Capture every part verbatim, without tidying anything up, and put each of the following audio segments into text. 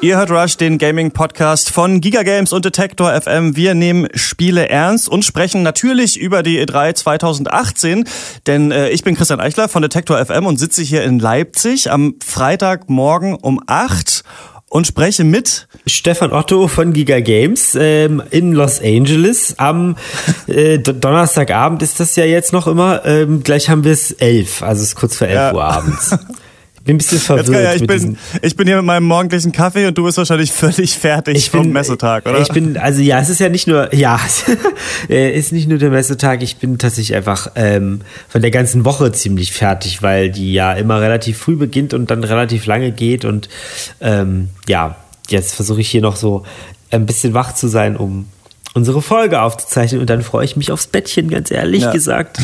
Ihr hört Rush, den Gaming-Podcast von Giga Games und Detektor F M. Wir nehmen Spiele ernst und sprechen natürlich über die E drei zwanzig achtzehn. Denn äh, ich bin Christian Eichler von Detektor F M und sitze hier in Leipzig am Freitagmorgen um acht und spreche mit Stefan Otto von Giga Games ähm, in Los Angeles. Am äh, Donnerstagabend ist das ja jetzt noch immer. Ähm, gleich haben wir es elf, also es ist kurz vor elf ja. Uhr abends. Bin ein bisschen verwirrt. Jetzt, ja, ich, mit bin, ich bin hier mit meinem morgendlichen Kaffee und du bist wahrscheinlich völlig fertig ich vom bin, Messetag, oder? Ich bin, also ja, es ist ja nicht nur, ja, es ist nicht nur der Messetag, ich bin tatsächlich einfach ähm, von der ganzen Woche ziemlich fertig, weil die ja immer relativ früh beginnt und dann relativ lange geht und ähm, ja, jetzt versuche ich hier noch so ein bisschen wach zu sein, um unsere Folge aufzuzeichnen und dann freue ich mich aufs Bettchen, ganz ehrlich ja. gesagt.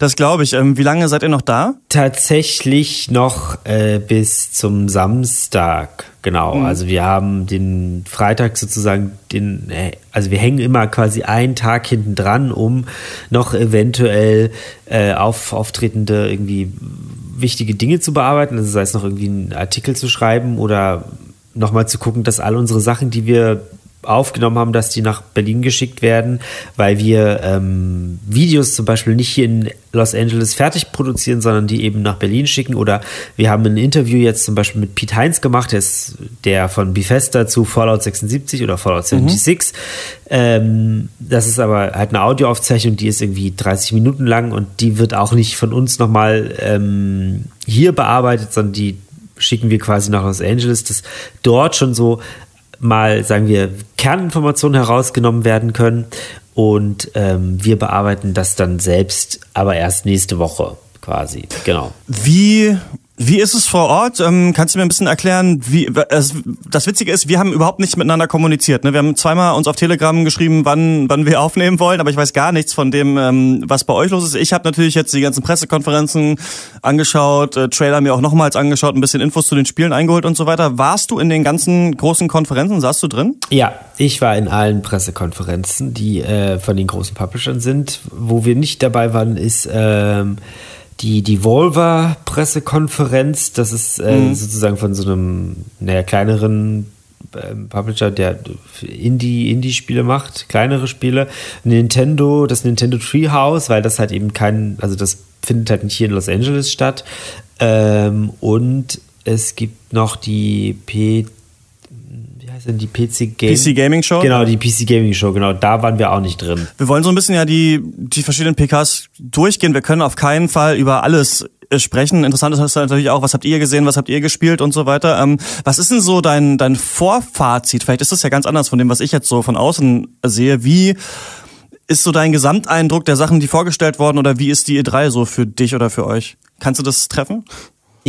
Das glaube ich. Wie lange seid ihr noch da? Tatsächlich noch äh, bis zum Samstag, genau. Mhm. Also wir haben den Freitag sozusagen, den, also wir hängen immer quasi einen Tag hinten dran, um noch eventuell äh, auf, auftretende irgendwie wichtige Dinge zu bearbeiten. Also sei es noch irgendwie einen Artikel zu schreiben oder nochmal zu gucken, dass all unsere Sachen, die wir aufgenommen haben, dass die nach Berlin geschickt werden, weil wir ähm, Videos zum Beispiel nicht hier in Los Angeles fertig produzieren, sondern die eben nach Berlin schicken. Oder wir haben ein Interview jetzt zum Beispiel mit Pete Heinz gemacht, der, ist der von Bethesda zu Fallout sechsundsiebzig oder Fallout sechsundsiebzig. Mhm. Ähm, das ist aber halt eine Audioaufzeichnung, die ist irgendwie dreißig Minuten lang und die wird auch nicht von uns nochmal ähm, hier bearbeitet, sondern die schicken wir quasi nach Los Angeles, dass dort schon so mal, sagen wir, Kerninformationen herausgenommen werden können und ähm, wir bearbeiten das dann selbst, aber erst nächste Woche quasi, genau. Wie, wie ist es vor Ort? Ähm, kannst du mir ein bisschen erklären, wie äh, das Witzige ist, wir haben überhaupt nicht miteinander kommuniziert, ne? Wir haben zweimal uns auf Telegram geschrieben, wann, wann wir aufnehmen wollen, aber ich weiß gar nichts von dem, ähm, was bei euch los ist. Ich habe natürlich jetzt die ganzen Pressekonferenzen angeschaut, äh, Trailer mir auch nochmals angeschaut, ein bisschen Infos zu den Spielen eingeholt und so weiter. Warst du in den ganzen großen Konferenzen? Saßt du drin? Ja, ich war in allen Pressekonferenzen, die äh, von den großen Publishern sind. Wo wir nicht dabei waren, ist ähm Die Devolver-Pressekonferenz, das ist äh, mhm. sozusagen von so einem naja, kleineren äh, Publisher, der Indie, Indie-Spiele macht, kleinere Spiele. Nintendo, das Nintendo Treehouse, weil das halt eben kein, also das findet halt nicht hier in Los Angeles statt. Ähm, und es gibt noch die P... die P C, Game- P C Gaming Show? Genau, die P C Gaming Show, genau, da waren wir auch nicht drin. Wir wollen so ein bisschen ja die, die verschiedenen P Ks durchgehen, wir können auf keinen Fall über alles sprechen. Interessant ist natürlich auch, was habt ihr gesehen, was habt ihr gespielt und so weiter. Ähm, was ist denn so dein, dein Vorfazit? Vielleicht ist das ja ganz anders von dem, was ich jetzt so von außen sehe. Wie ist so dein Gesamteindruck der Sachen, die vorgestellt wurden oder wie ist die E drei so für dich oder für euch? Kannst du das treffen?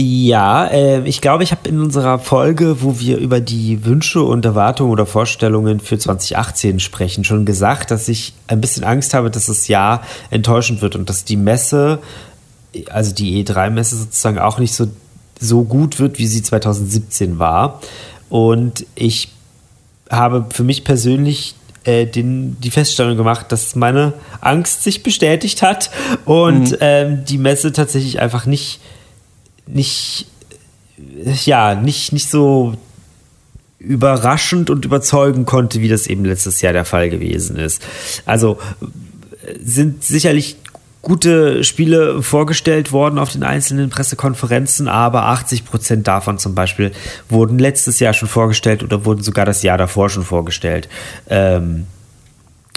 Ja, äh, ich glaube, ich habe in unserer Folge, wo wir über die Wünsche und Erwartungen oder Vorstellungen für zwanzig achtzehn sprechen, schon gesagt, dass ich ein bisschen Angst habe, dass das Jahr enttäuschend wird und dass die Messe, also die E drei Messe sozusagen auch nicht so, so gut wird, wie sie zwanzig siebzehn war. Und ich habe für mich persönlich äh, den, die Feststellung gemacht, dass meine Angst sich bestätigt hat und mhm. ähm, die Messe tatsächlich einfach nicht nicht, ja, nicht, nicht so überraschend und überzeugen konnte, wie das eben letztes Jahr der Fall gewesen ist. Also sind sicherlich gute Spiele vorgestellt worden auf den einzelnen Pressekonferenzen, aber achtzig Prozent davon zum Beispiel wurden letztes Jahr schon vorgestellt oder wurden sogar das Jahr davor schon vorgestellt. Ähm,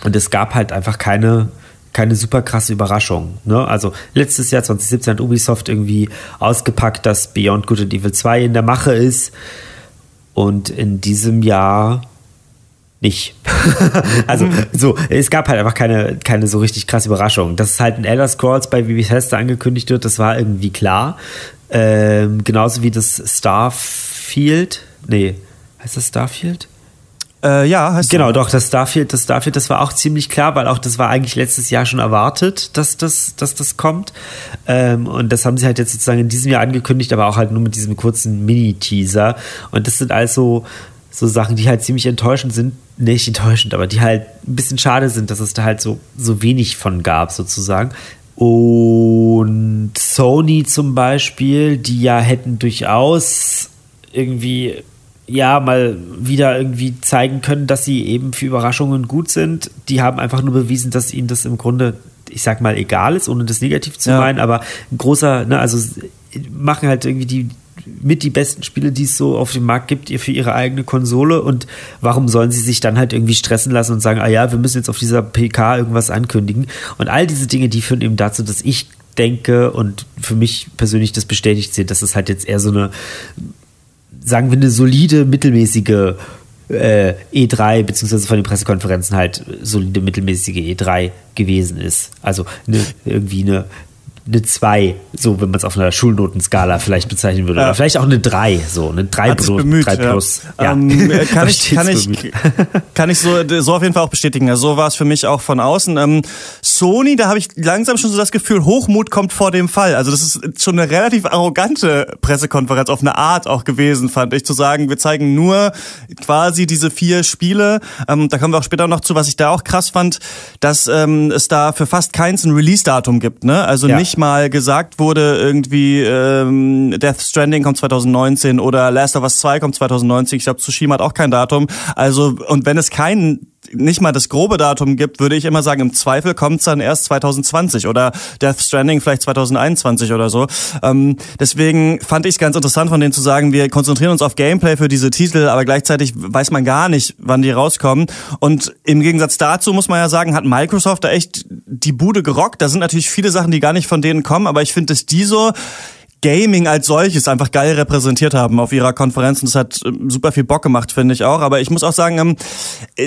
und es gab halt einfach keine keine super krasse Überraschung, ne? Also letztes Jahr zwanzig siebzehn hat Ubisoft irgendwie ausgepackt, dass Beyond Good and Evil zwei in der Mache ist und in diesem Jahr nicht. Also so, es gab halt einfach keine, keine so richtig krasse Überraschung. Dass es halt ein Elder Scrolls bei Bethesda angekündigt wird, das war irgendwie klar. Ähm, genauso wie das Starfield, nee, heißt das Starfield? Äh, ja, heißt genau, so. Doch, das Starfield, das Starfield, das war auch ziemlich klar, weil auch das war eigentlich letztes Jahr schon erwartet, dass das, dass das kommt. Ähm, und das haben sie halt jetzt sozusagen in diesem Jahr angekündigt, aber auch halt nur mit diesem kurzen Mini-Teaser. Und das sind also so Sachen, die halt ziemlich enttäuschend sind, nicht enttäuschend, aber die halt ein bisschen schade sind, dass es da halt so, so wenig von gab, sozusagen. Und Sony zum Beispiel, die ja hätten durchaus irgendwie, ja, mal wieder irgendwie zeigen können, dass sie eben für Überraschungen gut sind. Die haben einfach nur bewiesen, dass ihnen das im Grunde, ich sag mal, egal ist, ohne das negativ zu ja. meinen, aber ein großer, ne, also machen halt irgendwie die mit die besten Spiele, die es so auf dem Markt gibt, für ihre eigene Konsole, und warum sollen sie sich dann halt irgendwie stressen lassen und sagen, ah ja, wir müssen jetzt auf dieser P K irgendwas ankündigen, und all diese Dinge, die führen eben dazu, dass ich denke und für mich persönlich das bestätigt sehe, dass es halt jetzt eher so eine, sagen wir, eine solide, mittelmäßige äh, E drei, beziehungsweise von den Pressekonferenzen halt solide, mittelmäßige E drei gewesen ist. Also eine, irgendwie eine eine zwei, so wenn man es auf einer Schulnotenskala vielleicht bezeichnen würde. Ja. Oder vielleicht auch eine drei, so eine drei plus. Bemüht, drei plus. Ja. Ja. Ähm, kann, ich, kann, ich, kann ich so, so auf jeden Fall auch bestätigen. Also so war es für mich auch von außen. Ähm, Sony, da habe ich langsam schon so das Gefühl, Hochmut kommt vor dem Fall. Also das ist schon eine relativ arrogante Pressekonferenz auf eine Art auch gewesen, fand ich, zu sagen, wir zeigen nur quasi diese vier Spiele. Ähm, da kommen wir auch später noch zu, was ich da auch krass fand, dass ähm, es da für fast keins ein Release-Datum gibt, ne? Also ja. nicht mal gesagt wurde, irgendwie ähm, Death Stranding kommt zwanzig neunzehn oder Last of Us zwei kommt zwanzig neunzehn. Ich glaube, Tsushima hat auch kein Datum. Also, und wenn es kein, nicht mal das grobe Datum gibt, würde ich immer sagen, im Zweifel kommt es dann erst zwanzig zwanzig oder Death Stranding vielleicht zwanzig einundzwanzig oder so. Ähm, deswegen fand ich es ganz interessant, von denen zu sagen, wir konzentrieren uns auf Gameplay für diese Titel, aber gleichzeitig weiß man gar nicht, wann die rauskommen. Und im Gegensatz dazu muss man ja sagen, hat Microsoft da echt die Bude gerockt. Da sind natürlich viele Sachen, die gar nicht von denen kommen, aber ich finde, dass die so Gaming als solches einfach geil repräsentiert haben auf ihrer Konferenz, und das hat super viel Bock gemacht, finde ich auch, aber ich muss auch sagen,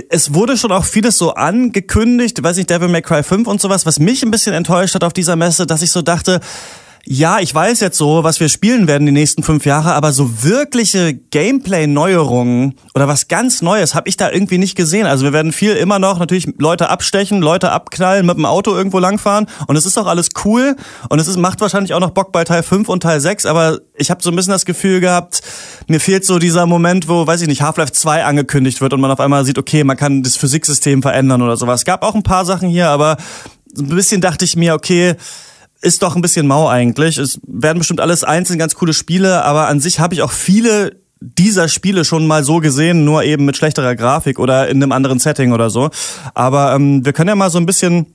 es wurde schon auch vieles so angekündigt, weiß nicht, Devil May Cry fünf und sowas, was mich ein bisschen enttäuscht hat auf dieser Messe, dass ich so dachte, ja, ich weiß jetzt so, was wir spielen werden die nächsten fünf Jahre, aber so wirkliche Gameplay-Neuerungen oder was ganz Neues habe ich da irgendwie nicht gesehen. Also wir werden viel immer noch natürlich Leute abstechen, Leute abknallen, mit dem Auto irgendwo langfahren, und es ist auch alles cool, und es ist, macht wahrscheinlich auch noch Bock bei Teil fünf und Teil sechs, aber ich habe so ein bisschen das Gefühl gehabt, mir fehlt so dieser Moment, wo, weiß ich nicht, Half-Life zwei angekündigt wird und man auf einmal sieht, okay, man kann das Physiksystem verändern oder sowas. Es gab auch ein paar Sachen hier, aber ein bisschen dachte ich mir, okay, ist doch ein bisschen mau eigentlich. Es werden bestimmt alles einzeln ganz coole Spiele, aber an sich habe ich auch viele dieser Spiele schon mal so gesehen, nur eben mit schlechterer Grafik oder in einem anderen Setting oder so. Aber ähm, wir können ja mal so ein bisschen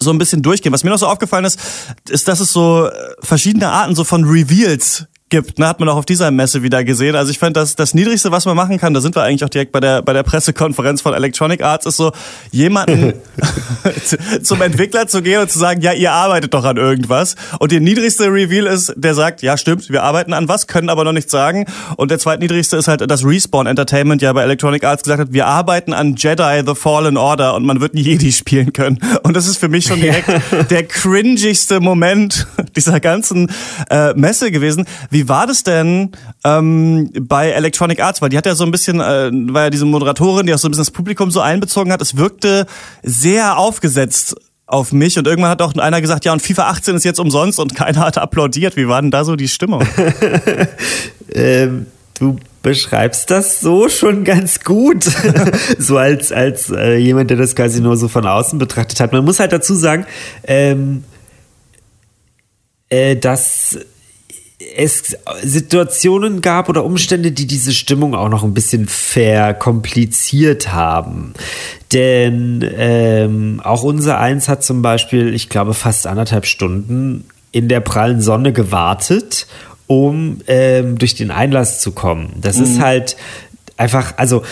so ein bisschen durchgehen. Was mir noch so aufgefallen ist, ist, dass es so verschiedene Arten so von Reveals gibt, ne, hat man auch auf dieser Messe wieder gesehen. Also ich fand, das, das Niedrigste, was man machen kann, da sind wir eigentlich auch direkt bei der, bei der Pressekonferenz von Electronic Arts, ist so, jemanden zum Entwickler zu gehen und zu sagen, ja, ihr arbeitet doch an irgendwas. Und der niedrigste Reveal ist, der sagt, ja, stimmt, wir arbeiten an was, können aber noch nichts sagen. Und der zweitniedrigste ist halt, dass Respawn Entertainment ja bei Electronic Arts gesagt hat, wir arbeiten an Jedi The Fallen Order, und man wird einen Jedi spielen können. Und das ist für mich schon direkt der cringigste Moment dieser ganzen äh, Messe gewesen. Wie war das denn ähm, bei Electronic Arts? Weil die hat ja so ein bisschen, äh, war ja diese Moderatorin, die auch so ein bisschen das Publikum so einbezogen hat. Es wirkte sehr aufgesetzt auf mich. Und irgendwann hat auch einer gesagt, ja, und FIFA achtzehn ist jetzt umsonst, und keiner hat applaudiert. Wie war denn da so die Stimmung? ähm, du beschreibst das so schon ganz gut. so als, als äh, jemand, der das quasi nur so von außen betrachtet hat. Man muss halt dazu sagen, ähm, äh, dass es Situationen gab oder Umstände, die diese Stimmung auch noch ein bisschen verkompliziert haben. Denn ähm, auch unser Eins hat zum Beispiel, ich glaube, fast anderthalb Stunden in der prallen Sonne gewartet, um ähm, durch den Einlass zu kommen. Das mhm. ist halt einfach, also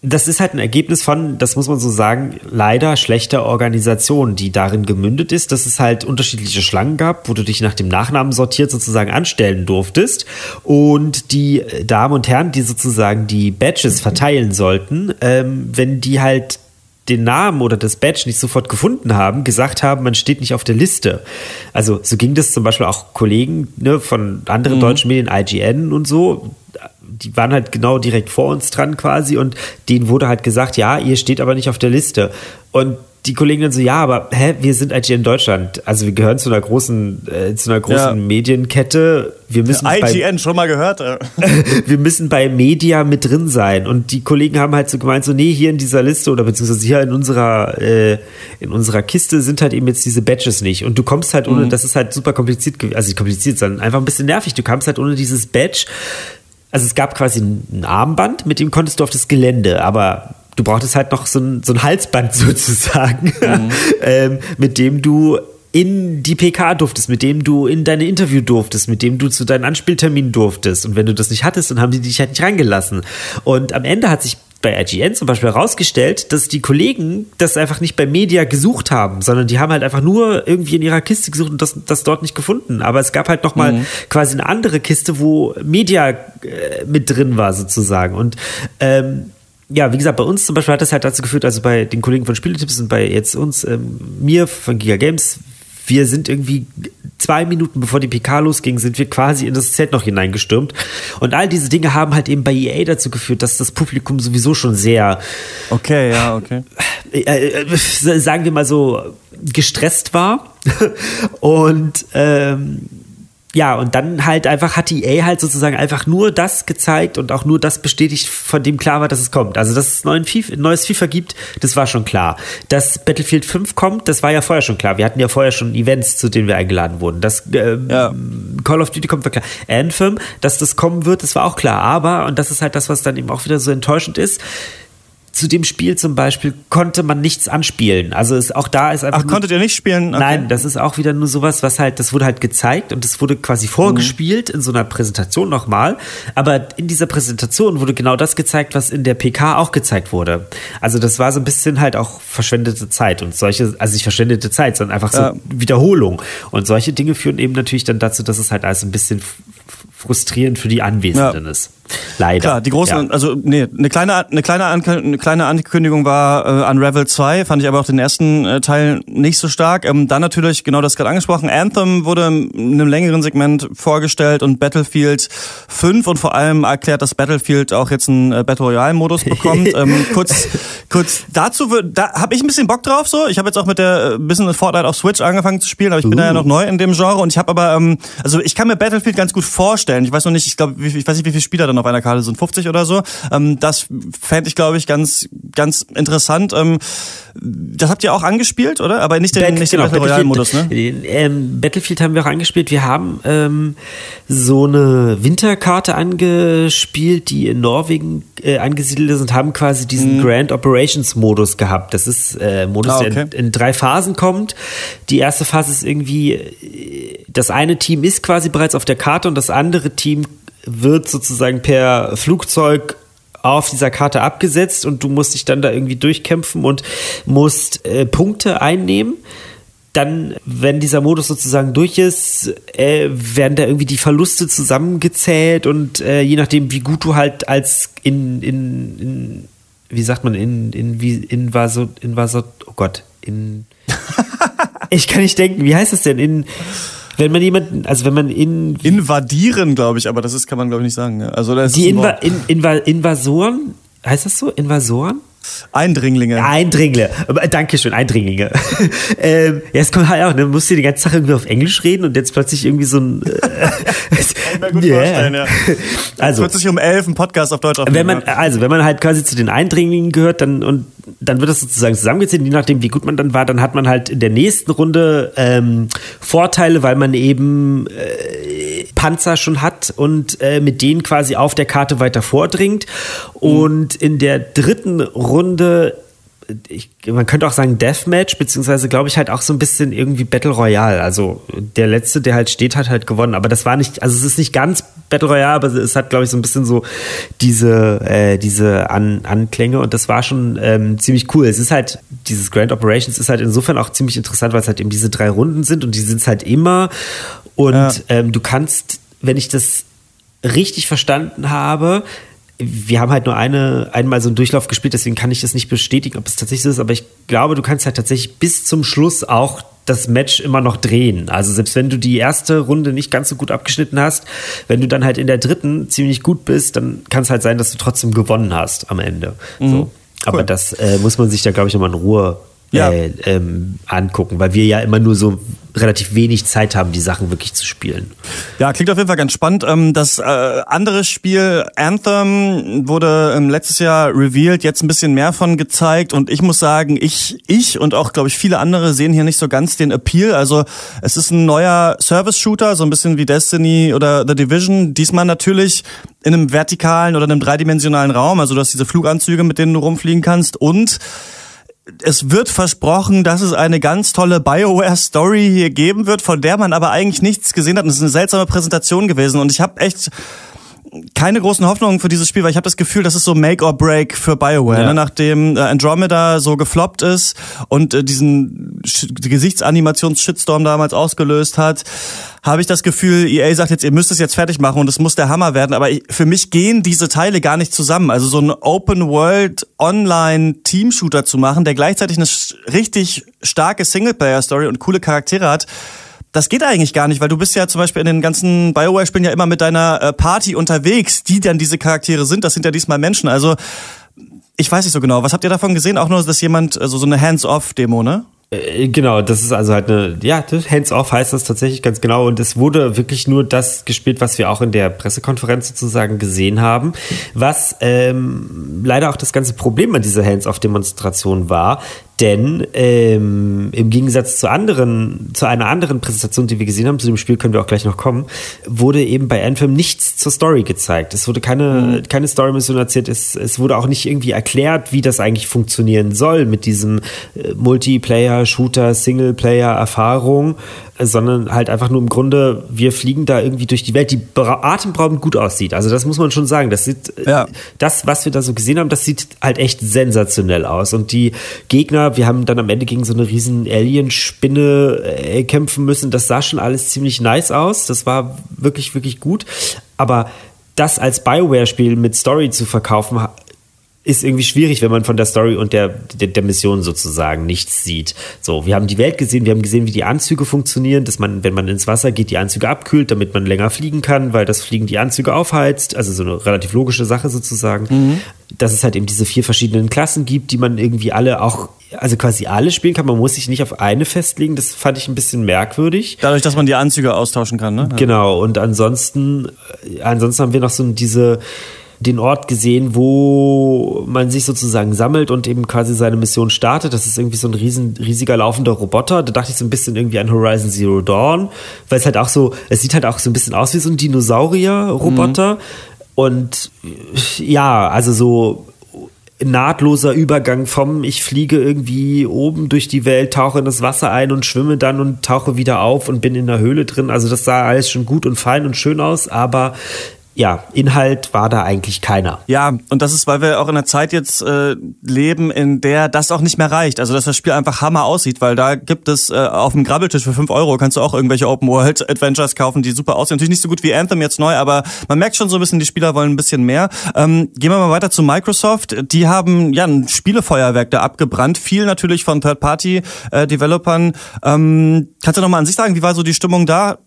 das ist halt ein Ergebnis von, das muss man so sagen, leider schlechter Organisation, die darin gemündet ist, dass es halt unterschiedliche Schlangen gab, wo du dich nach dem Nachnamen sortiert sozusagen anstellen durftest, und die Damen und Herren, die sozusagen die Badges verteilen sollten, ähm, wenn die halt den Namen oder das Badge nicht sofort gefunden haben, gesagt haben, man steht nicht auf der Liste. Also so ging das zum Beispiel auch Kollegen, ne, von anderen mhm. deutschen Medien, I G N und so, die waren halt genau direkt vor uns dran quasi, und denen wurde halt gesagt, ja, ihr steht aber nicht auf der Liste. Und die Kollegen dann so, ja, aber hä, wir sind I G N in Deutschland. Also wir gehören zu einer großen, äh, zu einer großen ja. Medienkette. Wir müssen I G N bei, schon mal gehört. Äh. Wir müssen bei Media mit drin sein. Und die Kollegen haben halt so gemeint, so nee, hier in dieser Liste oder beziehungsweise hier in unserer, äh, in unserer Kiste sind halt eben jetzt diese Badges nicht. Und du kommst halt ohne, mhm. das ist halt super kompliziert, also nicht kompliziert, sondern einfach ein bisschen nervig. Du kamst halt ohne dieses Badge. Also es gab quasi ein Armband, mit dem konntest du auf das Gelände, aber du brauchtest halt noch so ein, so ein Halsband sozusagen, mhm. ähm, mit dem du in die P K durftest, mit dem du in deine Interview durftest, mit dem du zu deinen Anspielterminen durftest. Und wenn du das nicht hattest, dann haben die dich halt nicht reingelassen. Und am Ende hat sich bei I G N zum Beispiel herausgestellt, dass die Kollegen das einfach nicht bei Media gesucht haben, sondern die haben halt einfach nur irgendwie in ihrer Kiste gesucht und das, das dort nicht gefunden. Aber es gab halt nochmal mhm. quasi eine andere Kiste, wo Media äh, mit drin war sozusagen. Und ähm, ja, wie gesagt, bei uns zum Beispiel hat das halt dazu geführt, also bei den Kollegen von Spieletipps und bei jetzt uns, ähm, mir von Giga Games, wir sind irgendwie zwei Minuten bevor die P K losging, sind wir quasi in das Zelt noch hineingestürmt. Und all diese Dinge haben halt eben bei E A dazu geführt, dass das Publikum sowieso schon sehr, okay, ja, okay, äh, äh, sagen wir mal so, gestresst war. Und ähm, ja, und dann halt einfach hat E A halt sozusagen einfach nur das gezeigt und auch nur das bestätigt, von dem klar war, dass es kommt. Also, dass es ein neues FIFA gibt, das war schon klar. Dass Battlefield fünf kommt, das war ja vorher schon klar. Wir hatten ja vorher schon Events, zu denen wir eingeladen wurden. Dass äh, ja. Call of Duty kommt, war klar. Anthem, dass das kommen wird, das war auch klar. Aber, und das ist halt das, was dann eben auch wieder so enttäuschend ist, zu dem Spiel zum Beispiel konnte man nichts anspielen. Also es, auch da ist einfach... Ach, konntet ihr nicht spielen? Okay. Nein, das ist auch wieder nur sowas, was halt, das wurde halt gezeigt und das wurde quasi vorgespielt mhm. in so einer Präsentation nochmal. Aber in dieser Präsentation wurde genau das gezeigt, was in der P K auch gezeigt wurde. Also das war so ein bisschen halt auch verschwendete Zeit und solche, also nicht verschwendete Zeit, sondern einfach so ja. Wiederholung. Und solche Dinge führen eben natürlich dann dazu, dass es halt alles ein bisschen frustrierend für die Anwesenden ja. ist. Leider. Klar, die großen, ja. also nee, eine kleine, eine kleine, eine kleine Ankündigung war äh, Unravel zwei, fand ich aber auch den ersten äh, Teil nicht so stark. Ähm, dann natürlich, genau das gerade angesprochen, Anthem wurde in einem längeren Segment vorgestellt und Battlefield fünf und vor allem erklärt, dass Battlefield auch jetzt einen äh, Battle Royale-Modus bekommt. ähm, kurz, kurz dazu, da habe ich ein bisschen Bock drauf so. Ich habe jetzt auch mit der äh, bisschen Fortnite auf Switch angefangen zu spielen, aber ich uh. bin da ja noch neu in dem Genre und ich habe aber, ähm, also ich kann mir Battlefield ganz gut vorstellen. Ich weiß noch nicht, ich glaube, ich weiß nicht, wie viele Spieler da noch auf einer Karte sind, fünfzig oder so. Das fände ich, glaube ich, ganz ganz interessant. Das habt ihr auch angespielt, oder? Aber nicht den, Back, nicht den genau, Battle Royale-Modus, ne? Ähm, Battlefield haben wir auch angespielt. Wir haben ähm, so eine Winterkarte angespielt, die in Norwegen äh, angesiedelt ist und haben quasi diesen mhm. Grand Operations-Modus gehabt. Das ist äh, ein Modus, ah, okay. der in, in drei Phasen kommt. Die erste Phase ist irgendwie, das eine Team ist quasi bereits auf der Karte und das andere Team wird sozusagen per Flugzeug auf dieser Karte abgesetzt und du musst dich dann da irgendwie durchkämpfen und musst äh, Punkte einnehmen. Dann, wenn dieser Modus sozusagen durch ist, äh, werden da irgendwie die Verluste zusammengezählt und äh, je nachdem, wie gut du halt als in, in, in wie sagt man, in, in, wie, in, war so, in, war so, oh Gott, in, ich kann nicht denken, wie heißt das denn, in, wenn man jemanden, also wenn man in... Invadieren, glaube ich, aber das ist, kann man, glaube ich, nicht sagen. Ne? Also, das die ist Inva- in, Inva- Invasoren, heißt das so? Invasoren? Eindringlinge. Eindringlinge. Dankeschön, Eindringlinge. ähm, ja, es kommt halt auch, ne? Man muss die ganze Sache irgendwie auf Englisch reden und jetzt plötzlich irgendwie so ein... Äh, kann ich mir gut yeah. vorstellen, ja. Also, es wird sich um elf ein Podcast auf Deutsch aufnehmen. Wenn man, also, wenn man halt quasi zu den Eindringlingen gehört, dann, und, dann wird das sozusagen zusammengezählt. Je nachdem, wie gut man dann war, dann hat man halt in der nächsten Runde ähm, Vorteile, weil man eben äh, Panzer schon hat und äh, mit denen quasi auf der Karte weiter vordringt. Und in der dritten Runde, ich, man könnte auch sagen Deathmatch, beziehungsweise glaube ich halt auch so ein bisschen irgendwie Battle Royale. Also der Letzte, der halt steht, hat halt gewonnen. Aber das war nicht, also es ist nicht ganz Battle Royale, aber es hat glaube ich so ein bisschen so diese, äh, diese An- Anklänge und das war schon ähm, ziemlich cool. Es ist halt, dieses Grand Operations ist halt insofern auch ziemlich interessant, weil es halt eben diese drei Runden sind und die sind es halt immer. Und ja. ähm, du kannst, wenn ich das richtig verstanden habe, wir haben halt nur eine, einmal so einen Durchlauf gespielt, deswegen kann ich das nicht bestätigen, ob es tatsächlich so ist, aber ich glaube, du kannst halt tatsächlich bis zum Schluss auch das Match immer noch drehen. Also selbst wenn du die erste Runde nicht ganz so gut abgeschnitten hast, wenn du dann halt in der dritten ziemlich gut bist, dann kann es halt sein, dass du trotzdem gewonnen hast am Ende. Mhm. So. Aber cool. das äh, muss man sich da, glaube ich, nochmal in Ruhe ja. äh, ähm, angucken, weil wir ja immer nur so relativ wenig Zeit haben, die Sachen wirklich zu spielen. Ja, klingt auf jeden Fall ganz spannend. Das andere Spiel, Anthem, wurde letztes Jahr revealed, jetzt ein bisschen mehr von gezeigt und ich muss sagen, ich ich und auch, glaube ich, viele andere sehen hier nicht so ganz den Appeal. Also es ist ein neuer Service-Shooter, so ein bisschen wie Destiny oder The Division, diesmal natürlich in einem vertikalen oder einem dreidimensionalen Raum, also du hast diese Fluganzüge, mit denen du rumfliegen kannst und es wird versprochen, dass es eine ganz tolle BioWare-Story hier geben wird, von der man aber eigentlich nichts gesehen hat. Und es ist eine seltsame Präsentation gewesen. Und ich habe echt keine großen Hoffnungen für dieses Spiel, weil ich habe das Gefühl, das ist so Make or Break für BioWare. Ja. Ne? Nachdem Andromeda so gefloppt ist und diesen Gesichtsanimations-Shitstorm damals ausgelöst hat, habe ich das Gefühl, E A sagt jetzt, ihr müsst es jetzt fertig machen und es muss der Hammer werden. Aber ich, für mich gehen diese Teile gar nicht zusammen. Also so ein Open-World-Online-Team-Shooter zu machen, der gleichzeitig eine sch- richtig starke Singleplayer-Story und coole Charaktere hat, das geht eigentlich gar nicht, weil du bist ja zum Beispiel in den ganzen BioWare-Spielen ja immer mit deiner Party unterwegs, die dann diese Charaktere sind. Das sind ja diesmal Menschen. Also ich weiß nicht so genau. Was habt ihr davon gesehen? Auch nur, dass jemand, also so eine Hands-off-Demo, ne? Genau, das ist also halt eine, ja, Hands-off heißt das tatsächlich ganz genau und es wurde wirklich nur das gespielt, was wir auch in der Pressekonferenz sozusagen gesehen haben, was ähm, leider auch das ganze Problem an dieser Hands-off-Demonstration war, denn ähm, im Gegensatz zu anderen, zu einer anderen Präsentation, die wir gesehen haben, zu dem Spiel können wir auch gleich noch kommen, wurde eben bei Anthem nichts zur Story gezeigt. Es wurde keine, mhm. keine Story-Mission erzählt, es, es wurde auch nicht irgendwie erklärt, wie das eigentlich funktionieren soll mit diesem äh, Multiplayer Shooter, Singleplayer-Erfahrung, sondern halt einfach nur im Grunde, wir fliegen da irgendwie durch die Welt, die atemberaubend gut aussieht. Also das muss man schon sagen. Das sieht, ja. das, was wir da so gesehen haben, das sieht halt echt sensationell aus. Und die Gegner, wir haben dann am Ende gegen so eine riesen Alien-Spinne äh, kämpfen müssen. Das sah schon alles ziemlich nice aus. Das war wirklich, wirklich gut. Aber das als BioWare-Spiel mit Story zu verkaufen, ist irgendwie schwierig, wenn man von der Story und der, der, der Mission sozusagen nichts sieht. So, wir haben die Welt gesehen, wir haben gesehen, wie die Anzüge funktionieren, dass man, wenn man ins Wasser geht, die Anzüge abkühlt, damit man länger fliegen kann, weil das Fliegen die Anzüge aufheizt. Also so eine relativ logische Sache sozusagen. Mhm. Dass es halt eben diese vier verschiedenen Klassen gibt, die man irgendwie alle auch, also quasi alle spielen kann. Man muss sich nicht auf eine festlegen. Das fand ich ein bisschen merkwürdig. Dadurch, dass man die Anzüge austauschen kann, ne? Genau. Und ansonsten, ansonsten haben wir noch so diese, den Ort gesehen, wo man sich sozusagen sammelt und eben quasi seine Mission startet. Das ist irgendwie so ein riesen, riesiger laufender Roboter. Da dachte ich so ein bisschen irgendwie an Horizon Zero Dawn, weil es halt auch so, es sieht halt auch so ein bisschen aus wie so ein Dinosaurier-Roboter. Mhm. Und ja, also so nahtloser Übergang vom ich fliege irgendwie oben durch die Welt, tauche in das Wasser ein und schwimme dann und tauche wieder auf und bin in der Höhle drin. Also das sah alles schon gut und fein und schön aus, aber ja, Inhalt war da eigentlich keiner. Ja, und das ist, weil wir auch in einer Zeit jetzt äh, leben, in der das auch nicht mehr reicht. Also, dass das Spiel einfach Hammer aussieht, weil da gibt es äh, auf dem Grabbeltisch für fünf Euro kannst du auch irgendwelche Open-World-Adventures kaufen, die super aussehen. Natürlich nicht so gut wie Anthem jetzt neu, aber man merkt schon so ein bisschen, die Spieler wollen ein bisschen mehr. Ähm, gehen wir mal weiter zu Microsoft. Die haben ja ein Spielefeuerwerk da abgebrannt. Viel natürlich von Third-Party-Developern. Ähm, kannst du noch mal an sich sagen, wie war so die Stimmung da?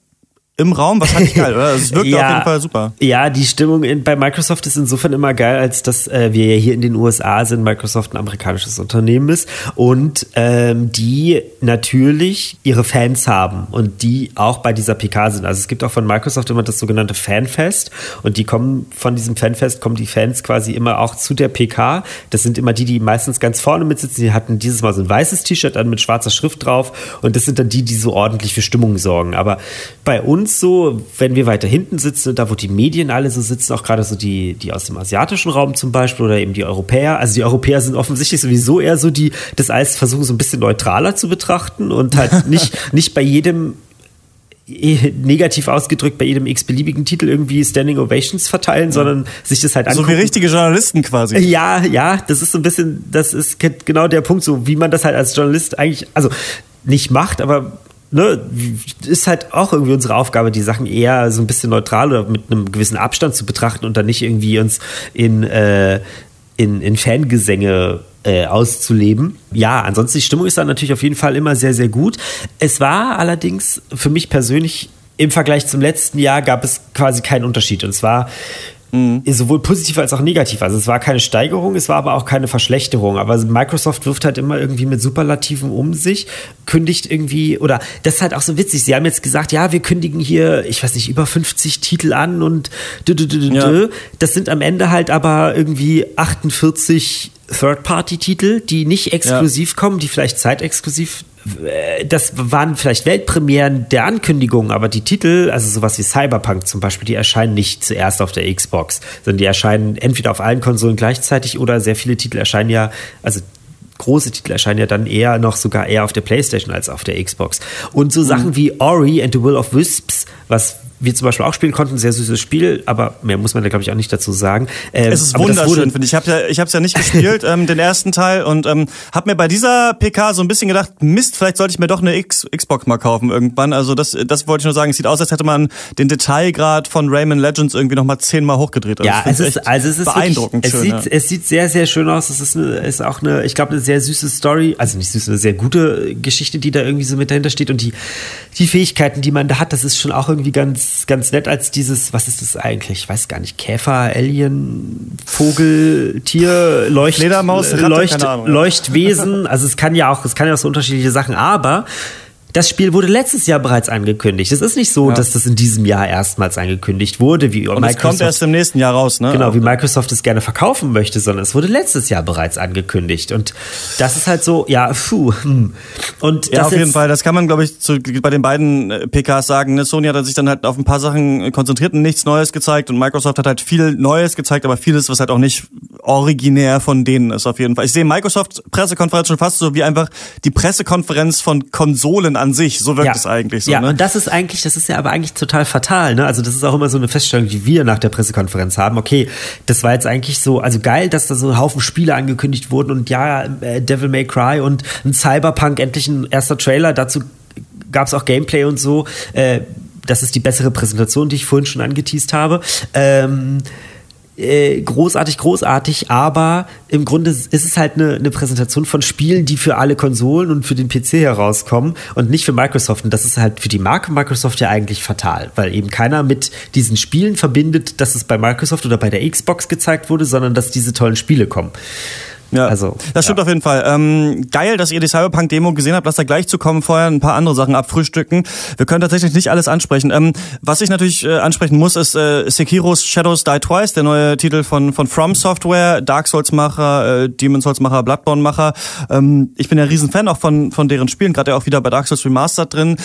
Im Raum, was fand ich geil, oder? Es wirkt ja, auf jeden Fall super. Ja, die Stimmung in, bei Microsoft ist insofern immer geil, als dass äh, wir ja hier in den U S A sind, Microsoft ein amerikanisches Unternehmen ist und ähm, die natürlich ihre Fans haben und die auch bei dieser P K sind. Also es gibt auch von Microsoft immer das sogenannte Fanfest und die kommen von diesem Fanfest, kommen die Fans quasi immer auch zu der P K. Das sind immer die, die meistens ganz vorne mitsitzen. Die hatten dieses Mal so ein weißes T-Shirt an mit schwarzer Schrift drauf und das sind dann die, die so ordentlich für Stimmung sorgen. Aber bei uns so, wenn wir weiter hinten sitzen, da wo die Medien alle so sitzen, auch gerade so die, die aus dem asiatischen Raum zum Beispiel oder eben die Europäer, also die Europäer sind offensichtlich sowieso eher so die, das alles versuchen so ein bisschen neutraler zu betrachten und halt nicht, nicht bei jedem negativ ausgedrückt bei jedem x-beliebigen Titel irgendwie Standing Ovations verteilen, ja. sondern sich das halt angucken. So wie richtige Journalisten quasi. Ja, ja, das ist so ein bisschen, das ist genau der Punkt, so wie man das halt als Journalist eigentlich, also nicht macht, aber ne, ist halt auch irgendwie unsere Aufgabe, die Sachen eher so ein bisschen neutral oder mit einem gewissen Abstand zu betrachten und dann nicht irgendwie uns in, äh, in, in Fangesänge äh, auszuleben. Ja, ansonsten die Stimmung ist dann natürlich auf jeden Fall immer sehr, sehr gut. Es war allerdings für mich persönlich im Vergleich zum letzten Jahr gab es quasi keinen Unterschied. Und zwar Mhm. Sowohl positiv als auch negativ. Also es war keine Steigerung, es war aber auch keine Verschlechterung. Aber Microsoft wirft halt immer irgendwie mit Superlativen um sich, kündigt irgendwie, oder das ist halt auch so witzig, sie haben jetzt gesagt, ja, wir kündigen hier, ich weiß nicht, über fünfzig Titel an und dü, dü, dü, dü, ja. dü. Das sind am Ende halt aber irgendwie achtundvierzig Third-Party-Titel, die nicht exklusiv ja. kommen, die vielleicht zeitexklusiv. Das waren vielleicht Weltpremieren der Ankündigungen, aber die Titel, also sowas wie Cyberpunk zum Beispiel, die erscheinen nicht zuerst auf der Xbox, sondern die erscheinen entweder auf allen Konsolen gleichzeitig oder sehr viele Titel erscheinen ja, also große Titel erscheinen ja dann eher noch sogar eher auf der PlayStation als auf der Xbox. Und so Sachen mhm. wie Ori and the Will of Wisps, was wir zum Beispiel auch spielen konnten, sehr süßes Spiel, aber mehr muss man da, glaube ich, auch nicht dazu sagen. Ähm, es ist wunderschön, finde ich. Ich habe ja, ich habe es ja nicht gespielt, ähm, den ersten Teil, und ähm, habe mir bei dieser P K so ein bisschen gedacht, Mist, vielleicht sollte ich mir doch eine X- Xbox mal kaufen irgendwann. Also das, das wollte ich nur sagen. Es sieht aus, als hätte man den Detailgrad von Rayman Legends irgendwie nochmal zehnmal hochgedreht. Also ja, es ist, also es ist beeindruckend wirklich, schön. Es sieht, ja. es sieht sehr, sehr schön aus. Es ist, eine, ist auch eine, ich glaube, eine sehr süße Story, also nicht süß, eine sehr gute Geschichte, die da irgendwie so mit dahinter steht, und die, die Fähigkeiten, die man da hat, das ist schon auch irgendwie ganz ganz nett als dieses, was ist das eigentlich? Ich weiß gar nicht, Käfer, Alien, Vogel, Tier, Leucht, Fledermaus, Ratte, Leucht, keine Ahnung, ja. Leuchtwesen. Also es kann ja auch, es kann ja auch so unterschiedliche Sachen, aber das Spiel wurde letztes Jahr bereits angekündigt. Es ist nicht so, ja. dass das in diesem Jahr erstmals angekündigt wurde, wie Microsoft. Und es kommt erst im nächsten Jahr raus, ne? Genau, wie Microsoft es gerne verkaufen möchte, sondern es wurde letztes Jahr bereits angekündigt. Und das ist halt so, ja, puh. Hm. Und ja, das auf jeden Fall. Das kann man, glaube ich, zu, bei den beiden P Ks sagen. Ne? Sony hat sich dann halt auf ein paar Sachen konzentriert und nichts Neues gezeigt. Und Microsoft hat halt viel Neues gezeigt, aber vieles, was halt auch nicht originär von denen ist, auf jeden Fall. Ich sehe Microsoft-Pressekonferenz schon fast so wie einfach die Pressekonferenz von Konsolen an sich, so wirkt ja. es eigentlich so. Ja, ne? Und das ist eigentlich, das ist ja aber eigentlich total fatal, ne? Also das ist auch immer so eine Feststellung, die wir nach der Pressekonferenz haben. Okay, das war jetzt eigentlich so, also geil, dass da so ein Haufen Spiele angekündigt wurden, und ja, äh, Devil May Cry und ein Cyberpunk, endlich ein erster Trailer, dazu gab es auch Gameplay und so. Äh, das ist die bessere Präsentation, die ich vorhin schon angeteased habe. Ähm, großartig, großartig, aber im Grunde ist es halt eine, eine Präsentation von Spielen, die für alle Konsolen und für den P C herauskommen und nicht für Microsoft. Und das ist halt für die Marke Microsoft ja eigentlich fatal, weil eben keiner mit diesen Spielen verbindet, dass es bei Microsoft oder bei der Xbox gezeigt wurde, sondern dass diese tollen Spiele kommen. Ja, also, das stimmt ja. auf jeden Fall. Ähm, geil, dass ihr die Cyberpunk-Demo gesehen habt. Lasst da gleich zu kommen, vorher ein paar andere Sachen abfrühstücken. Wir können tatsächlich nicht alles ansprechen. Ähm, was ich natürlich äh, ansprechen muss, ist äh, Sekiro's Shadows Die Twice, der neue Titel von von From Software, Dark Souls-Macher, äh, Demon Souls-Macher, Bloodborne-Macher. Ähm, ich bin ja ein Riesenfan auch von von deren Spielen, gerade ja auch wieder bei Dark Souls Remastered drin.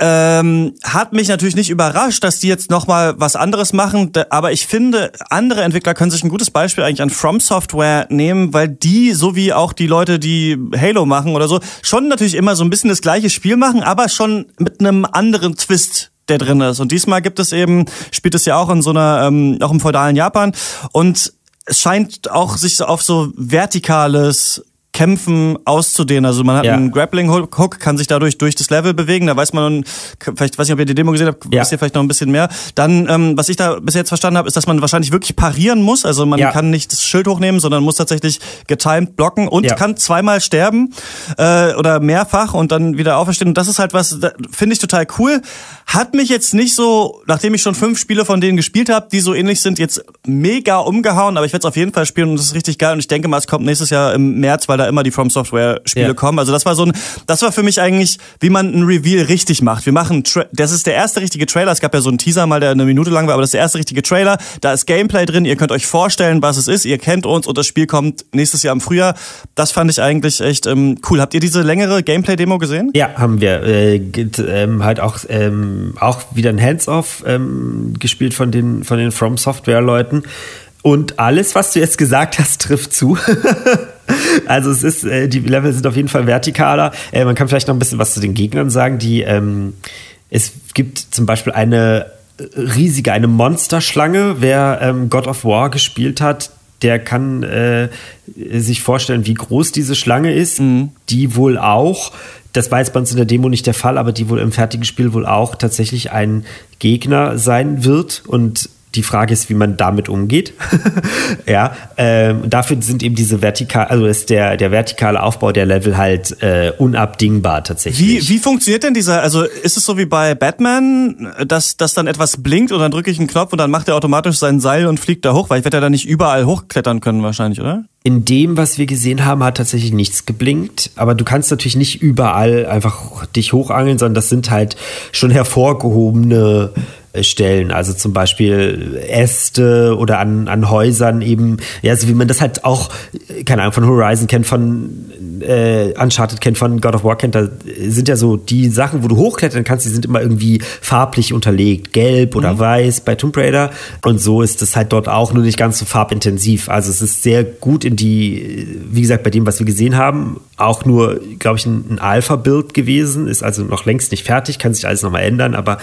Ähm, hat mich natürlich nicht überrascht, dass die jetzt nochmal was anderes machen, aber ich finde, andere Entwickler können sich ein gutes Beispiel eigentlich an From Software nehmen, weil die, so wie auch die Leute, die Halo machen oder so, schon natürlich immer so ein bisschen das gleiche Spiel machen, aber schon mit einem anderen Twist, der drin ist. Und diesmal gibt es eben, spielt es ja auch in so einer, ähm, auch im feudalen Japan, und es scheint auch sich auf so vertikales Kämpfen auszudehnen. Also man hat ja. einen Grappling-Hook, kann sich dadurch durch das Level bewegen. Da weiß man, vielleicht weiß ich, ob ihr die Demo gesehen habt, ja. wisst ihr vielleicht noch ein bisschen mehr. Dann, ähm, was ich da bis jetzt verstanden habe, ist, dass man wahrscheinlich wirklich parieren muss. Also man ja. kann nicht das Schild hochnehmen, sondern muss tatsächlich getimed blocken und ja. kann zweimal sterben äh, oder mehrfach und dann wieder auferstehen. Und das ist halt was, finde ich total cool. Hat mich jetzt nicht so, nachdem ich schon fünf Spiele von denen gespielt habe, die so ähnlich sind, jetzt mega umgehauen, aber ich werde es auf jeden Fall spielen und das ist richtig geil. Und ich denke mal, es kommt nächstes Jahr im März, weil da immer die From Software Spiele yeah. kommen. Also das war so ein, das war für mich eigentlich, wie man ein Reveal richtig macht. Wir machen, Tra- das ist der erste richtige Trailer. Es gab ja so einen Teaser mal, der eine Minute lang war, aber das ist der erste richtige Trailer. Da ist Gameplay drin. Ihr könnt euch vorstellen, was es ist. Ihr kennt uns und das Spiel kommt nächstes Jahr im Frühjahr. Das fand ich eigentlich echt ähm, cool. Habt ihr diese längere Gameplay-Demo gesehen? Ja, haben wir. Äh, geht, ähm, halt auch, ähm, auch wieder ein Hands-Off ähm, gespielt von den, von den From Software Leuten. Und alles, was du jetzt gesagt hast, trifft zu. Also es ist, äh, die Level sind auf jeden Fall vertikaler. Äh, man kann vielleicht noch ein bisschen was zu den Gegnern sagen. Die, ähm, es gibt zum Beispiel eine riesige, eine Monsterschlange. Wer ähm, God of War gespielt hat, der kann äh, sich vorstellen, wie groß diese Schlange ist. Mhm. Die wohl auch, das war jetzt bei uns in der Demo nicht der Fall, aber die wohl im fertigen Spiel wohl auch tatsächlich ein Gegner sein wird. Und Die Frage ist, wie man damit umgeht. ja, ähm, dafür sind eben diese vertikal, also ist der der vertikale Aufbau der Level halt äh, unabdingbar tatsächlich. Wie wie funktioniert denn dieser? Also ist es so wie bei Batman, dass dass dann etwas blinkt und dann drücke ich einen Knopf und dann macht er automatisch sein Seil und fliegt da hoch, weil ich werde ja dann nicht überall hochklettern können wahrscheinlich, oder? In dem, was wir gesehen haben, hat tatsächlich nichts geblinkt. Aber du kannst natürlich nicht überall einfach dich hochangeln, sondern das sind halt schon hervorgehobene Stellen. Also zum Beispiel Äste oder an, an Häusern eben. Ja, so wie man das halt auch, keine Ahnung, von Horizon kennt, von äh, Uncharted kennt, von God of War kennt. Da sind ja so die Sachen, wo du hochklettern kannst, die sind immer irgendwie farblich unterlegt. Gelb oder mhm. weiß bei Tomb Raider. Und so ist das halt dort auch, nur nicht ganz so farbintensiv. Also es ist sehr gut in die, wie gesagt, bei dem, was wir gesehen haben, auch nur, glaube ich, ein Alpha-Build gewesen, ist also noch längst nicht fertig, kann sich alles nochmal ändern, aber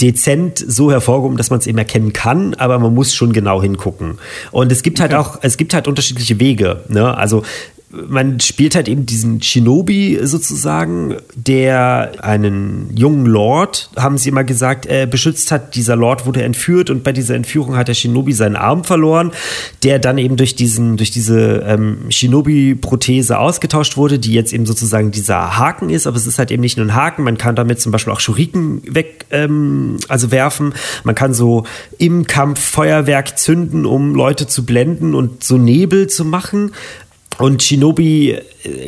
dezent so hervorgehoben, dass man es eben erkennen kann, aber man muss schon genau hingucken. Und es gibt okay. halt auch, es gibt halt unterschiedliche Wege, ne? Also man spielt halt eben diesen Shinobi sozusagen, der einen jungen Lord, haben sie immer gesagt, äh, beschützt hat. Dieser Lord wurde entführt und bei dieser Entführung hat der Shinobi seinen Arm verloren, der dann eben durch diesen, durch diese ähm, Shinobi-Prothese ausgetauscht wurde, die jetzt eben sozusagen dieser Haken ist. Aber es ist halt eben nicht nur ein Haken. Man kann damit zum Beispiel auch Schuriken weg, ähm, also werfen. Man kann so im Kampf Feuerwerk zünden, um Leute zu blenden und so Nebel zu machen. Und Shinobi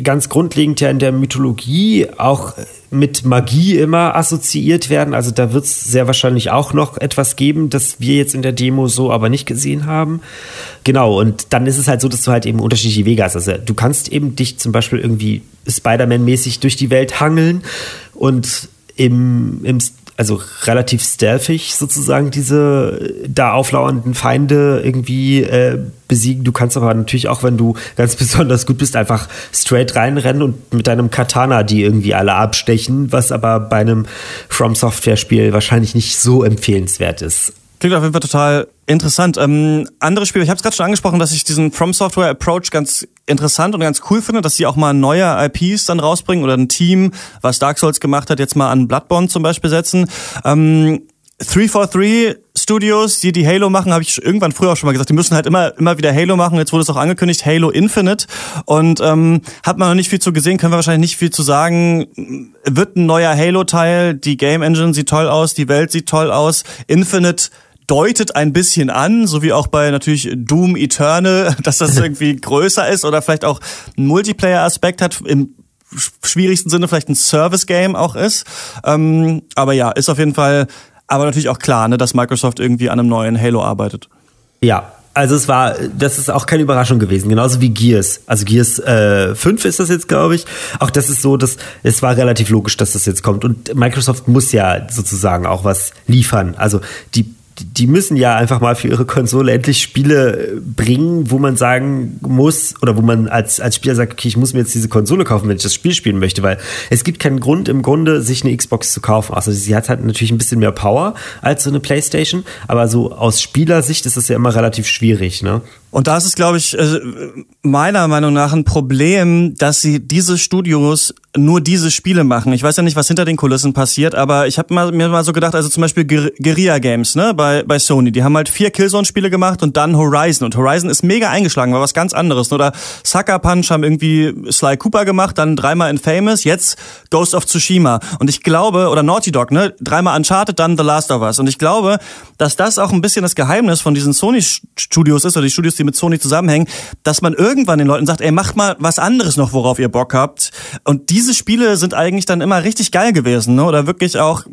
ganz grundlegend ja in der Mythologie auch mit Magie immer assoziiert werden. Also da wird es sehr wahrscheinlich auch noch etwas geben, das wir jetzt in der Demo so aber nicht gesehen haben. Genau, und dann ist es halt so, dass du halt eben unterschiedliche Wege hast. Also du kannst eben dich zum Beispiel irgendwie Spider-Man-mäßig durch die Welt hangeln und im, im also relativ stealthig sozusagen diese da auflauernden Feinde irgendwie äh, besiegen. Du kannst aber natürlich auch, wenn du ganz besonders gut bist, einfach straight reinrennen und mit deinem Katana die irgendwie alle abstechen, was aber bei einem From Software Spiel wahrscheinlich nicht so empfehlenswert ist. Klingt auf jeden Fall total interessant. Ähm, andere Spiele, ich habe es gerade schon angesprochen, dass ich diesen From Software Approach ganz interessant und ganz cool finde, dass sie auch mal neue I Ps dann rausbringen oder ein Team, was Dark Souls gemacht hat, jetzt mal an Bloodborne zum Beispiel setzen. Ähm, drei vier drei Studios, die die Halo machen, habe ich irgendwann früher auch schon mal gesagt, die müssen halt immer immer wieder Halo machen. Jetzt wurde es auch angekündigt, Halo Infinite. Und ähm, hat man noch nicht viel zu gesehen, können wir wahrscheinlich nicht viel zu sagen. Wird ein neuer Halo-Teil, die Game Engine sieht toll aus, die Welt sieht toll aus. Infinite deutet ein bisschen an, so wie auch bei natürlich Doom Eternal, dass das irgendwie größer ist oder vielleicht auch einen Multiplayer-Aspekt hat, im schwierigsten Sinne vielleicht ein Service-Game auch ist. Ähm, aber ja, ist auf jeden Fall, aber natürlich auch klar, ne, dass Microsoft irgendwie an einem neuen Halo arbeitet. Ja, also es war, das ist auch keine Überraschung gewesen, genauso wie Gears. Also Gears äh, fünf ist das jetzt, glaube ich. Auch das ist so, dass es war relativ logisch, dass das jetzt kommt. Und Microsoft muss ja sozusagen auch was liefern. Also die Die müssen ja einfach mal für ihre Konsole endlich Spiele bringen, wo man sagen muss, oder wo man als, als Spieler sagt, okay, ich muss mir jetzt diese Konsole kaufen, wenn ich das Spiel spielen möchte, weil es gibt keinen Grund im Grunde, sich eine Xbox zu kaufen. Also sie hat halt natürlich ein bisschen mehr Power als so eine PlayStation, aber so aus Spielersicht ist das ja immer relativ schwierig, ne? Und da ist es, glaube ich, meiner Meinung nach ein Problem, dass sie diese Studios nur diese Spiele machen. Ich weiß ja nicht, was hinter den Kulissen passiert, aber ich habe mir mal so gedacht, also zum Beispiel Guer- Guerilla Games, ne, bei, bei Sony, die haben halt vier Killzone-Spiele gemacht und dann Horizon. Und Horizon ist mega eingeschlagen, war was ganz anderes. Oder Sucker Punch haben irgendwie Sly Cooper gemacht, dann dreimal Infamous, jetzt Ghost of Tsushima. Und ich glaube, oder Naughty Dog, ne, dreimal Uncharted, dann The Last of Us. Und ich glaube, dass das auch ein bisschen das Geheimnis von diesen Sony-Studios ist, oder die Studios, die mit Sony zusammenhängen, dass man irgendwann den Leuten sagt, ey, macht mal was anderes noch, worauf ihr Bock habt. Und diese Spiele sind eigentlich dann immer richtig geil gewesen, ne? Oder wirklich auch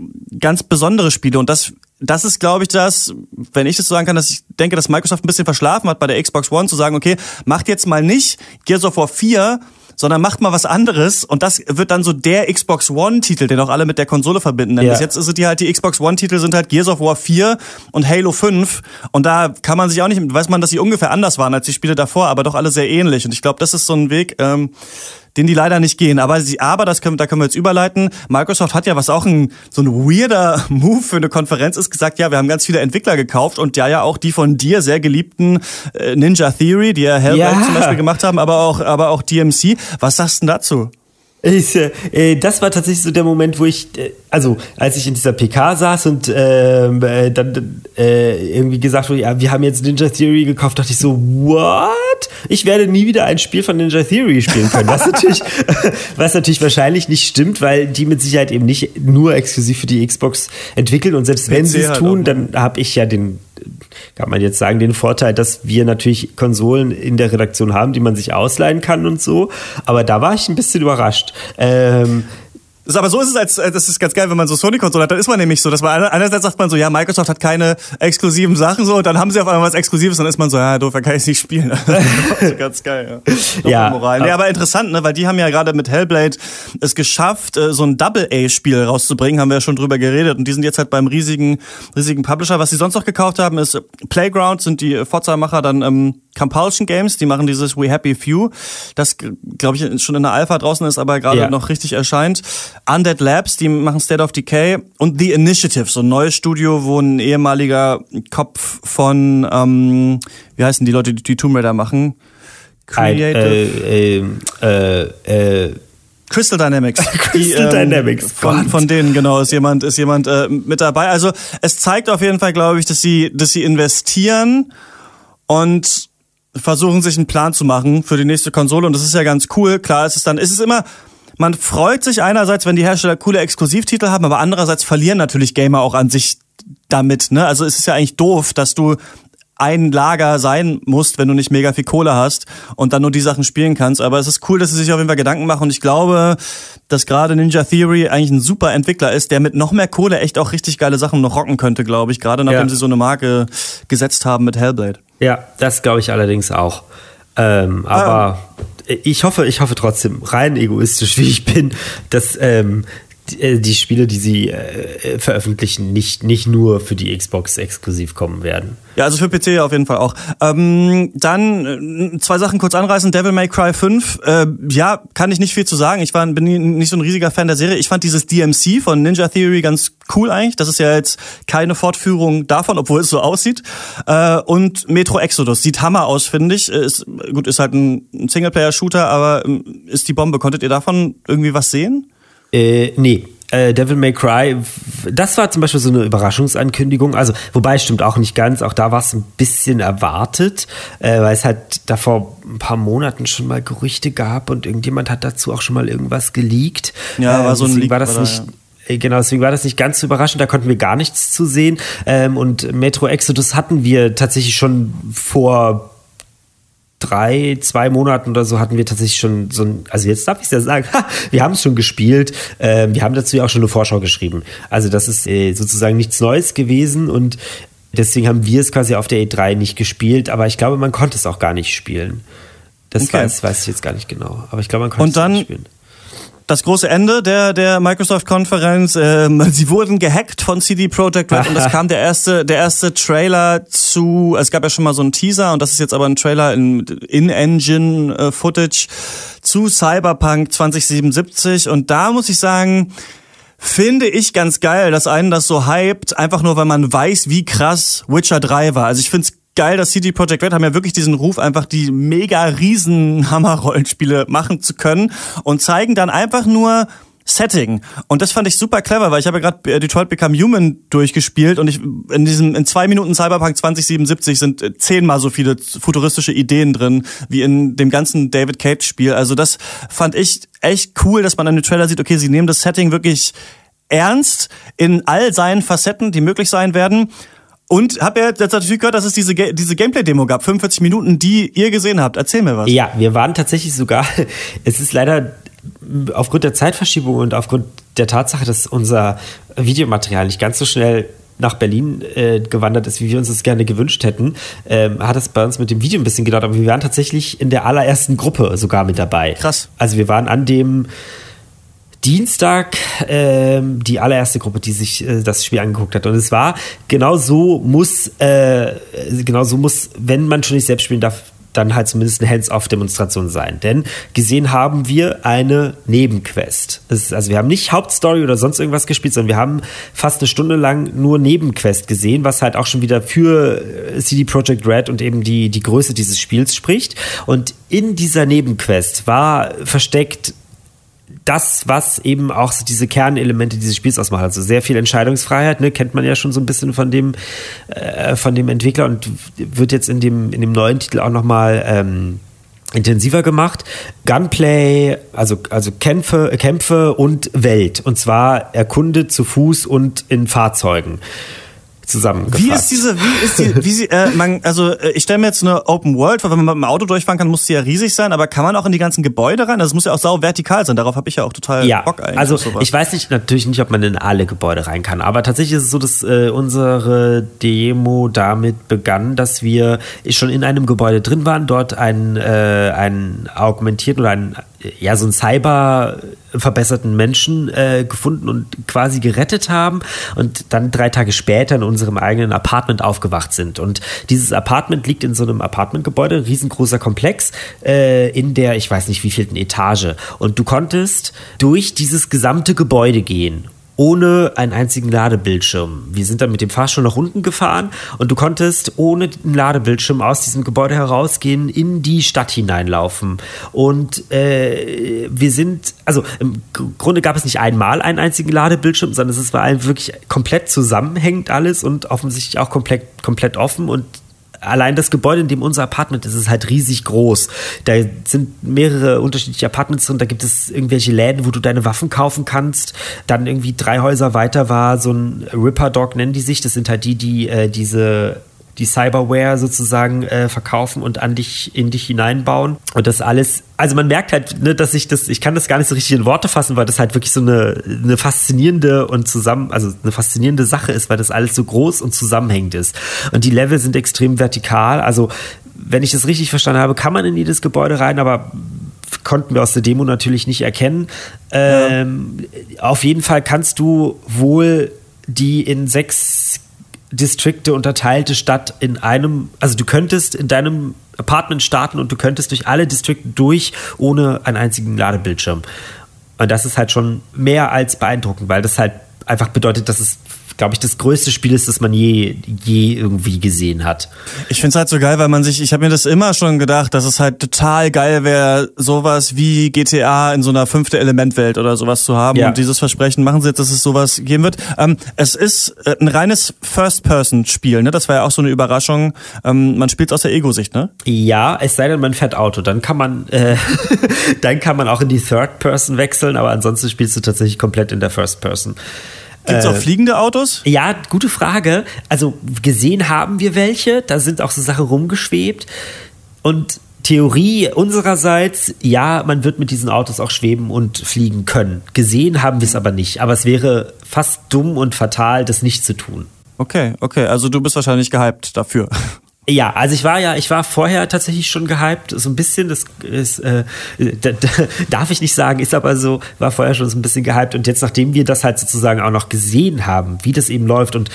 ganz besondere Spiele. Und das, das ist, glaube ich, das, wenn ich das so sagen kann, dass ich denke, dass Microsoft ein bisschen verschlafen hat bei der Xbox One, zu sagen, okay, macht jetzt mal nicht Gears of War vier, sondern macht mal was anderes. Und das wird dann so der Xbox One-Titel, den auch alle mit der Konsole verbinden. Denn yeah. bis jetzt ist es die halt, die Xbox One-Titel sind halt Gears of War vier und Halo fünf. Und da kann man sich auch nicht, weiß man, dass sie ungefähr anders waren als die Spiele davor, aber doch alle sehr ähnlich. Und ich glaube, das ist so ein Weg, ähm, den die leider nicht gehen. Aber sie, aber das können, da können wir jetzt überleiten. Microsoft hat ja, was auch ein so ein weirder Move für eine Konferenz ist, gesagt, ja, wir haben ganz viele Entwickler gekauft und ja, ja auch die von dir sehr geliebten äh, Ninja Theory, die ja Hellblade ja. zum Beispiel gemacht haben, aber auch, aber auch D M C. Was sagst du denn dazu? Ich, äh, das war tatsächlich so der Moment, wo ich, äh, also als ich in dieser P K saß und äh, äh, dann äh, irgendwie gesagt wurde, ja, wir haben jetzt Ninja Theory gekauft, dachte ich so, what? Ich werde nie wieder ein Spiel von Ninja Theory spielen können. Was natürlich, was natürlich wahrscheinlich nicht stimmt, weil die mit Sicherheit eben nicht nur exklusiv für die Xbox entwickeln. Und selbst wenn sie es tun, dann habe ich ja den, kann man jetzt sagen, den Vorteil, dass wir natürlich Konsolen in der Redaktion haben, die man sich ausleihen kann und so. Aber da war ich ein bisschen überrascht. Ähm, aber so ist es, als das ist ganz geil, wenn man so Sony-Konsole hat, dann ist man nämlich so, dass man einerseits sagt man so, ja, Microsoft hat keine exklusiven Sachen so, und dann haben sie auf einmal was Exklusives, dann ist man so, ja, doof, dann kann ich es nicht spielen. Also ganz geil, ja. ja Moral. Nee, aber interessant, ne, weil die haben ja gerade mit Hellblade es geschafft, so ein Double-A-Spiel rauszubringen, haben wir ja schon drüber geredet, und die sind jetzt halt beim riesigen, riesigen Publisher. Was sie sonst noch gekauft haben, ist Playground, sind die Forza-Macher, dann ähm, Compulsion Games, die machen dieses We Happy Few, das, glaube ich, schon in der Alpha draußen ist, aber gerade ja. noch richtig erscheint. Undead Labs, die machen State of Decay, und The Initiative, so ein neues Studio, wo ein ehemaliger Kopf von, ähm, wie heißen die Leute, die, die Tomb Raider machen? Creative. Ein, äh, äh, äh, Crystal Dynamics. Crystal die, ähm, Dynamics. Von, von denen, genau, ist jemand, ist jemand äh, mit dabei. Also es zeigt auf jeden Fall, glaube ich, dass sie, dass sie investieren und versuchen, sich einen Plan zu machen für die nächste Konsole, und das ist ja ganz cool. Klar ist es dann, ist es immer, man freut sich einerseits, wenn die Hersteller coole Exklusivtitel haben, aber andererseits verlieren natürlich Gamer auch an sich damit, ne? Also es ist ja eigentlich doof, dass du ein Lager sein musst, wenn du nicht mega viel Kohle hast und dann nur die Sachen spielen kannst. Aber es ist cool, dass sie sich auf jeden Fall Gedanken machen, und ich glaube, dass gerade Ninja Theory eigentlich ein super Entwickler ist, der mit noch mehr Kohle echt auch richtig geile Sachen noch rocken könnte, glaube ich, gerade nachdem ja. sie so eine Marke gesetzt haben mit Hellblade. Ja, das glaube ich allerdings auch. Ähm, aber ah. ich hoffe, ich hoffe trotzdem, rein egoistisch wie ich bin, dass ähm, die, die Spiele, die sie äh, veröffentlichen, nicht, nicht nur für die Xbox exklusiv kommen werden. Ja, also für P C auf jeden Fall auch. Ähm, dann zwei Sachen kurz anreißen. Devil May Cry fünf. Äh, ja, kann ich nicht viel zu sagen. Ich war, bin nicht so ein riesiger Fan der Serie. Ich fand dieses D M C von Ninja Theory ganz cool eigentlich. Das ist ja jetzt keine Fortführung davon, obwohl es so aussieht. Äh, und Metro Exodus. Sieht Hammer aus, finde ich. Ist, gut, ist halt ein Singleplayer-Shooter, aber ist die Bombe. Konntet ihr davon irgendwie was sehen? Äh, nee. Devil May Cry, das war zum Beispiel so eine Überraschungsankündigung, also wobei stimmt auch nicht ganz, auch da war es ein bisschen erwartet, äh, weil es halt da vor ein paar Monaten schon mal Gerüchte gab und irgendjemand hat dazu auch schon mal irgendwas geleakt. Ja, war so ein Leak, war das nicht. Genau, deswegen war das nicht ganz so überraschend, da konnten wir gar nichts zu sehen, ähm, und Metro Exodus hatten wir tatsächlich schon vor drei, zwei Monaten oder so hatten wir tatsächlich schon so ein, also jetzt darf ich es ja sagen, ha, wir haben es schon gespielt, äh, wir haben dazu ja auch schon eine Vorschau geschrieben. Also das ist äh, sozusagen nichts Neues gewesen, und deswegen haben wir es quasi auf der E drei nicht gespielt, aber ich glaube, man konnte es auch gar nicht spielen. Das okay. weiß, weiß ich jetzt gar nicht genau, aber ich glaube, man konnte es dann- nicht spielen. Das große Ende der, der Microsoft-Konferenz, ähm, sie wurden gehackt von C D Projekt Red, und es kam der erste, der erste Trailer zu, es gab ja schon mal so einen Teaser, und das ist jetzt aber ein Trailer in, In-Engine-Footage zu Cyberpunk zwanzig siebenundsiebzig, und da muss ich sagen, finde ich ganz geil, dass einen das so hypt, einfach nur, weil man weiß, wie krass Witcher drei war. Also ich finde es geil, dass C D Projekt Red haben ja wirklich diesen Ruf, einfach die mega riesen Hammer-Rollenspiele machen zu können, und zeigen dann einfach nur Setting. Und das fand ich super clever, weil ich habe ja gerade Detroit Become Human durchgespielt, und ich in diesem in zwei Minuten Cyberpunk zwanzig siebenundsiebzig sind zehnmal so viele futuristische Ideen drin, wie in dem ganzen David Cage-Spiel. Also das fand ich echt cool, dass man in den Trailer sieht, okay, sie nehmen das Setting wirklich ernst in all seinen Facetten, die möglich sein werden. Und hab ja jetzt natürlich gehört, dass es diese, diese Gameplay-Demo gab, fünfundvierzig Minuten, die ihr gesehen habt. Erzähl mir was. Ja, wir waren tatsächlich sogar, es ist leider aufgrund der Zeitverschiebung und aufgrund der Tatsache, dass unser Videomaterial nicht ganz so schnell nach Berlin äh, gewandert ist, wie wir uns das gerne gewünscht hätten, ähm, hat es bei uns mit dem Video ein bisschen gedauert. Aber wir waren tatsächlich in der allerersten Gruppe sogar mit dabei. Krass. Also wir waren an dem Dienstag ähm, die allererste Gruppe, die sich äh, das Spiel angeguckt hat. Und es war, genau so muss, äh, genau so muss, wenn man schon nicht selbst spielen darf, dann halt zumindest eine Hands-off-Demonstration sein. Denn gesehen haben wir eine Nebenquest. Das ist, also wir haben nicht Hauptstory oder sonst irgendwas gespielt, sondern wir haben fast eine Stunde lang nur Nebenquest gesehen, was halt auch schon wieder für C D Projekt Red und eben die, die Größe dieses Spiels spricht. Und in dieser Nebenquest war versteckt das, was eben auch so diese Kernelemente dieses Spiels ausmacht. Also sehr viel Entscheidungsfreiheit, ne, kennt man ja schon so ein bisschen von dem, äh, von dem Entwickler und wird jetzt in dem, in dem neuen Titel auch nochmal ähm, intensiver gemacht. Gunplay, also, also Kämpfe, Kämpfe und Welt. Und zwar erkundet zu Fuß und in Fahrzeugen. Wie ist diese, wie ist die, wie sie, äh, man, also ich stelle mir jetzt eine Open World vor, wenn man mit dem Auto durchfahren kann, muss sie ja riesig sein, aber kann man auch in die ganzen Gebäude rein? Das muss ja auch sau vertikal sein, darauf habe ich ja auch total ja, Bock eigentlich. Also ich weiß nicht, natürlich nicht, ob man in alle Gebäude rein kann, aber tatsächlich ist es so, dass äh, unsere Demo damit begann, dass wir schon in einem Gebäude drin waren, dort einen, äh, einen augmentierten oder einen, ja, so einen Cyber- verbesserten Menschen äh, gefunden und quasi gerettet haben und dann drei Tage später in unserem eigenen Apartment aufgewacht sind. Und dieses Apartment liegt in so einem Apartmentgebäude, riesengroßer Komplex, äh, in der, ich weiß nicht wievielten Etage. Und du konntest durch dieses gesamte Gebäude gehen, ohne einen einzigen Ladebildschirm. Wir sind dann mit dem Fahrstuhl nach unten gefahren und du konntest ohne einen Ladebildschirm aus diesem Gebäude herausgehen, in die Stadt hineinlaufen. Und äh, wir sind, also im Grunde gab es nicht einmal einen einzigen Ladebildschirm, sondern es war wirklich komplett zusammenhängend alles und offensichtlich auch komplett, komplett offen. Und allein das Gebäude, in dem unser Apartment ist, ist halt riesig groß. Da sind mehrere unterschiedliche Apartments drin. Da gibt es irgendwelche Läden, wo du deine Waffen kaufen kannst. Dann irgendwie drei Häuser weiter war so ein Ripper Dog, nennen die sich. Das sind halt die, die äh, diese die Cyberware sozusagen äh, verkaufen und an dich, in dich hineinbauen. Und das alles, also man merkt halt, ne, dass ich das, ich kann das gar nicht so richtig in Worte fassen, weil das halt wirklich so eine, eine faszinierende und zusammen, also eine faszinierende Sache ist, weil das alles so groß und zusammenhängend ist. Und die Level sind extrem vertikal. Also, wenn ich das richtig verstanden habe, kann man in jedes Gebäude rein, aber konnten wir aus der Demo natürlich nicht erkennen. Ähm, ja. Auf jeden Fall kannst du wohl die in sechs Distrikte unterteilte Stadt in einem, also du könntest in deinem Apartment starten und du könntest durch alle Distrikte durch, ohne einen einzigen Ladebildschirm. Und das ist halt schon mehr als beeindruckend, weil das halt einfach bedeutet, dass es, glaube ich, das größte Spiel ist, das man je, je irgendwie gesehen hat. Ich finde es halt so geil, weil man sich, ich habe mir das immer schon gedacht, dass es halt total geil wäre, sowas wie G T A in so einer fünfte Elementwelt oder sowas zu haben. Ja. Und dieses Versprechen machen sie jetzt, dass es sowas geben wird. Ähm, es ist ein reines First-Person-Spiel, ne? Das war ja auch so eine Überraschung. Ähm, man spielt es aus der Ego-Sicht, ne? Ja, es sei denn, man fährt Auto. Dann kann man, äh, dann kann man auch in die Third-Person wechseln, aber ansonsten spielst du tatsächlich komplett in der First-Person. Gibt's auch äh, fliegende Autos? Ja, gute Frage. Also gesehen haben wir welche, da sind auch so Sachen rumgeschwebt. Und Theorie unsererseits, ja, man wird mit diesen Autos auch schweben und fliegen können. Gesehen haben wir es aber nicht. Aber es wäre fast dumm und fatal, das nicht zu tun. Okay, okay. Also du bist wahrscheinlich gehypt dafür. Ja, also ich war ja, ich war vorher tatsächlich schon gehypt, so ein bisschen, das ist, äh, da, da, darf ich nicht sagen, ist aber so, war vorher schon so ein bisschen gehypt und jetzt, nachdem wir das halt sozusagen auch noch gesehen haben, wie das eben läuft und,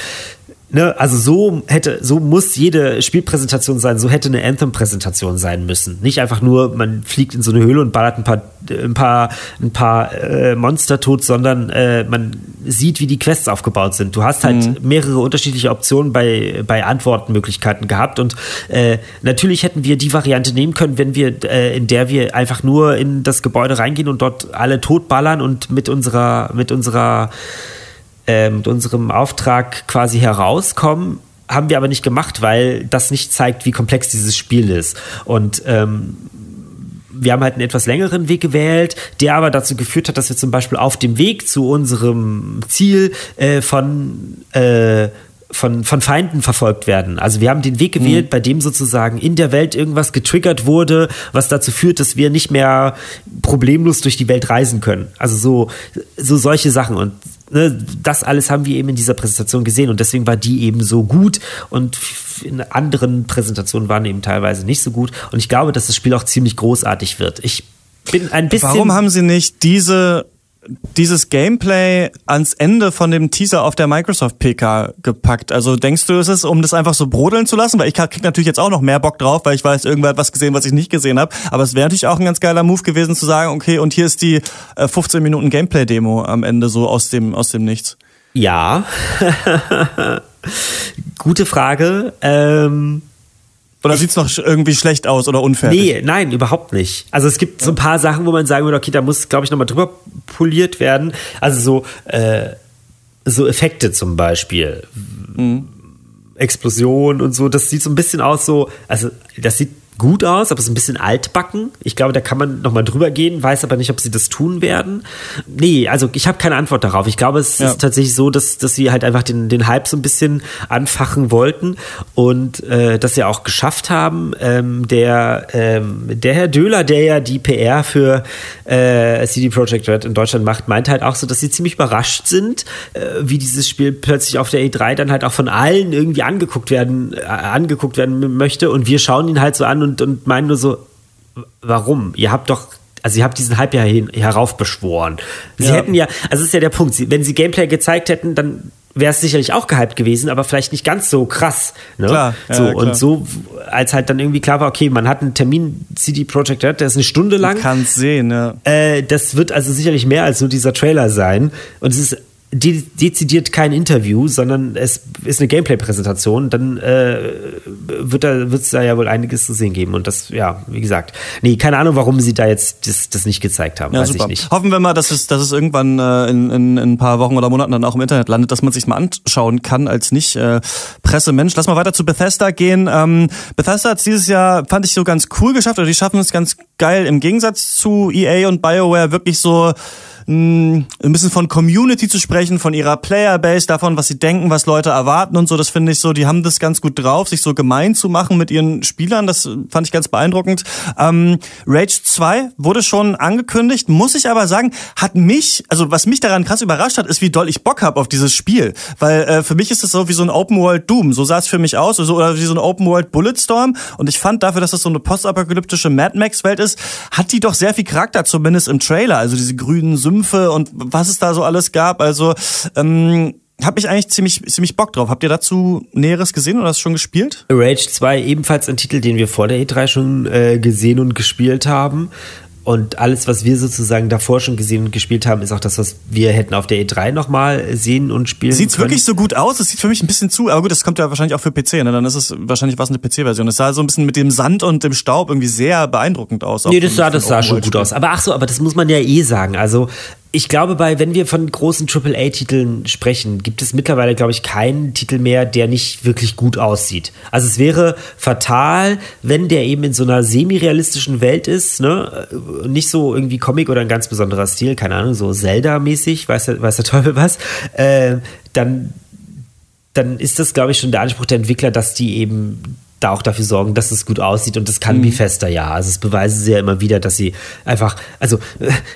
ne, also so hätte, so muss jede Spielpräsentation sein, so hätte eine Anthem-Präsentation sein müssen. Nicht einfach nur, man fliegt in so eine Höhle und ballert ein paar, ein paar, ein paar äh, Monster tot, sondern äh, man sieht, wie die Quests aufgebaut sind. Du hast halt mhm. mehrere unterschiedliche Optionen bei, bei Antwortmöglichkeiten gehabt und äh, natürlich hätten wir die Variante nehmen können, wenn wir, äh, in der wir einfach nur in das Gebäude reingehen und dort alle totballern und mit unserer, mit unserer mit unserem Auftrag quasi herauskommen, haben wir aber nicht gemacht, weil das nicht zeigt, wie komplex dieses Spiel ist. Und ähm, wir haben halt einen etwas längeren Weg gewählt, der aber dazu geführt hat, dass wir zum Beispiel auf dem Weg zu unserem Ziel äh, von äh, Von, von Feinden verfolgt werden. Also wir haben den Weg gewählt, mhm. bei dem sozusagen in der Welt irgendwas getriggert wurde, was dazu führt, dass wir nicht mehr problemlos durch die Welt reisen können. Also so, so solche Sachen. Und ne, das alles haben wir eben in dieser Präsentation gesehen und deswegen war die eben so gut und in anderen Präsentationen waren eben teilweise nicht so gut. Und ich glaube, dass das Spiel auch ziemlich großartig wird. Ich bin ein bisschen... Warum haben sie nicht diese... dieses Gameplay ans Ende von dem Teaser auf der Microsoft P K gepackt? Also denkst du, ist es, um das einfach so brodeln zu lassen? Weil ich krieg natürlich jetzt auch noch mehr Bock drauf, weil ich weiß, irgendwer hat was gesehen, was ich nicht gesehen habe. Aber es wäre natürlich auch ein ganz geiler Move gewesen, zu sagen, okay, und hier ist die äh, fünfzehn Minuten Gameplay-Demo am Ende so aus dem, aus dem Nichts. Ja. Gute Frage. Ähm, Oder sieht es noch irgendwie schlecht aus oder unfertig? Nee, nein, überhaupt nicht. Also es gibt so ein paar Sachen, wo man sagen würde, okay, da muss, glaube ich, nochmal drüber poliert werden. Also so, äh, so Effekte zum Beispiel. Mhm. Explosionen und so, das sieht so ein bisschen aus so, also das sieht gut aus, aber es ist ein bisschen altbacken. Ich glaube, da kann man nochmal drüber gehen, weiß aber nicht, ob sie das tun werden. Nee, also ich habe keine Antwort darauf. Ich glaube, es ja. ist tatsächlich so, dass, dass sie halt einfach den, den Hype so ein bisschen anfachen wollten und äh, das ja auch geschafft haben. Ähm, der, ähm, der Herr Döhler, der ja die P R für äh, C D Projekt Red in Deutschland macht, meint halt auch so, dass sie ziemlich überrascht sind, äh, wie dieses Spiel plötzlich auf der E drei dann halt auch von allen irgendwie angeguckt werden, äh, angeguckt werden möchte, und wir schauen ihn halt so an Und, und meinen nur so, warum? Ihr habt doch, also ihr habt diesen Hype ja hin, heraufbeschworen. Sie ja. hätten ja, also das ist ja der Punkt, sie, wenn sie Gameplay gezeigt hätten, dann wäre es sicherlich auch gehypt gewesen, aber vielleicht nicht ganz so krass. Ne? Klar, so, ja, klar. Und so, als halt dann irgendwie klar war, okay, man hat einen Termin, C D Projekt Red, der ist eine Stunde lang. Man kann es sehen, ja. Äh, das wird also sicherlich mehr als nur dieser Trailer sein. Und es ist de- dezidiert kein Interview, sondern es ist eine Gameplay-Präsentation, dann äh, wird da wird's da ja wohl einiges zu sehen geben, und das, ja, wie gesagt, nee, keine Ahnung, warum sie da jetzt das, das nicht gezeigt haben, ja, weiß super. ich nicht. Hoffen wir mal, dass es, dass es irgendwann äh, in, in, in ein paar Wochen oder Monaten dann auch im Internet landet, dass man sich mal anschauen kann als nicht äh, Pressemensch. Lass mal weiter zu Bethesda gehen. Ähm, Bethesda hat dieses Jahr, fand ich, so ganz cool geschafft, oder die schaffen es ganz geil, im Gegensatz zu E A und BioWare wirklich so ein bisschen von Community zu sprechen, von ihrer Playerbase, davon, was sie denken, was Leute erwarten und so. Das finde ich so, die haben das ganz gut drauf, sich so gemein zu machen mit ihren Spielern. Das fand ich ganz beeindruckend. Ähm, Rage zwei wurde schon angekündigt, muss ich aber sagen, hat mich, also was mich daran krass überrascht hat, ist, wie doll ich Bock habe auf dieses Spiel. Weil äh, für mich ist das so wie so ein Open-World-Doom. So sah es für mich aus. Also, oder wie so ein Open-World-Bulletstorm. Und ich fand dafür, dass das so eine postapokalyptische Mad Max-Welt ist, hat die doch sehr viel Charakter, zumindest im Trailer. Also diese grünen Symbolen und was es da so alles gab. Also ähm, hab ich eigentlich ziemlich, ziemlich Bock drauf. Habt ihr dazu Näheres gesehen oder hast schon gespielt? Rage zwei, ebenfalls ein Titel, den wir vor der E drei schon äh, gesehen und gespielt haben. Und alles, was wir sozusagen davor schon gesehen und gespielt haben, ist auch das, was wir hätten auf der E drei nochmal sehen und spielen Sieht's können. Wirklich so gut aus? Es sieht für mich ein bisschen zu, aber gut, das kommt ja wahrscheinlich auch für P C, ne? Dann ist es wahrscheinlich was eine P C-Version. Das sah so ein bisschen mit dem Sand und dem Staub irgendwie sehr beeindruckend aus. Nee, das sah, das sah schon gut aus. Aber ach so, aber das muss man ja eh sagen. Also, ich glaube, bei, wenn wir von großen Triple A Titeln sprechen, gibt es mittlerweile, glaube ich, keinen Titel mehr, der nicht wirklich gut aussieht. Also es wäre fatal, wenn der eben in so einer semi-realistischen Welt ist, ne? Nicht so irgendwie Comic oder ein ganz besonderer Stil, keine Ahnung, so Zelda-mäßig, weiß der, weiß der Teufel was, äh, dann, dann ist das, glaube ich, schon der Anspruch der Entwickler, dass die eben da auch dafür sorgen, dass es gut aussieht, und das kann mhm. Bethesda ja. Also es beweisen sie ja immer wieder, dass sie einfach, also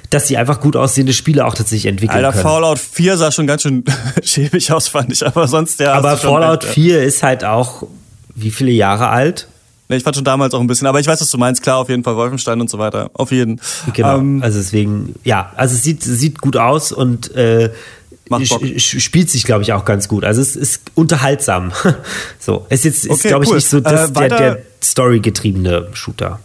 dass sie einfach gut aussehende Spiele auch tatsächlich entwickeln Alter, können. Fallout vier sah schon ganz schön schäbig aus, fand ich, aber sonst ja. Aber Fallout vier ist halt auch wie viele Jahre alt? Ich fand schon damals auch ein bisschen, aber ich weiß, was du meinst, klar, auf jeden Fall Wolfenstein und so weiter, auf jeden. Genau, ähm, also deswegen, ja, also es sieht, sieht gut aus und äh, spielt sich, glaube ich, auch ganz gut. Also es ist unterhaltsam. So, es ist, ist okay, glaube ich, cool. nicht so das, äh, der, der storygetriebene Shooter.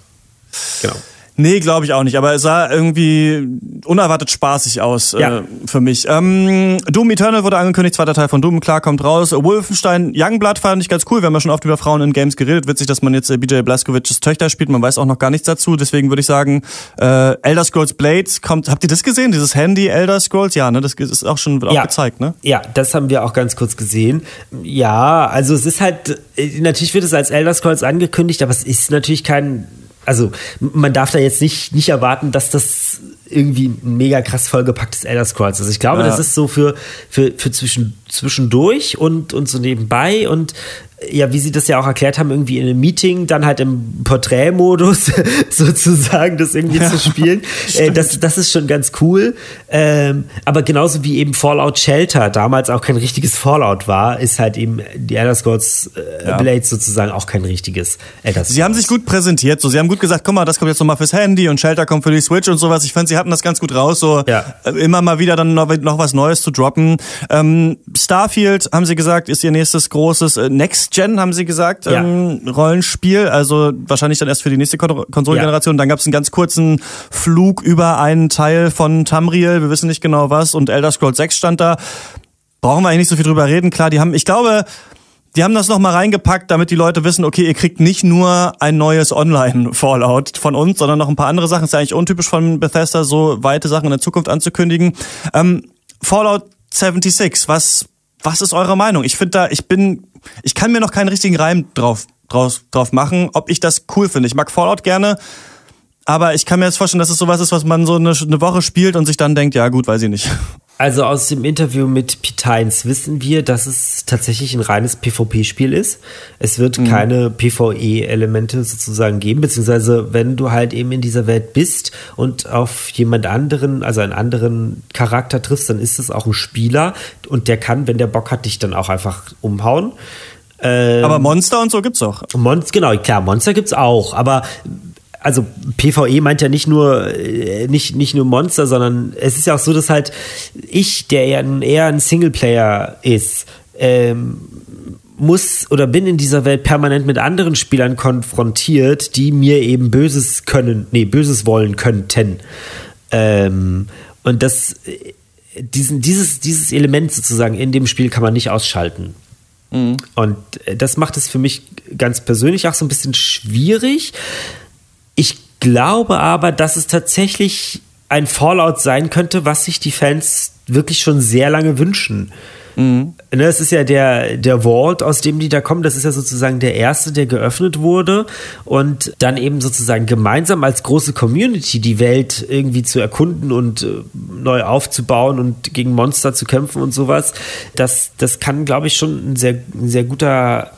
Genau. Nee, glaube ich auch nicht, aber es sah irgendwie unerwartet spaßig aus ja. äh, für mich. Ähm, Doom Eternal wurde angekündigt, zweiter Teil von Doom, klar, kommt raus. Wolfenstein Youngblood fand ich ganz cool, wir haben ja schon oft über Frauen in Games geredet, witzig, dass man jetzt äh, B J Blazkowicz's Töchter spielt, man weiß auch noch gar nichts dazu, deswegen würde ich sagen, äh, Elder Scrolls Blades kommt, habt ihr das gesehen, dieses Handy Elder Scrolls? Ja, ne, das ist auch schon wird ja. auch gezeigt, ne? Ja, das haben wir auch ganz kurz gesehen. Ja, also es ist halt, natürlich wird es als Elder Scrolls angekündigt, aber es ist natürlich kein... Also man darf da jetzt nicht, nicht erwarten, dass das irgendwie ein mega krass vollgepacktes Elder Scrolls ist. Ich glaube, ja. das ist so für, für, für zwischen, zwischendurch und, und so nebenbei. Und ja, wie sie das ja auch erklärt haben, irgendwie in einem Meeting, dann halt im Porträtmodus sozusagen das irgendwie ja, zu spielen. Äh, das, das ist schon ganz cool. Ähm, aber genauso wie eben Fallout Shelter damals auch kein richtiges Fallout war, ist halt eben die Elder Scrolls äh, ja. Blades sozusagen auch kein richtiges Elder Scrolls. Sie haben sich gut präsentiert. So, sie haben gut gesagt, guck mal, das kommt jetzt nochmal fürs Handy und Shelter kommt für die Switch und sowas. Ich fand, sie hatten das ganz gut raus, so ja. immer mal wieder dann noch, noch was Neues zu droppen. Ähm, Starfield, haben sie gesagt, ist ihr nächstes großes äh, Next Gen, haben sie gesagt, ja. ähm, Rollenspiel, also wahrscheinlich dann erst für die nächste Kon- Konsolengeneration. Ja. Dann gab es einen ganz kurzen Flug über einen Teil von Tamriel, wir wissen nicht genau was, und Elder Scrolls sechs stand da. Brauchen wir eigentlich nicht so viel drüber reden, klar, die haben, ich glaube... Die haben das nochmal reingepackt, damit die Leute wissen, okay, ihr kriegt nicht nur ein neues Online-Fallout von uns, sondern noch ein paar andere Sachen. Das ist ja eigentlich untypisch von Bethesda, so weite Sachen in der Zukunft anzukündigen. Ähm, Fallout sechsundsiebzig, was, was ist eure Meinung? Ich finde da, ich bin, ich kann mir noch keinen richtigen Reim drauf, drauf, drauf machen, ob ich das cool finde. Ich mag Fallout gerne, aber ich kann mir jetzt vorstellen, dass es sowas ist, was man so eine, eine Woche spielt und sich dann denkt, ja gut, weiß ich nicht. Also aus dem Interview mit Pete Hines wissen wir, dass es tatsächlich ein reines PvP-Spiel ist. Es wird mhm. keine PvE-Elemente sozusagen geben, beziehungsweise wenn du halt eben in dieser Welt bist und auf jemand anderen, also einen anderen Charakter triffst, dann ist es auch ein Spieler und der kann, wenn der Bock hat, dich dann auch einfach umhauen. Ähm, aber Monster und so gibt's auch. Monst, genau, klar, Monster gibt's auch, aber... Also PvE meint ja nicht nur nicht, nicht nur Monster, sondern es ist ja auch so, dass halt ich, der ja eher ein Singleplayer ist, ähm, muss oder bin in dieser Welt permanent mit anderen Spielern konfrontiert, die mir eben Böses können, nee, Böses wollen könnten. Ähm, und das, diesen, dieses, dieses Element sozusagen in dem Spiel kann man nicht ausschalten. Mhm. Und das macht es für mich ganz persönlich auch so ein bisschen schwierig. Ich glaube aber, dass es tatsächlich ein Fallout sein könnte, was sich die Fans wirklich schon sehr lange wünschen. Mhm. Das ist ja der, der Vault, aus dem die da kommen. Das ist ja sozusagen der erste, der geöffnet wurde. Und dann eben sozusagen gemeinsam als große Community die Welt irgendwie zu erkunden und neu aufzubauen und gegen Monster zu kämpfen und sowas. Das, das kann, glaube ich, schon ein sehr, ein sehr guter,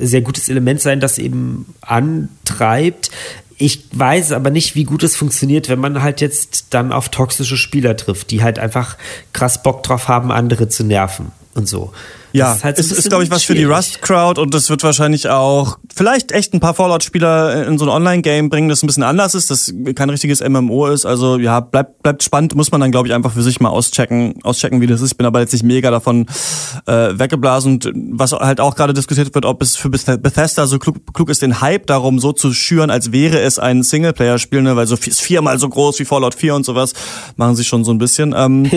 sehr gutes Element sein, das eben antreibt. Ich weiß aber nicht, wie gut es funktioniert, wenn man halt jetzt dann auf toxische Spieler trifft, die halt einfach krass Bock drauf haben, andere zu nerven und so. Ja, das ist halt so es ist, glaube ich, was schwierig für die Rust-Crowd und das wird wahrscheinlich auch vielleicht echt ein paar Fallout-Spieler in so ein Online-Game bringen, das ein bisschen anders ist, das kein richtiges M M O ist. Also ja, bleibt bleibt spannend, muss man dann, glaube ich, einfach für sich mal auschecken, auschecken, wie das ist. Ich bin aber jetzt nicht mega davon äh, weggeblasen. Und was halt auch gerade diskutiert wird, ob es für Bethesda so klug, klug ist, den Hype darum so zu schüren, als wäre es ein Singleplayer-Spiel, ne? Weil so ist viermal so groß wie Fallout vier und sowas, machen sie schon so ein bisschen. Ähm,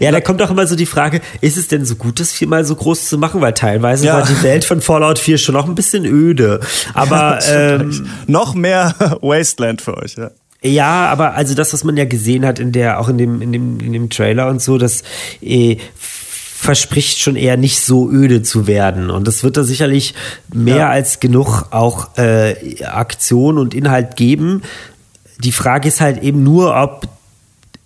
ja, da kommt auch immer so die Frage, ist es denn so gut, dass viermal so groß zu machen, weil teilweise ja. war die Welt von Fallout vier schon noch ein bisschen öde. Aber ähm, noch mehr Wasteland für euch, ja. Ja, aber also das, was man ja gesehen hat in der, auch in dem, in dem, in dem Trailer und so, das eh, verspricht schon eher nicht so öde zu werden. Und das wird da sicherlich mehr ja. als genug auch äh, Aktion und Inhalt geben. Die Frage ist halt eben nur, ob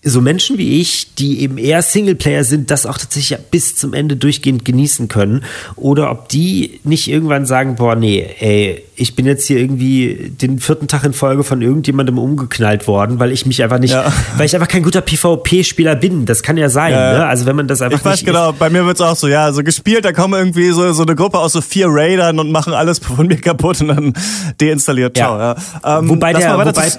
so Menschen wie ich, die eben eher Singleplayer sind, das auch tatsächlich bis zum Ende durchgehend genießen können. Oder ob die nicht irgendwann sagen, boah, nee, ey, ich bin jetzt hier irgendwie den vierten Tag in Folge von irgendjemandem umgeknallt worden, weil ich mich einfach nicht, ja. weil ich einfach kein guter PvP-Spieler bin. Das kann ja sein, ja. ne? Also wenn man das einfach ich weiß nicht... Genau, bei mir wird's auch so, ja, so gespielt, da kommen irgendwie so, so eine Gruppe aus so vier Raidern und machen alles von mir kaputt und dann deinstalliert. Ciao, ja. ja. Ähm, wobei der... Wobei,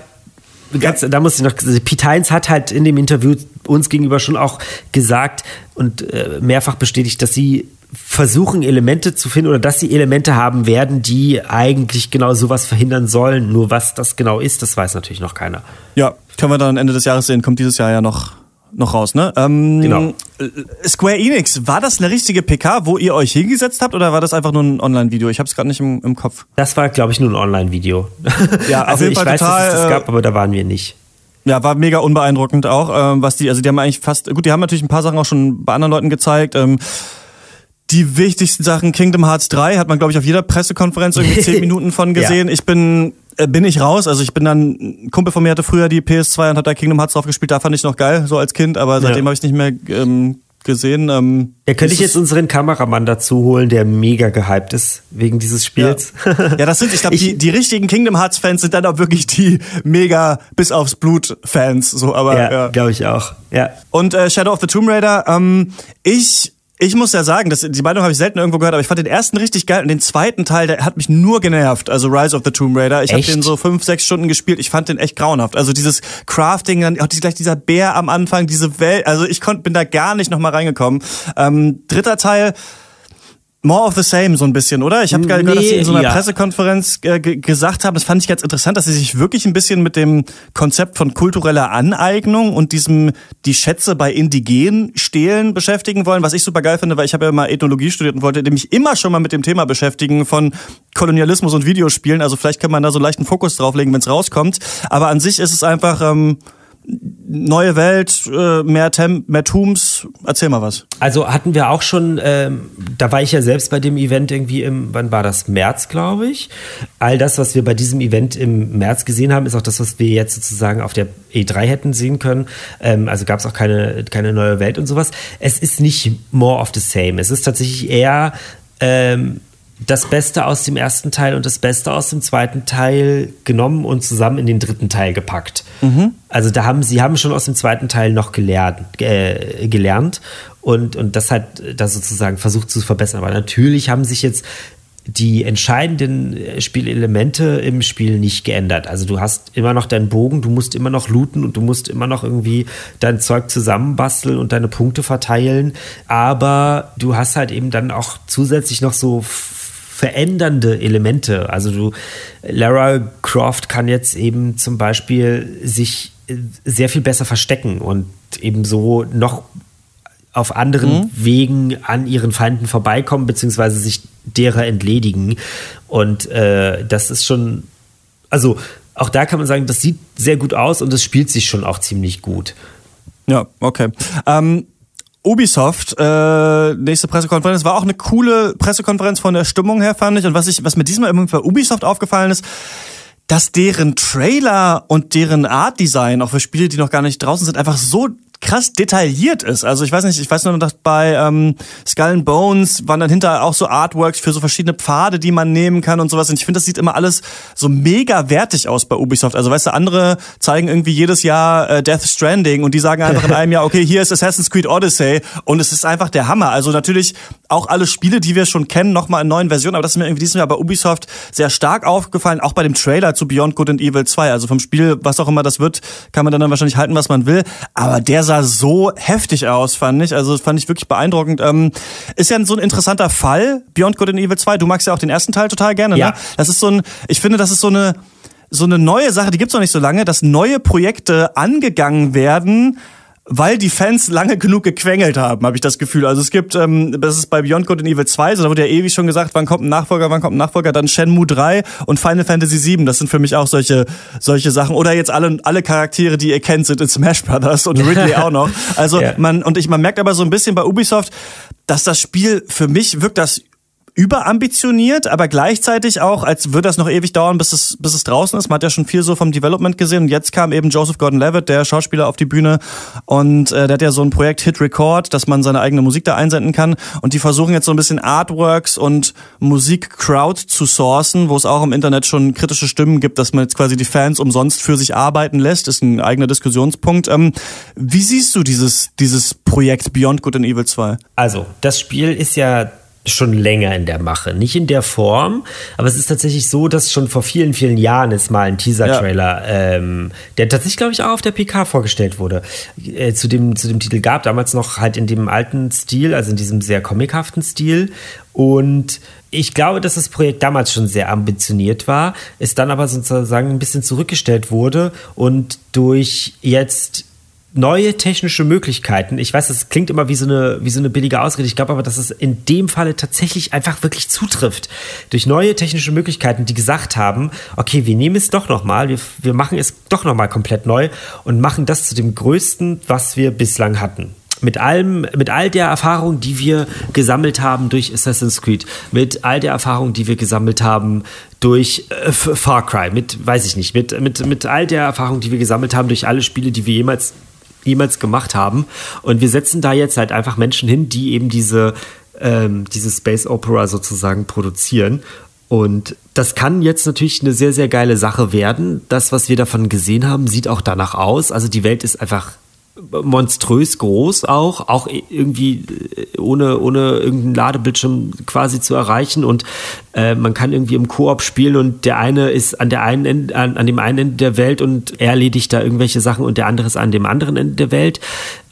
Ganz, da muss ich noch, Pete Hines hat halt in dem Interview uns gegenüber schon auch gesagt und äh, mehrfach bestätigt, dass sie versuchen, Elemente zu finden oder dass sie Elemente haben werden, die eigentlich genau sowas verhindern sollen. Nur was das genau ist, das weiß natürlich noch keiner. Ja, können wir dann Ende des Jahres sehen. Kommt dieses Jahr ja noch, noch raus, ne? Ähm, genau. Square Enix, war das eine richtige P K, wo ihr euch hingesetzt habt oder war das einfach nur ein Online-Video? Ich hab's gerade nicht im, im Kopf. Das war, glaube ich, nur ein Online-Video. Ja, also auf jeden Fall ich total, weiß, dass es das gab, aber da waren wir nicht. Ja, war mega unbeeindruckend auch, was die, also die haben eigentlich fast, gut, die haben natürlich ein paar Sachen auch schon bei anderen Leuten gezeigt. Die wichtigsten Sachen, Kingdom Hearts drei, hat man, glaube ich, auf jeder Pressekonferenz irgendwie zehn Minuten von gesehen. Ja. Ich bin... bin ich raus, also ich bin dann, ein Kumpel von mir hatte früher die P S zwei und hat da Kingdom Hearts drauf gespielt, da fand ich noch geil, so als Kind, aber seitdem ja. habe ich nicht mehr ähm, gesehen. Ähm, ja, könnte ich jetzt unseren Kameramann dazu holen, der mega gehypt ist, wegen dieses Spiels. Ja, ja das sind, ich glaube, die, die richtigen Kingdom Hearts Fans sind dann auch wirklich die mega bis aufs Blut Fans, so, aber ja. ja. glaube ich auch, ja. Und äh, Shadow of the Tomb Raider, ähm, ich Ich muss ja sagen, das, die Meinung habe ich selten irgendwo gehört, aber ich fand den ersten richtig geil und den zweiten Teil, der hat mich nur genervt, also Rise of the Tomb Raider. Ich habe den so fünf, sechs Stunden gespielt, ich fand den echt grauenhaft. Also dieses Crafting, dann auch gleich dieser Bär am Anfang, diese Welt, also ich konnt, bin da gar nicht nochmal reingekommen. Ähm, dritter Teil, more of the same so ein bisschen, oder? Ich habe gerade nee, gehört, dass sie in so einer ja. Pressekonferenz äh, g- gesagt haben, das fand ich ganz interessant, dass sie sich wirklich ein bisschen mit dem Konzept von kultureller Aneignung und diesem die Schätze bei Indigenen stehlen beschäftigen wollen, was ich super geil finde, weil ich habe ja mal Ethnologie studiert und wollte mich immer schon mal mit dem Thema beschäftigen von Kolonialismus und Videospielen, also vielleicht kann man da so leichten Fokus drauflegen, wenn es rauskommt, aber an sich ist es einfach... Ähm, neue Welt, mehr, Tem- mehr Tombs, erzähl mal was. Also hatten wir auch schon, ähm, da war ich ja selbst bei dem Event irgendwie im, wann war das? März, glaube ich. All das, was wir bei diesem Event im März gesehen haben, ist auch das, was wir jetzt sozusagen auf der E drei hätten sehen können. Ähm, also gab es auch keine, keine neue Welt und sowas. Es ist nicht more of the same. Es ist tatsächlich eher ähm, das Beste aus dem ersten Teil und das Beste aus dem zweiten Teil genommen und zusammen in den dritten Teil gepackt. Mhm. Also da haben sie haben schon aus dem zweiten Teil noch gelernt, äh, gelernt und, und das hat da sozusagen versucht zu verbessern. Aber natürlich haben sich jetzt die entscheidenden Spielelemente im Spiel nicht geändert. Also du hast immer noch deinen Bogen, du musst immer noch looten und du musst immer noch irgendwie dein Zeug zusammenbasteln und deine Punkte verteilen. Aber du hast halt eben dann auch zusätzlich noch so verändernde Elemente. Also du, Lara Croft kann jetzt eben zum Beispiel sich sehr viel besser verstecken und eben so noch auf anderen mhm. Wegen an ihren Feinden vorbeikommen, beziehungsweise sich derer entledigen. Und äh, das ist schon, also auch da kann man sagen, das sieht sehr gut aus und das spielt sich schon auch ziemlich gut. Ja, okay. Ähm, Ubisoft, äh, nächste Pressekonferenz, war auch eine coole Pressekonferenz von der Stimmung her, fand ich. Und was ich, was mir diesmal bei Ubisoft aufgefallen ist, dass deren Trailer und deren Art-Design, auch für Spiele, die noch gar nicht draußen sind, einfach so krass detailliert ist. Also ich weiß nicht, ich weiß nur noch, dass bei ähm, Skull and Bones waren dann hinterher auch so Artworks für so verschiedene Pfade, die man nehmen kann und sowas. Und ich finde, das sieht immer alles so mega wertig aus bei Ubisoft. Also weißt du, andere zeigen irgendwie jedes Jahr äh, Death Stranding und die sagen einfach in einem Jahr, okay, hier ist Assassin's Creed Odyssey und es ist einfach der Hammer. Also natürlich auch alle Spiele, die wir schon kennen, nochmal in neuen Versionen. Aber das ist mir irgendwie dieses Jahr bei Ubisoft sehr stark aufgefallen, auch bei dem Trailer zu Beyond Good and Evil zwei. Also vom Spiel, was auch immer das wird, kann man dann, dann wahrscheinlich halten, was man will. Aber der sah so heftig aus, fand ich. Also fand ich wirklich beeindruckend. Ähm, ist ja so ein interessanter Fall, Beyond Good and Evil zwei. Du magst ja auch den ersten Teil total gerne, ja. Ne? Das ist so ein, ich finde, das ist so eine, so eine neue Sache, die gibt's noch nicht so lange, dass neue Projekte angegangen werden, weil die Fans lange genug gequengelt haben, habe ich das Gefühl. Also es gibt, ähm, das ist bei Beyond Good and Evil zwei, so da wurde ja ewig schon gesagt, wann kommt ein Nachfolger, wann kommt ein Nachfolger, dann Shenmue drei und Final Fantasy sieben. Das sind für mich auch solche solche Sachen. Oder jetzt alle alle Charaktere, die ihr kennt, sind in Smash Brothers und Ridley auch noch. Also yeah. man und ich man merkt aber so ein bisschen bei Ubisoft, dass das Spiel für mich wirkt das überambitioniert, aber gleichzeitig auch, als würde das noch ewig dauern, bis es bis es draußen ist. Man hat ja schon viel so vom Development gesehen und jetzt kam eben Joseph Gordon-Levitt, der Schauspieler, auf die Bühne und äh, der hat ja so ein Projekt Hit Record, dass man seine eigene Musik da einsenden kann und die versuchen jetzt so ein bisschen Artworks und Musik-Crowd zu sourcen, wo es auch im Internet schon kritische Stimmen gibt, dass man jetzt quasi die Fans umsonst für sich arbeiten lässt, ist ein eigener Diskussionspunkt. Ähm, wie siehst du dieses dieses Projekt Beyond Good and Evil zwei? Also, das Spiel ist ja schon länger in der Mache. Nicht in der Form, aber es ist tatsächlich so, dass schon vor vielen, vielen Jahren jetzt mal ein Teaser-Trailer, ja. ähm, der tatsächlich, glaube ich, auch auf der P K vorgestellt wurde, äh, zu dem, zu dem Titel gab. Damals noch halt in dem alten Stil, also in diesem sehr comichaften Stil. Und ich glaube, dass das Projekt damals schon sehr ambitioniert war, es dann aber sozusagen ein bisschen zurückgestellt wurde und durch jetzt neue technische Möglichkeiten. Ich weiß, das klingt immer wie so eine, wie so eine billige Ausrede. Ich glaube aber, dass es in dem Falle tatsächlich einfach wirklich zutrifft. Durch neue technische Möglichkeiten, die gesagt haben, okay, wir nehmen es doch nochmal, wir, wir machen es doch nochmal komplett neu und machen das zu dem Größten, was wir bislang hatten. Mit allem, mit all der Erfahrung, die wir gesammelt haben durch Assassin's Creed, mit all der Erfahrung, die wir gesammelt haben durch äh, Far Cry, mit, weiß ich nicht, mit, mit, mit all der Erfahrung, die wir gesammelt haben durch alle Spiele, die wir jemals jemals gemacht haben. Und wir setzen da jetzt halt einfach Menschen hin, die eben diese, ähm, diese Space Opera sozusagen produzieren. Und das kann jetzt natürlich eine sehr, sehr geile Sache werden. Das, was wir davon gesehen haben, sieht auch danach aus. Also die Welt ist einfach monströs groß auch, auch irgendwie ohne, ohne irgendeinen Ladebildschirm quasi zu erreichen und äh, man kann irgendwie im Koop spielen und der eine ist an der einen Ende, an, an dem einen Ende der Welt und er erledigt da irgendwelche Sachen und der andere ist an dem anderen Ende der Welt.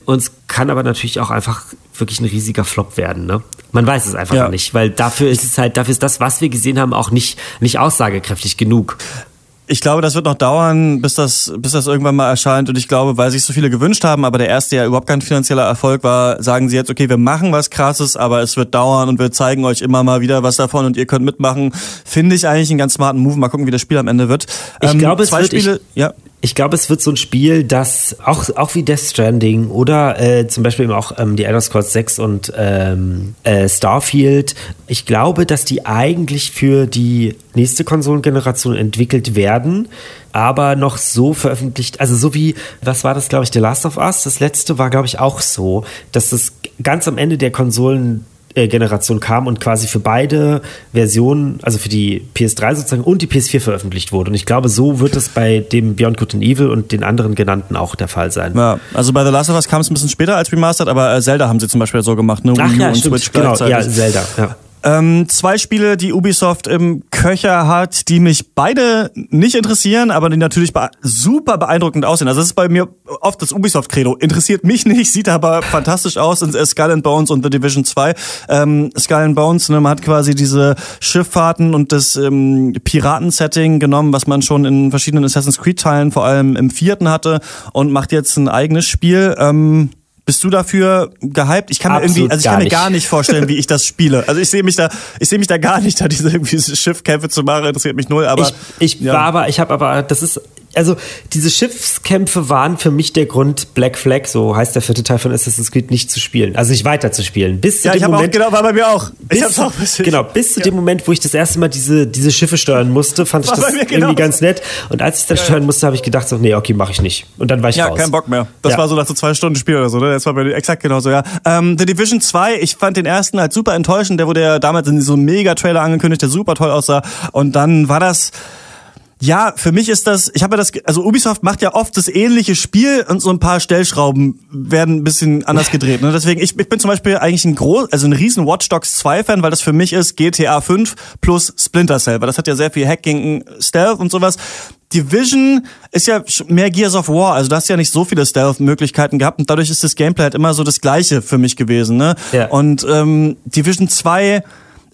Und es kann aber natürlich auch einfach wirklich ein riesiger Flop werden, ne? Man weiß es einfach ja. noch nicht, weil dafür ist es halt, dafür ist das, was wir gesehen haben, auch nicht, nicht aussagekräftig genug. Ich glaube, das wird noch dauern, bis das, bis das irgendwann mal erscheint. Und ich glaube, weil sich so viele gewünscht haben, aber der erste ja überhaupt kein finanzieller Erfolg war, sagen sie jetzt, okay, wir machen was Krasses, aber es wird dauern und wir zeigen euch immer mal wieder was davon und ihr könnt mitmachen. Finde ich eigentlich einen ganz smarten Move. Mal gucken, wie das Spiel am Ende wird. Ich ähm, glaube, es zwei wird, Spiele, ich, ja. Ich glaube, es wird so ein Spiel, das auch, auch wie Death Stranding oder äh, zum Beispiel eben auch ähm, die Elder Scrolls sechs und ähm, äh, Starfield, ich glaube, dass die eigentlich für die nächste Konsolengeneration entwickelt werden, aber noch so veröffentlicht, also so wie, was war das, glaube ich, The Last of Us? Das letzte war, glaube ich, auch so, dass das ganz am Ende der Konsolen Generation kam und quasi für beide Versionen, also für die P S drei sozusagen und die P S vier veröffentlicht wurde. Und ich glaube, so wird es bei dem Beyond Good and Evil und den anderen genannten auch der Fall sein. Ja, also bei The Last of Us kam es ein bisschen später als Remastered, aber Zelda haben sie zum Beispiel so gemacht, ne? Ach, Wii U ja, und stimmt, Switch genau, gleichzeitig. Ja, Zelda, ja. Ähm, zwei Spiele, die Ubisoft im Köcher hat, die mich beide nicht interessieren, aber die natürlich be- super beeindruckend aussehen. Also das ist bei mir oft das Ubisoft-Credo. Interessiert mich nicht, sieht aber fantastisch aus. Und, äh, Skull and Bones und The Division zwei. Ähm, Skull and Bones, ne, man hat quasi diese Schifffahrten und das ähm, Piraten-Setting genommen, was man schon in verschiedenen Assassin's Creed-Teilen, vor allem im vierten hatte, und macht jetzt ein eigenes Spiel. Ähm, Bist du dafür gehypt? Ich kann Absolut mir irgendwie, also ich kann mir gar nicht vorstellen, wie ich das spiele. Also ich sehe mich da, ich sehe mich da gar nicht, da diese irgendwie diese Schiffkämpfe zu machen. Interessiert mich null. Aber ich, ich ja. war aber, ich habe aber, das ist also diese Schiffskämpfe waren für mich der Grund, Black Flag, so heißt der vierte Teil von Assassin's Creed, nicht zu spielen, also nicht weiter zu spielen. Bis ja, zu dem ich hab Moment, auch, genau, war bei mir auch. Bis, ich hab's auch bis genau, bis zu ja. dem Moment, wo ich das erste Mal diese diese Schiffe steuern musste, fand war ich das irgendwie genau. ganz nett. Und als ich das ja, steuern musste, habe ich gedacht so, nee, okay, mache ich nicht. Und dann war ich ja, raus. Ja, kein Bock mehr. Das ja. war so nach so zwei Stunden Spiel oder so, ne? Das war bei mir exakt genauso, ja. Ähm, The Division zwei, ich fand den ersten halt super enttäuschend, der wurde ja damals in so einem Mega-Trailer angekündigt, der super toll aussah. Und dann war das... Ja, für mich ist das, ich habe ja das, also Ubisoft macht ja oft das ähnliche Spiel und so ein paar Stellschrauben werden ein bisschen anders gedreht, ne? Deswegen, ich, ich bin zum Beispiel eigentlich ein groß, also ein riesen Watch Dogs zwei Fan, weil das für mich ist G T A fünf plus Splinter Cell, weil das hat ja sehr viel Hacking, Stealth und sowas. Division ist ja mehr Gears of War, also da hast du ja nicht so viele Stealth-Möglichkeiten gehabt und dadurch ist das Gameplay halt immer so das Gleiche für mich gewesen, ne? Ja. Und ähm, Division zwei...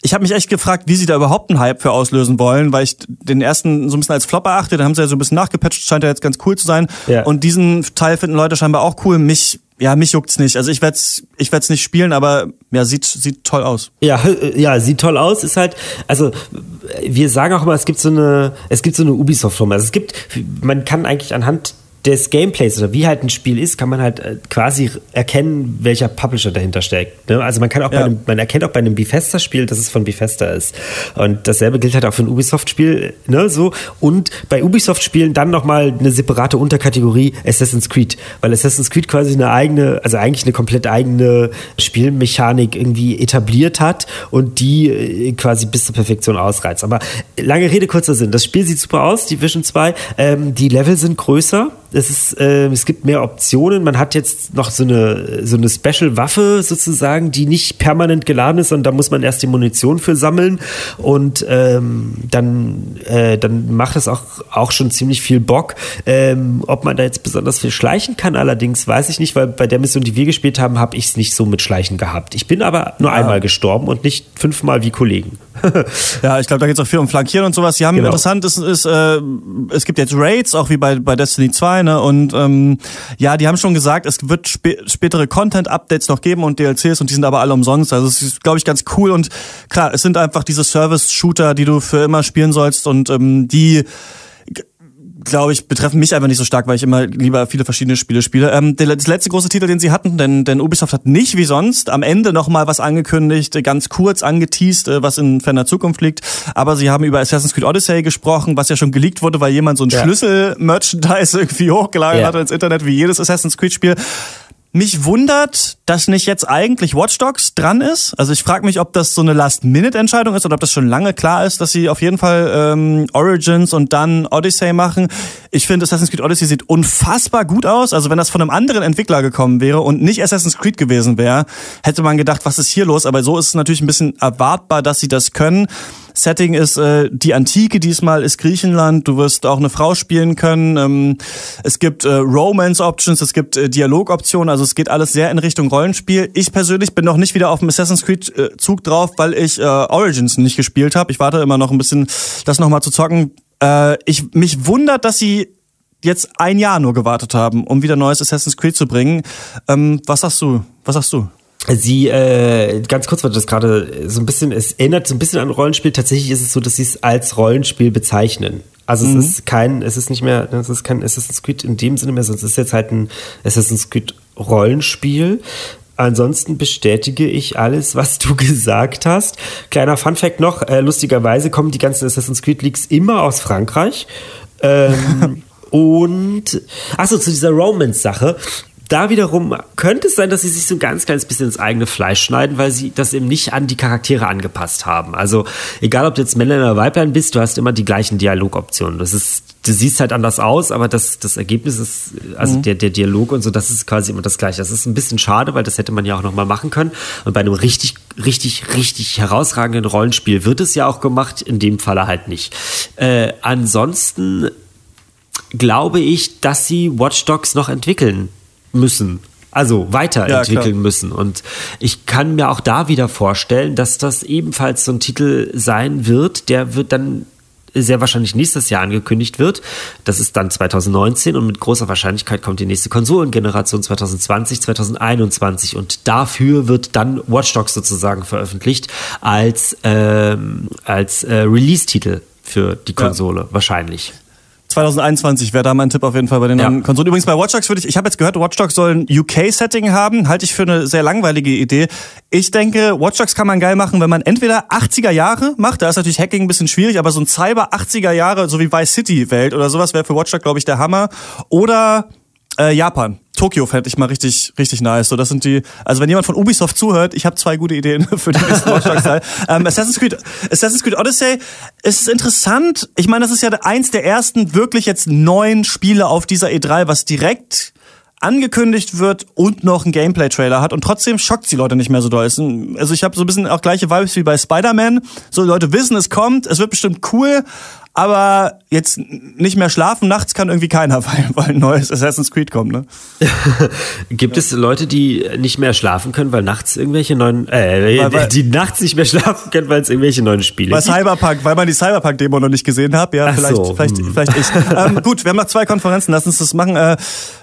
Ich habe mich echt gefragt, wie sie da überhaupt einen Hype für auslösen wollen, weil ich den ersten so ein bisschen als Flop erachte, dann haben sie ja so ein bisschen nachgepatcht, scheint ja jetzt ganz cool zu sein. Ja. Und diesen Teil finden Leute scheinbar auch cool. Mich, ja, mich juckt's nicht. Also ich werd's, ich werd's nicht spielen, aber ja, sieht, sieht toll aus. Ja, ja, sieht toll aus, ist halt, also wir sagen auch immer, es gibt so eine, es gibt so eine Ubisoft-Form. Also es gibt, man kann eigentlich anhand des Gameplays oder wie halt ein Spiel ist, kann man halt quasi erkennen, welcher Publisher dahinter steckt. Also man kann auch ja. bei einem, man erkennt auch bei einem Bethesda-Spiel, dass es von Bethesda ist. Und dasselbe gilt halt auch für ein Ubisoft-Spiel, ne, so. Und bei Ubisoft-Spielen dann nochmal eine separate Unterkategorie Assassin's Creed, weil Assassin's Creed quasi eine eigene, also eigentlich eine komplett eigene Spielmechanik irgendwie etabliert hat und die quasi bis zur Perfektion ausreizt. Aber lange Rede, kurzer Sinn. Das Spiel sieht super aus, Division zwei. Ähm, die Level sind größer. Es ist, äh, es gibt mehr Optionen. Man hat jetzt noch so eine, so eine Special-Waffe sozusagen, die nicht permanent geladen ist, und da muss man erst die Munition für sammeln. Und ähm, dann, äh, dann macht es auch, auch schon ziemlich viel Bock. Ähm, ob man da jetzt besonders viel schleichen kann, allerdings weiß ich nicht, weil bei der Mission, die wir gespielt haben, habe ich es nicht so mit Schleichen gehabt. Ich bin aber nur ja. einmal gestorben und nicht fünfmal wie Kollegen. Ja, ich glaube, da geht es auch viel um Flankieren und sowas. Die haben genau. interessant, ist, ist, äh, es gibt jetzt Raids, auch wie bei, bei Destiny zwei, und ähm, ja, die haben schon gesagt, es wird spä- spätere Content-Updates noch geben und D L Cs, und die sind aber alle umsonst. Also es ist, glaube ich, ganz cool, und klar, es sind einfach diese Service-Shooter, die du für immer spielen sollst, und ähm, die, g- glaube ich, betreffen mich einfach nicht so stark, weil ich immer lieber viele verschiedene Spiele spiele. Ähm, der, das letzte große Titel, den sie hatten, denn, denn Ubisoft hat nicht wie sonst am Ende nochmal was angekündigt, ganz kurz angeteased, was in ferner Zukunft liegt, aber sie haben über Assassin's Creed Odyssey gesprochen, was ja schon geleakt wurde, weil jemand so ein ja. Schlüssel-Merchandise irgendwie hochgeladen ja. hat ins Internet, wie jedes Assassin's Creed-Spiel. Mich wundert, dass nicht jetzt eigentlich Watch Dogs dran ist. Also ich frage mich, ob das so eine Last-Minute-Entscheidung ist oder ob das schon lange klar ist, dass sie auf jeden Fall ähm, Origins und dann Odyssey machen. Ich finde, Assassin's Creed Odyssey sieht unfassbar gut aus. Also wenn das von einem anderen Entwickler gekommen wäre und nicht Assassin's Creed gewesen wäre, hätte man gedacht, was ist hier los? Aber so ist es natürlich ein bisschen erwartbar, dass sie das können. Setting ist äh, die Antike, diesmal ist Griechenland, du wirst auch eine Frau spielen können, ähm, es gibt äh, Romance-Options, es gibt äh, Dialog-Optionen, also es geht alles sehr in Richtung Rollenspiel. Ich persönlich bin noch nicht wieder auf dem Assassin's Creed-Zug äh, drauf, weil ich äh, Origins nicht gespielt habe. Ich warte immer noch ein bisschen, das nochmal zu zocken. Äh, ich mich wundert, dass sie jetzt ein Jahr nur gewartet haben, um wieder neues Assassin's Creed zu bringen. Ähm, was sagst du? Was sagst du? Sie, äh, ganz kurz, weil das gerade so ein bisschen, es erinnert so ein bisschen an Rollenspiel. Tatsächlich ist es so, dass sie es als Rollenspiel bezeichnen. Also mhm. es ist kein, es ist nicht mehr, es ist kein Assassin's Creed in dem Sinne mehr, sondern es ist jetzt halt ein Assassin's Creed Rollenspiel. Ansonsten bestätige ich alles, was du gesagt hast. Kleiner Funfact noch, äh, lustigerweise kommen die ganzen Assassin's Creed Leaks immer aus Frankreich. Ähm, und, achso, zu dieser Romance-Sache. Da wiederum könnte es sein, dass sie sich so ein ganz kleines bisschen ins eigene Fleisch schneiden, weil sie das eben nicht an die Charaktere angepasst haben. Also egal, ob du jetzt Männlein oder Weiblein bist, du hast immer die gleichen Dialogoptionen. Das ist, du siehst halt anders aus, aber das, das Ergebnis ist, also mhm. der, der Dialog und so, das ist quasi immer das Gleiche. Das ist ein bisschen schade, weil das hätte man ja auch nochmal machen können. Und bei einem richtig, richtig, richtig herausragenden Rollenspiel wird es ja auch gemacht, in dem Falle halt nicht. Äh, ansonsten glaube ich, dass sie Watch Dogs noch entwickeln müssen, also weiterentwickeln ja, müssen. Und ich kann mir auch da wieder vorstellen, dass das ebenfalls so ein Titel sein wird, der wird dann sehr wahrscheinlich nächstes Jahr angekündigt wird. Das ist dann zwanzig neunzehn und mit großer Wahrscheinlichkeit kommt die nächste Konsolengeneration zwanzig zwanzig, zwanzig einundzwanzig und dafür wird dann Watch Dogs sozusagen veröffentlicht als, ähm, als äh, Release-Titel für die Konsole, ja. wahrscheinlich. zwanzig einundzwanzig wäre da mein Tipp auf jeden Fall bei den ja. anderen Konsolen. Übrigens bei Watch Dogs würde ich, ich habe jetzt gehört, Watch Dogs soll ein U K-Setting haben, halte ich für eine sehr langweilige Idee. Ich denke, Watch Dogs kann man geil machen, wenn man entweder achtziger Jahre macht, da ist natürlich Hacking ein bisschen schwierig, aber so ein Cyber-achtziger Jahre, so wie Vice City-Welt oder sowas, wäre für Watch Dogs, glaube ich, der Hammer. Oder äh, Japan. Tokio fände ich mal richtig, richtig nice. So, das sind die. Also wenn jemand von Ubisoft zuhört, ich habe zwei gute Ideen für den nächsten Watch Dogs Teil. ähm, Assassin's Creed, Assassin's Creed Odyssey ist interessant. Ich meine, das ist ja eins der ersten wirklich jetzt neuen Spiele auf dieser E drei, was direkt angekündigt wird und noch ein Gameplay-Trailer hat und trotzdem schockt die Leute nicht mehr so doll. Also ich habe so ein bisschen auch gleiche Vibes wie bei Spider-Man. So, Leute wissen, es kommt, es wird bestimmt cool, aber jetzt nicht mehr schlafen nachts kann irgendwie keiner, weil, weil ein neues Assassin's Creed kommt, ne? Gibt ja. es Leute, die nicht mehr schlafen können, weil nachts irgendwelche neuen, äh, weil, weil, die nachts nicht mehr schlafen können, weil es irgendwelche neuen Spiele gibt? Weil Cyberpunk, weil man die Cyberpunk-Demo noch nicht gesehen hat, ja, Ach vielleicht, so. vielleicht, hm. vielleicht ich. ähm, gut, wir haben noch zwei Konferenzen, lass uns das machen. Äh,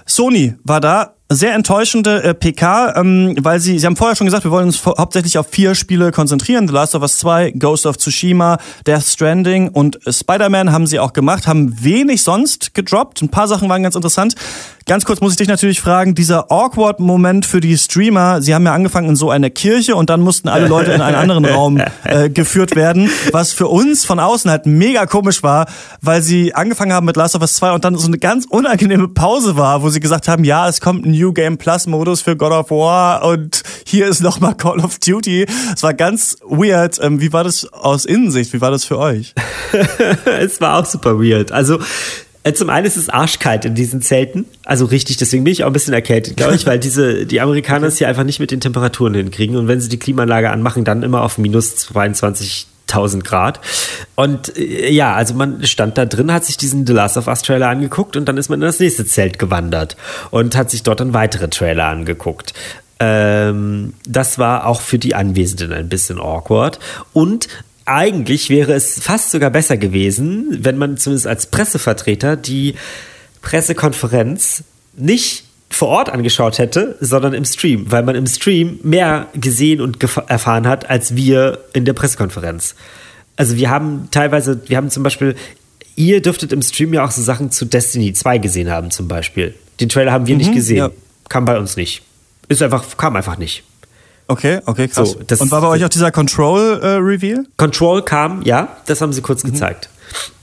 Sony war da. Sehr enttäuschende äh, P K, ähm, weil sie, sie haben vorher schon gesagt, wir wollen uns vo- hauptsächlich auf vier Spiele konzentrieren. The Last of Us zwei, Ghost of Tsushima, Death Stranding und äh, Spider-Man haben sie auch gemacht, haben wenig sonst gedroppt. Ein paar Sachen waren ganz interessant. Ganz kurz muss ich dich natürlich fragen, dieser Awkward-Moment für die Streamer, sie haben ja angefangen in so einer Kirche und dann mussten alle Leute in einen anderen Raum äh, geführt werden, was für uns von außen halt mega komisch war, weil sie angefangen haben mit Last of Us zwei und dann so eine ganz unangenehme Pause war, wo sie gesagt haben, ja, es kommt ein New Game Plus Modus für God of War und hier ist nochmal Call of Duty. Es war ganz weird. Ähm, wie war das aus Innensicht? Wie war das für euch? Es war auch super weird. Also zum einen ist es arschkalt in diesen Zelten, also richtig, deswegen bin ich auch ein bisschen erkältet, glaube ich, weil diese die Amerikaner es hier einfach nicht mit den Temperaturen hinkriegen und wenn sie die Klimaanlage anmachen, dann immer auf minus zweiundzwanzigtausend Grad. Und äh, ja, also man stand da drin, hat sich diesen The Last of Us Trailer angeguckt und dann ist man in das nächste Zelt gewandert und hat sich dort dann weitere Trailer angeguckt. Ähm, das war auch für die Anwesenden ein bisschen awkward und eigentlich wäre es fast sogar besser gewesen, wenn man zumindest als Pressevertreter die Pressekonferenz nicht vor Ort angeschaut hätte, sondern im Stream, weil man im Stream mehr gesehen und gef- erfahren hat, als wir in der Pressekonferenz. Also wir haben teilweise, wir haben zum Beispiel, ihr dürftet im Stream ja auch so Sachen zu Destiny zwei gesehen haben zum Beispiel. Den Trailer haben wir mhm, nicht gesehen, ja. Kam bei uns nicht. Ist einfach, kam einfach nicht. Okay, okay, krass. So, das und war bei euch auch dieser Control-Reveal? Äh, Control kam, ja, das haben sie kurz mhm. gezeigt.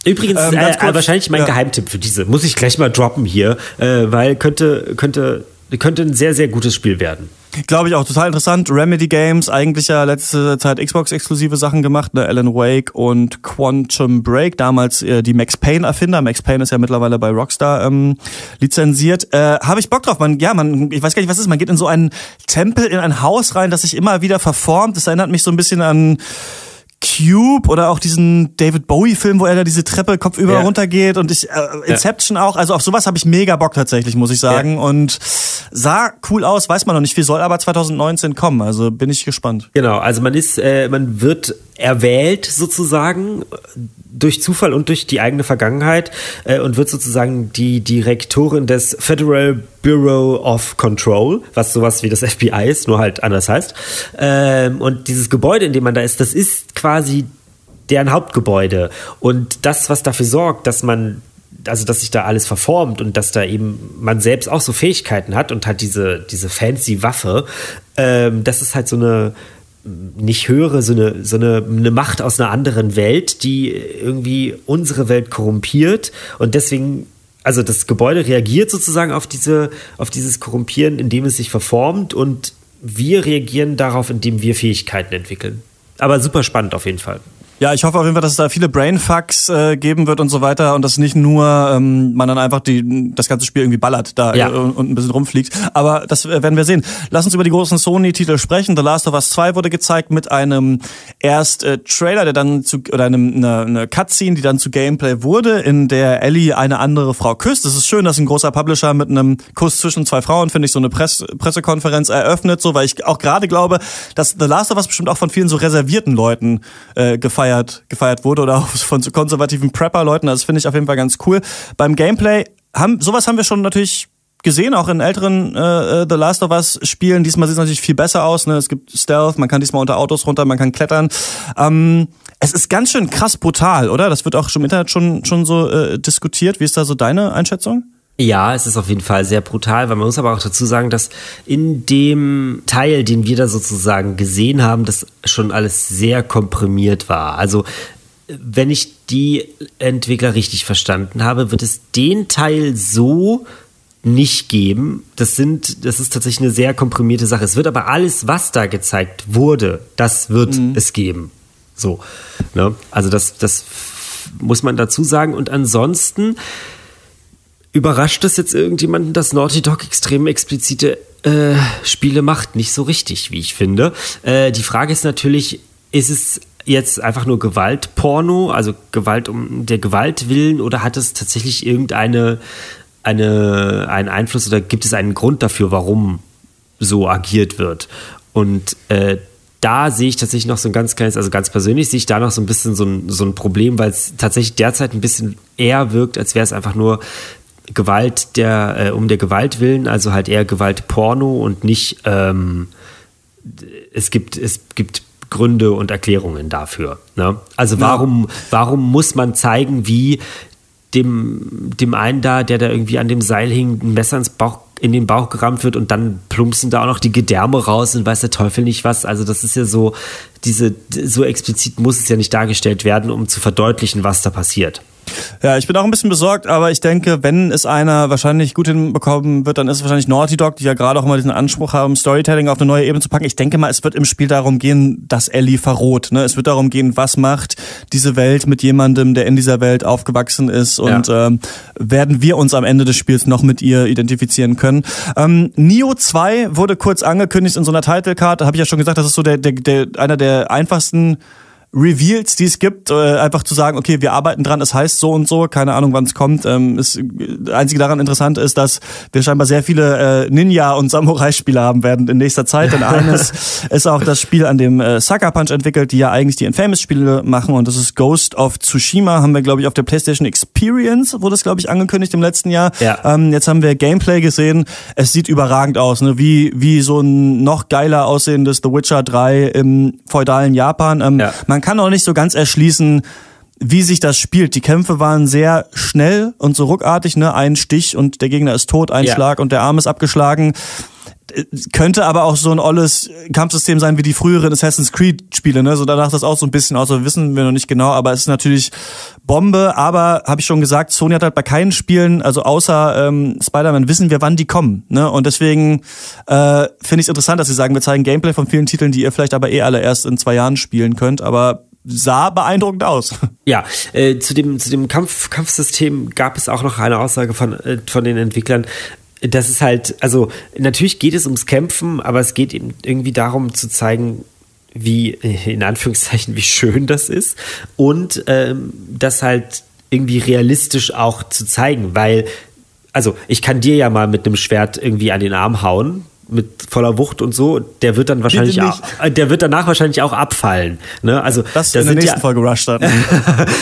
Übrigens, ähm, äh, kurz, wahrscheinlich mein ja. Geheimtipp für diese, muss ich gleich mal droppen hier, äh, weil könnte, könnte, könnte ein sehr, sehr gutes Spiel werden. Glaube ich auch, total interessant. Remedy Games, eigentlich ja letzte Zeit Xbox-exklusive Sachen gemacht, ne? Alan Wake und Quantum Break, damals äh, die Max Payne-Erfinder. Max Payne ist ja mittlerweile bei Rockstar ähm, lizenziert. Äh, habe ich Bock drauf, man, ja, man, ich weiß gar nicht, was ist, man geht in so einen Tempel, in ein Haus rein, das sich immer wieder verformt. Das erinnert mich so ein bisschen an Cube oder auch diesen David Bowie-Film, wo er da diese Treppe kopfüber ja. runtergeht und ich, äh, Inception ja. auch. Also auf sowas habe ich mega Bock tatsächlich, muss ich sagen. Ja. Und sah cool aus, weiß man noch nicht viel, soll aber zwanzig neunzehn kommen. Also bin ich gespannt. Genau, also man ist, äh, man wird erwählt sozusagen durch Zufall und durch die eigene Vergangenheit äh, und wird sozusagen die Direktorin des Federal Bureau of Control, was sowas wie das F B I ist, nur halt anders heißt. Ähm, und dieses Gebäude, in dem man da ist, das ist quasi deren Hauptgebäude. Und das, was dafür sorgt, dass man, also dass sich da alles verformt und dass da eben man selbst auch so Fähigkeiten hat und hat diese, diese fancy Waffe, ähm, das ist halt so eine nicht höhere, so eine, so eine, eine Macht aus einer anderen Welt, die irgendwie unsere Welt korrumpiert und deswegen, also das Gebäude reagiert sozusagen auf diese, auf dieses Korrumpieren, indem es sich verformt und wir reagieren darauf, indem wir Fähigkeiten entwickeln. Aber super spannend auf jeden Fall. Ja, ich hoffe auf jeden Fall, dass es da viele Brainfucks äh, geben wird und so weiter und dass nicht nur ähm, man dann einfach die das ganze Spiel irgendwie ballert da ja. äh, und ein bisschen rumfliegt. Aber das werden wir sehen. Lass uns über die großen Sony-Titel sprechen. The Last of Us zwei wurde gezeigt mit einem erst äh, Trailer, der dann zu oder einem eine, eine Cutscene, die dann zu Gameplay wurde, in der Ellie eine andere Frau küsst. Es ist schön, dass ein großer Publisher mit einem Kuss zwischen zwei Frauen, finde ich, so eine Press- Pressekonferenz eröffnet, so weil ich auch gerade glaube, dass The Last of Us bestimmt auch von vielen so reservierten Leuten äh, gefeiert gefeiert wurde oder auch von konservativen Prepper-Leuten. Das finde ich auf jeden Fall ganz cool. Beim Gameplay, haben, sowas haben wir schon natürlich gesehen, auch in älteren äh, The Last of Us Spielen. Diesmal sieht es natürlich viel besser aus. Ne? Es gibt Stealth, man kann diesmal unter Autos runter, man kann klettern. Ähm, es ist ganz schön krass brutal, oder? Das wird auch schon im Internet schon, schon so äh, diskutiert. Wie ist da so deine Einschätzung? Ja, es ist auf jeden Fall sehr brutal, weil man muss aber auch dazu sagen, dass in dem Teil, den wir da sozusagen gesehen haben, das schon alles sehr komprimiert war. Also wenn ich die Entwickler richtig verstanden habe, wird es den Teil so nicht geben. Das sind, das ist tatsächlich eine sehr komprimierte Sache. Es wird aber alles, was da gezeigt wurde, das wird mhm. es geben. So, ne? Also das, das muss man dazu sagen. Und ansonsten überrascht es jetzt irgendjemanden, dass Naughty Dog extrem explizite äh, Spiele macht? Nicht so richtig, wie ich finde. Äh, die Frage ist natürlich, ist es jetzt einfach nur Gewaltporno, also Gewalt um der Gewalt willen, oder hat es tatsächlich irgendeine eine, einen Einfluss oder gibt es einen Grund dafür, warum so agiert wird? Und äh, da sehe ich tatsächlich noch so ein ganz kleines, also ganz persönlich sehe ich da noch so ein bisschen so ein, so ein Problem, weil es tatsächlich derzeit ein bisschen eher wirkt, als wäre es einfach nur Gewalt der äh, um der Gewalt willen, also halt eher Gewaltporno und nicht ähm, es gibt es gibt Gründe und Erklärungen dafür. Ne? Also ja. warum warum muss man zeigen, wie dem dem einen da, der da irgendwie an dem Seil hing, ein Messer ins Bauch in den Bauch gerammt wird und dann plumpsen da auch noch die Gedärme raus und weiß der Teufel nicht was. Also das ist ja so diese so explizit muss es ja nicht dargestellt werden, um zu verdeutlichen, was da passiert. Ja, ich bin auch ein bisschen besorgt, aber ich denke, wenn es einer wahrscheinlich gut hinbekommen wird, dann ist es wahrscheinlich Naughty Dog, die ja gerade auch immer diesen Anspruch haben, Storytelling auf eine neue Ebene zu packen. Ich denke mal, es wird im Spiel darum gehen, dass Ellie verroht. Ne? Es wird darum gehen, was macht diese Welt mit jemandem, der in dieser Welt aufgewachsen ist und ja. ähm, werden wir uns am Ende des Spiels noch mit ihr identifizieren können. Ähm, Nioh zwei wurde kurz angekündigt in so einer Title-Card. Da habe ich ja schon gesagt, das ist so der, der, der einer der einfachsten Reveals, die es gibt, äh, einfach zu sagen, okay, wir arbeiten dran, es heißt so und so, keine Ahnung, wann es kommt. Ähm, das Einzige daran interessant ist, dass wir scheinbar sehr viele äh, Ninja- und Samurai-Spiele haben werden in nächster Zeit. Denn eines ist auch das Spiel, an dem äh, Sucker Punch entwickelt, die ja eigentlich die Infamous-Spiele machen. Und das ist Ghost of Tsushima, haben wir, glaube ich, auf der PlayStation Experience, wurde es, glaube ich, angekündigt im letzten Jahr. Ja. Ähm, jetzt haben wir Gameplay gesehen. Es sieht überragend aus, ne? Wie, wie so ein noch geiler aussehendes The Witcher drei im feudalen Japan. Ähm, ja. Man Man kann auch nicht so ganz erschließen, wie sich das spielt. Die Kämpfe waren sehr schnell und so ruckartig, ne? Ein Stich und der Gegner ist tot, ein ja. Schlag und der Arm ist abgeschlagen. Könnte aber auch so ein olles Kampfsystem sein wie die früheren Assassin's Creed Spiele, ne? So danach das auch so ein bisschen aus, aber wissen wir noch nicht genau, aber es ist natürlich Bombe, aber habe ich schon gesagt, Sony hat halt bei keinen Spielen, also außer ähm, Spider-Man, wissen wir, wann die kommen, ne? Und deswegen äh, finde ich es interessant, dass sie sagen, wir zeigen Gameplay von vielen Titeln, die ihr vielleicht aber eh alle erst in zwei Jahren spielen könnt, aber sah beeindruckend aus. Ja, äh, zu dem, zu dem Kampf, Kampfsystem gab es auch noch eine Aussage von, äh, von den Entwicklern. Das ist halt, also natürlich geht es ums Kämpfen, aber es geht eben irgendwie darum zu zeigen, wie, in Anführungszeichen, wie schön das ist und ähm, das halt irgendwie realistisch auch zu zeigen, weil, also ich kann dir ja mal mit einem Schwert irgendwie an den Arm hauen, mit voller Wucht und so, der wird dann wahrscheinlich auch, der wird danach wahrscheinlich auch abfallen. Ne? Also das da in sind der nächsten ja, Folge Rush dann.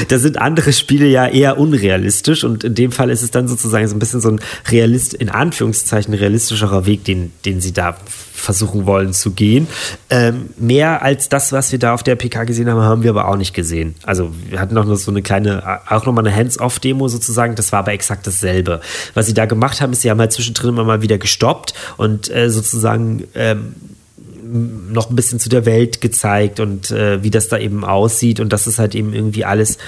Da sind andere Spiele ja eher unrealistisch und in dem Fall ist es dann sozusagen so ein bisschen so ein realist, in Anführungszeichen realistischerer Weg, den, den sie da versuchen wollen zu gehen. Ähm, mehr als das, was wir da auf der P K gesehen haben, haben wir aber auch nicht gesehen. Also wir hatten noch nur so eine kleine, auch nochmal eine Hands-off-Demo sozusagen, das war aber exakt dasselbe. Was sie da gemacht haben, ist, sie haben halt zwischendrin immer mal wieder gestoppt und äh, sozusagen ähm, noch ein bisschen zu der Welt gezeigt und äh, wie das da eben aussieht und dass es halt eben irgendwie alles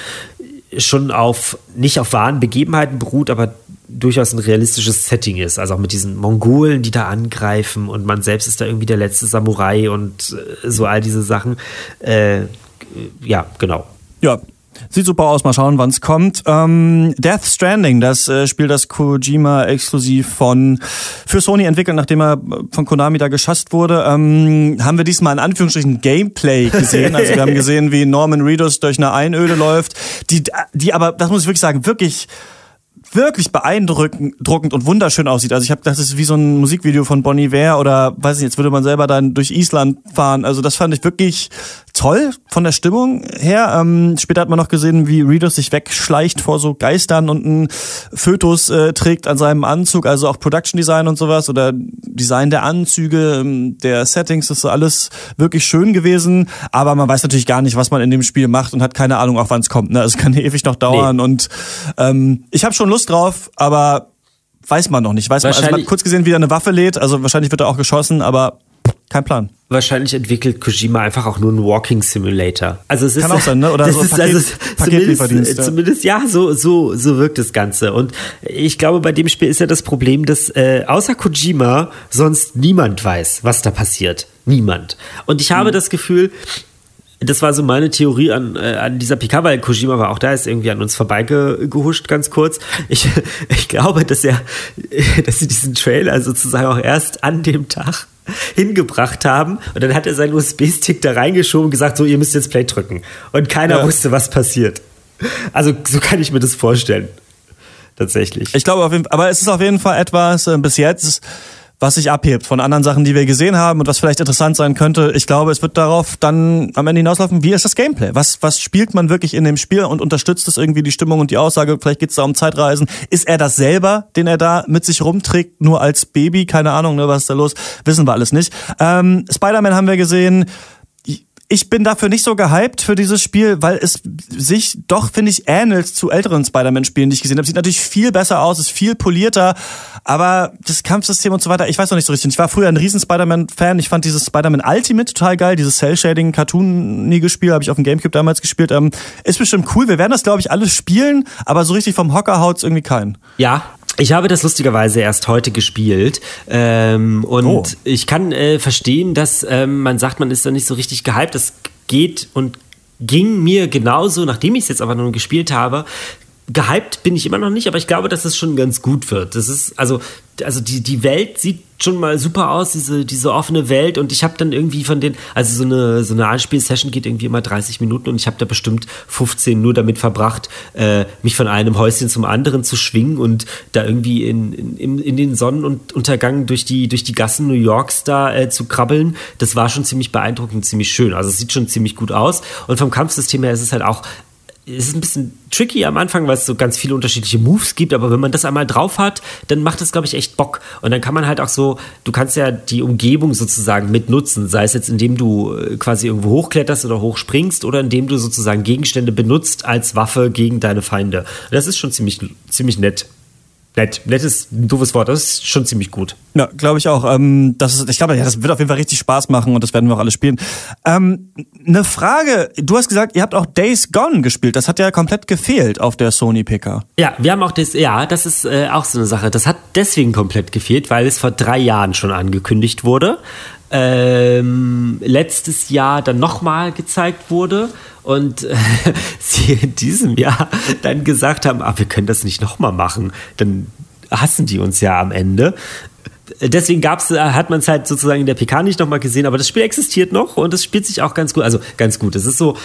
schon auf, nicht auf wahren Begebenheiten beruht, aber durchaus ein realistisches Setting ist. Also auch mit diesen Mongolen, die da angreifen und man selbst ist da irgendwie der letzte Samurai und so all diese Sachen. Äh, ja, genau. Ja, sieht super aus. Mal schauen, wann es kommt. Ähm, Death Stranding, das äh, Spiel, das Kojima exklusiv von für Sony entwickelt, nachdem er von Konami da geschasst wurde, ähm, haben wir diesmal in Anführungsstrichen Gameplay gesehen. Also wir haben gesehen, wie Norman Reedus durch eine Einöde läuft, die, die aber, das muss ich wirklich sagen, wirklich wirklich beeindruckend und wunderschön aussieht. Also ich habe gedacht, das ist wie so ein Musikvideo von Bon Iver oder weiß nicht, jetzt würde man selber dann durch Island fahren. Also das fand ich wirklich toll von der Stimmung her. Ähm, später hat man noch gesehen, wie Reedus sich wegschleicht vor so Geistern und einen Fötus äh, trägt an seinem Anzug. Also auch Production Design und sowas oder Design der Anzüge, der Settings, das ist alles wirklich schön gewesen. Aber man weiß natürlich gar nicht, was man in dem Spiel macht und hat keine Ahnung, auch wann es kommt. Ne? Es kann ewig noch dauern. Nee. Und ähm, ich habe schon Lust drauf, aber weiß man noch nicht. Weiß man, also man hat kurz gesehen, wie er eine Waffe lädt. Also wahrscheinlich wird er auch geschossen, aber kein Plan. Wahrscheinlich entwickelt Kojima einfach auch nur einen Walking Simulator. Also es kann ist, auch sein, ne? Oder so ist, Paket, also Paketlieferdienst. Ja. Zumindest, ja, so, so, so wirkt das Ganze. Und ich glaube, bei dem Spiel ist ja das Problem, dass äh, außer Kojima sonst niemand weiß, was da passiert. Niemand. Und ich habe hm. das Gefühl... Das war so meine Theorie an, äh, an dieser P K, weil Kojima war auch da, ist irgendwie an uns vorbeigehuscht, ganz kurz. Ich, ich glaube, dass er, dass sie diesen Trailer sozusagen auch erst an dem Tag hingebracht haben und dann hat er seinen U S B-Stick da reingeschoben und gesagt, so, ihr müsst jetzt Play drücken. Und keiner ja. wusste, was passiert. Also so kann ich mir das vorstellen. Tatsächlich. Ich glaube auf jeden Fall, aber es ist auf jeden Fall etwas, äh, bis jetzt... was sich abhebt von anderen Sachen, die wir gesehen haben und was vielleicht interessant sein könnte. Ich glaube, es wird darauf dann am Ende hinauslaufen, wie ist das Gameplay? Was, was spielt man wirklich in dem Spiel und unterstützt es irgendwie die Stimmung und die Aussage? Vielleicht geht es da um Zeitreisen. Ist er das selber, den er da mit sich rumträgt, nur als Baby? Keine Ahnung, ne, was ist da los? Wissen wir alles nicht. Ähm, Spider-Man haben wir gesehen. Ich bin dafür nicht so gehypt für dieses Spiel, weil es sich doch, finde ich, ähnelt zu älteren Spider-Man-Spielen, die ich gesehen habe. Sieht natürlich viel besser aus, ist viel polierter, aber das Kampfsystem und so weiter, ich weiß noch nicht so richtig. Ich war früher ein riesen Spider-Man-Fan, ich fand dieses Spider-Man Ultimate total geil, dieses Cell-Shading-Cartoonige Spiel, habe ich auf dem Gamecube damals gespielt. Ähm, ist bestimmt cool, wir werden das, glaube ich, alles spielen, aber so richtig vom Hocker haut's irgendwie keinen. Ja. Ich habe das lustigerweise erst heute gespielt ähm, und oh. ich kann äh, verstehen, dass ähm, man sagt, man ist da nicht so richtig gehypt. Das geht und ging mir genauso, nachdem ich es jetzt aber nur gespielt habe. Gehypt bin ich immer noch nicht, aber ich glaube, dass es schon ganz gut wird. Das ist, also, also die, die Welt sieht schon mal super aus, diese, diese offene Welt. Und ich habe dann irgendwie von den, also so eine, so eine Anspielsession geht irgendwie immer dreißig Minuten und ich habe da bestimmt fünfzehn nur damit verbracht, äh, mich von einem Häuschen zum anderen zu schwingen und da irgendwie in, in, in den Sonnenuntergang durch die, durch die Gassen New Yorks da äh, zu krabbeln. Das war schon ziemlich beeindruckend, ziemlich schön. Also es sieht schon ziemlich gut aus. Und vom Kampfsystem her ist es halt auch, es ist ein bisschen tricky am Anfang, weil es so ganz viele unterschiedliche Moves gibt, aber wenn man das einmal drauf hat, dann macht das, glaube ich, echt Bock. Und dann kann man halt auch so, du kannst ja die Umgebung sozusagen mitnutzen, sei es jetzt, indem du quasi irgendwo hochkletterst oder hochspringst oder indem du sozusagen Gegenstände benutzt als Waffe gegen deine Feinde. Und das ist schon ziemlich, ziemlich nett. Nett. Nett ist ein doofes Wort, das ist schon ziemlich gut. Ja, glaube ich auch. Ähm, das ist, ich glaube, das wird auf jeden Fall richtig Spaß machen und das werden wir auch alle spielen. Ähm, eine Frage, du hast gesagt, ihr habt auch Days Gone gespielt, das hat ja komplett gefehlt auf der Sony-P K. Ja, wir haben auch das, ja, das ist äh, auch so eine Sache, das hat deswegen komplett gefehlt, weil es vor drei Jahren schon angekündigt wurde. Ähm, letztes Jahr dann nochmal gezeigt wurde und äh, sie in diesem Jahr dann gesagt haben, ah, wir können das nicht nochmal machen, dann hassen die uns ja am Ende. deswegen gab's, hat man es halt sozusagen in der P K nicht nochmal gesehen, aber das Spiel existiert noch und es spielt sich auch ganz gut, also ganz gut. Es ist so,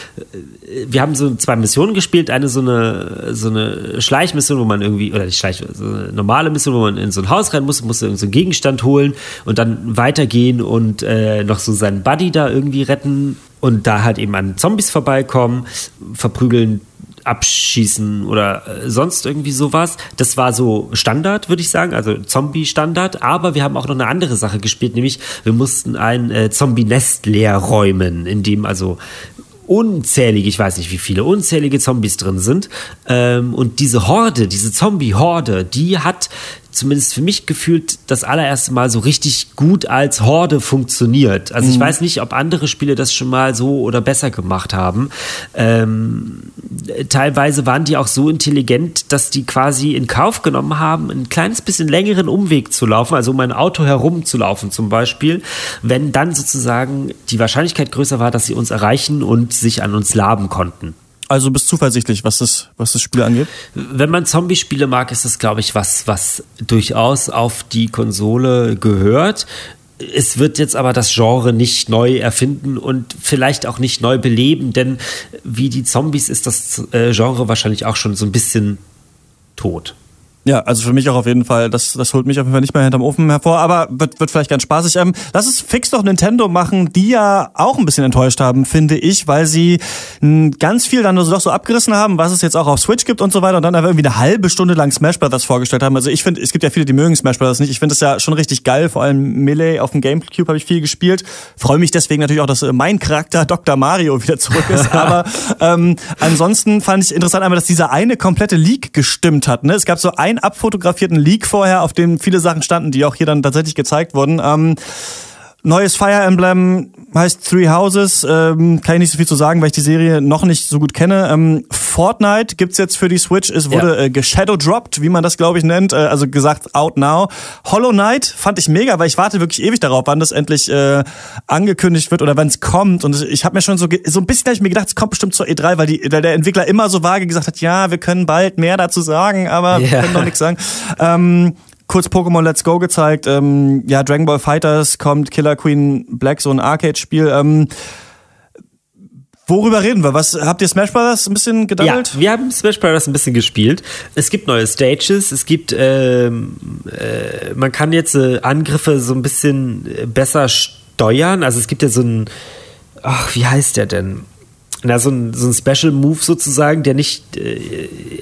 wir haben so zwei Missionen gespielt, eine so eine, so eine Schleichmission, wo man irgendwie, oder nicht Schleich, so eine normale Mission, wo man in so ein Haus rein muss, muss so einen Gegenstand holen und dann weitergehen und äh, noch so seinen Buddy da irgendwie retten und da halt eben an Zombies vorbeikommen, verprügeln, abschießen oder sonst irgendwie sowas. Das war so Standard, würde ich sagen, also Zombie-Standard, aber wir haben auch noch eine andere Sache gespielt, nämlich wir mussten ein äh, Zombie-Nest leer räumen, in dem also unzählige, ich weiß nicht wie viele, unzählige Zombies drin sind. Ähm, und diese Horde, diese Zombie-Horde, die hat zumindest für mich gefühlt das allererste Mal so richtig gut als Horde funktioniert. Also ich weiß nicht, ob andere Spiele das schon mal so oder besser gemacht haben. Ähm, teilweise waren die auch so intelligent, dass die quasi in Kauf genommen haben, ein kleines bisschen längeren Umweg zu laufen, also um ein Auto herumzulaufen zum Beispiel, wenn dann sozusagen die Wahrscheinlichkeit größer war, dass sie uns erreichen und sich an uns laben konnten. Also bist zuversichtlich, was das, was das Spiel angeht? Wenn man Zombie-Spiele mag, ist das, glaube ich, was, was durchaus auf die Konsole gehört. Es wird jetzt aber das Genre nicht neu erfinden und vielleicht auch nicht neu beleben, denn wie die Zombies ist das äh, Genre wahrscheinlich auch schon so ein bisschen tot. Ja, also für mich auch auf jeden Fall. Das, das holt mich auf jeden Fall nicht mehr hinterm Ofen hervor, aber wird, wird vielleicht ganz spaßig. Ähm, lass es fix doch Nintendo machen, die ja auch ein bisschen enttäuscht haben, finde ich, weil sie m, ganz viel dann doch so abgerissen haben, was es jetzt auch auf Switch gibt und so weiter und dann einfach irgendwie eine halbe Stunde lang Smash Brothers vorgestellt haben. Also ich finde, es gibt ja viele, die mögen Smash Brothers nicht. Ich finde es ja schon richtig geil, vor allem Melee auf dem Gamecube habe ich viel gespielt. Freue mich deswegen natürlich auch, dass mein Charakter Doktor Mario wieder zurück ist, aber ähm, ansonsten fand ich interessant einmal, dass dieser eine komplette Leak gestimmt hat. Ne? Es gab so ein abfotografierten Leak vorher, auf dem viele Sachen standen, die auch hier dann tatsächlich gezeigt wurden. Ähm, neues Fire Emblem heißt Three Houses. Ähm, kann ich nicht so viel zu sagen, weil ich die Serie noch nicht so gut kenne. Ähm, Fortnite gibt's jetzt für die Switch. Es wurde ja. äh, geshadowdropped, wie man das, glaube ich, nennt. Äh, also gesagt, out now. Hollow Knight fand ich mega, weil ich warte wirklich ewig darauf, wann das endlich äh, angekündigt wird oder wann es kommt. Und ich habe mir schon so ge- so ein bisschen hab ich mir gedacht, es kommt bestimmt zur E drei, weil, die, weil der Entwickler immer so vage gesagt hat, ja, wir können bald mehr dazu sagen, aber yeah. wir können noch nichts sagen. Ähm, Kurz Pokémon Let's Go gezeigt, ähm, ja, Dragon Ball FighterZ kommt, Killer Queen Black, so ein Arcade-Spiel, ähm, worüber reden wir? Was, habt ihr Smash Brothers ein bisschen gedaddelt? Ja, wir haben Smash Brothers ein bisschen gespielt. Es gibt neue Stages, es gibt, ähm, äh, man kann jetzt äh, Angriffe so ein bisschen besser steuern, also es gibt ja so ein, ach, wie heißt der denn? Na, so ein, so ein Special Move sozusagen, der nicht,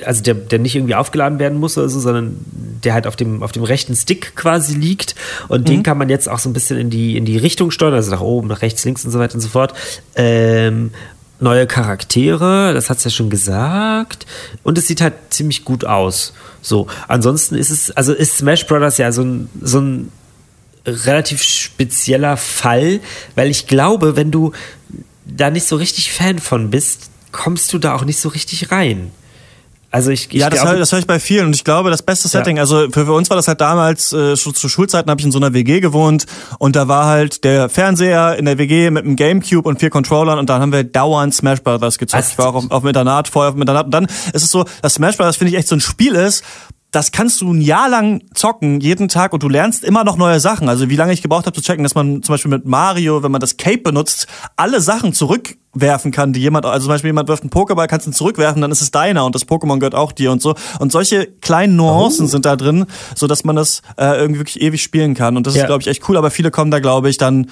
also der, der nicht irgendwie aufgeladen werden muss oder so, sondern der halt auf dem, auf dem rechten Stick quasi liegt. Und mhm. den kann man jetzt auch so ein bisschen in die, in die Richtung steuern, also nach oben, nach rechts, links und so weiter und so fort. Ähm, neue Charaktere, das hat's ja schon gesagt. Und es sieht halt ziemlich gut aus. So, ansonsten ist es, also ist Smash Brothers ja so ein, so ein relativ spezieller Fall, weil ich glaube, wenn du da nicht so richtig Fan von bist, kommst du da auch nicht so richtig rein. Also ich, ich ja, das höre hör ich bei vielen und ich glaube, das beste Setting, ja. also für, für uns war das halt damals, äh, schon zu Schulzeiten habe ich in so einer W G gewohnt und da war halt der Fernseher in der W G mit einem Gamecube und vier Controllern und dann haben wir dauernd Smash Brothers gezockt. Ich war auch auf, auf dem Internat, vorher auf dem Internat und dann ist es so, dass Smash Brothers, finde ich, echt so ein Spiel ist, das kannst du ein Jahr lang zocken, jeden Tag, und du lernst immer noch neue Sachen. Also wie lange ich gebraucht habe zu checken, dass man zum Beispiel mit Mario, wenn man das Cape benutzt, alle Sachen zurückwerfen kann, die jemand, also zum Beispiel jemand wirft einen Pokéball, kannst ihn zurückwerfen, dann ist es deiner und das Pokémon gehört auch dir und so. Und solche kleinen Nuancen oh. sind da drin, so dass man das äh, irgendwie wirklich ewig spielen kann. Und das ja. ist, glaube ich, echt cool, aber viele kommen da, glaube ich, dann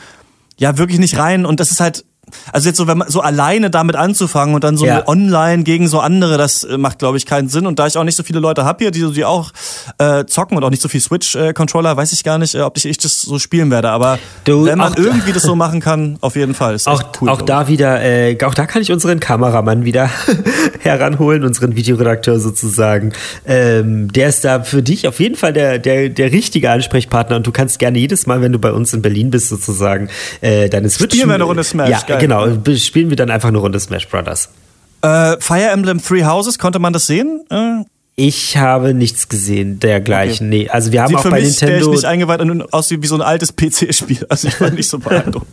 ja wirklich nicht rein und das ist halt, also jetzt so, wenn man so alleine damit anzufangen und dann so ja. online gegen so andere, das macht, glaube ich, keinen Sinn. Und da ich auch nicht so viele Leute habe hier, die, die auch äh, zocken und auch nicht so viel Switch-Controller, weiß ich gar nicht, ob ich, ich das so spielen werde. Aber du, wenn man irgendwie das so machen kann, auf jeden Fall. Ist auch cool, auch da wieder, äh, auch da kann ich unseren Kameramann wieder heranholen, unseren Videoredakteur sozusagen. Ähm, der ist da für dich auf jeden Fall der, der, der richtige Ansprechpartner und du kannst gerne jedes Mal, wenn du bei uns in Berlin bist, sozusagen äh, deine Switch. Spielen wir eine Runde Smash. Ja, geil. Genau, spielen wir dann einfach eine Runde Smash Brothers. Äh, Fire Emblem Three Houses, konnte man das sehen? Äh. Ich habe nichts gesehen dergleichen. Okay. Nee, also wir haben Sieht auch für bei mich, Nintendo. Der ich nicht eingeweiht und aus wie so ein altes P C-Spiel. Also ich war nicht so beeindruckt.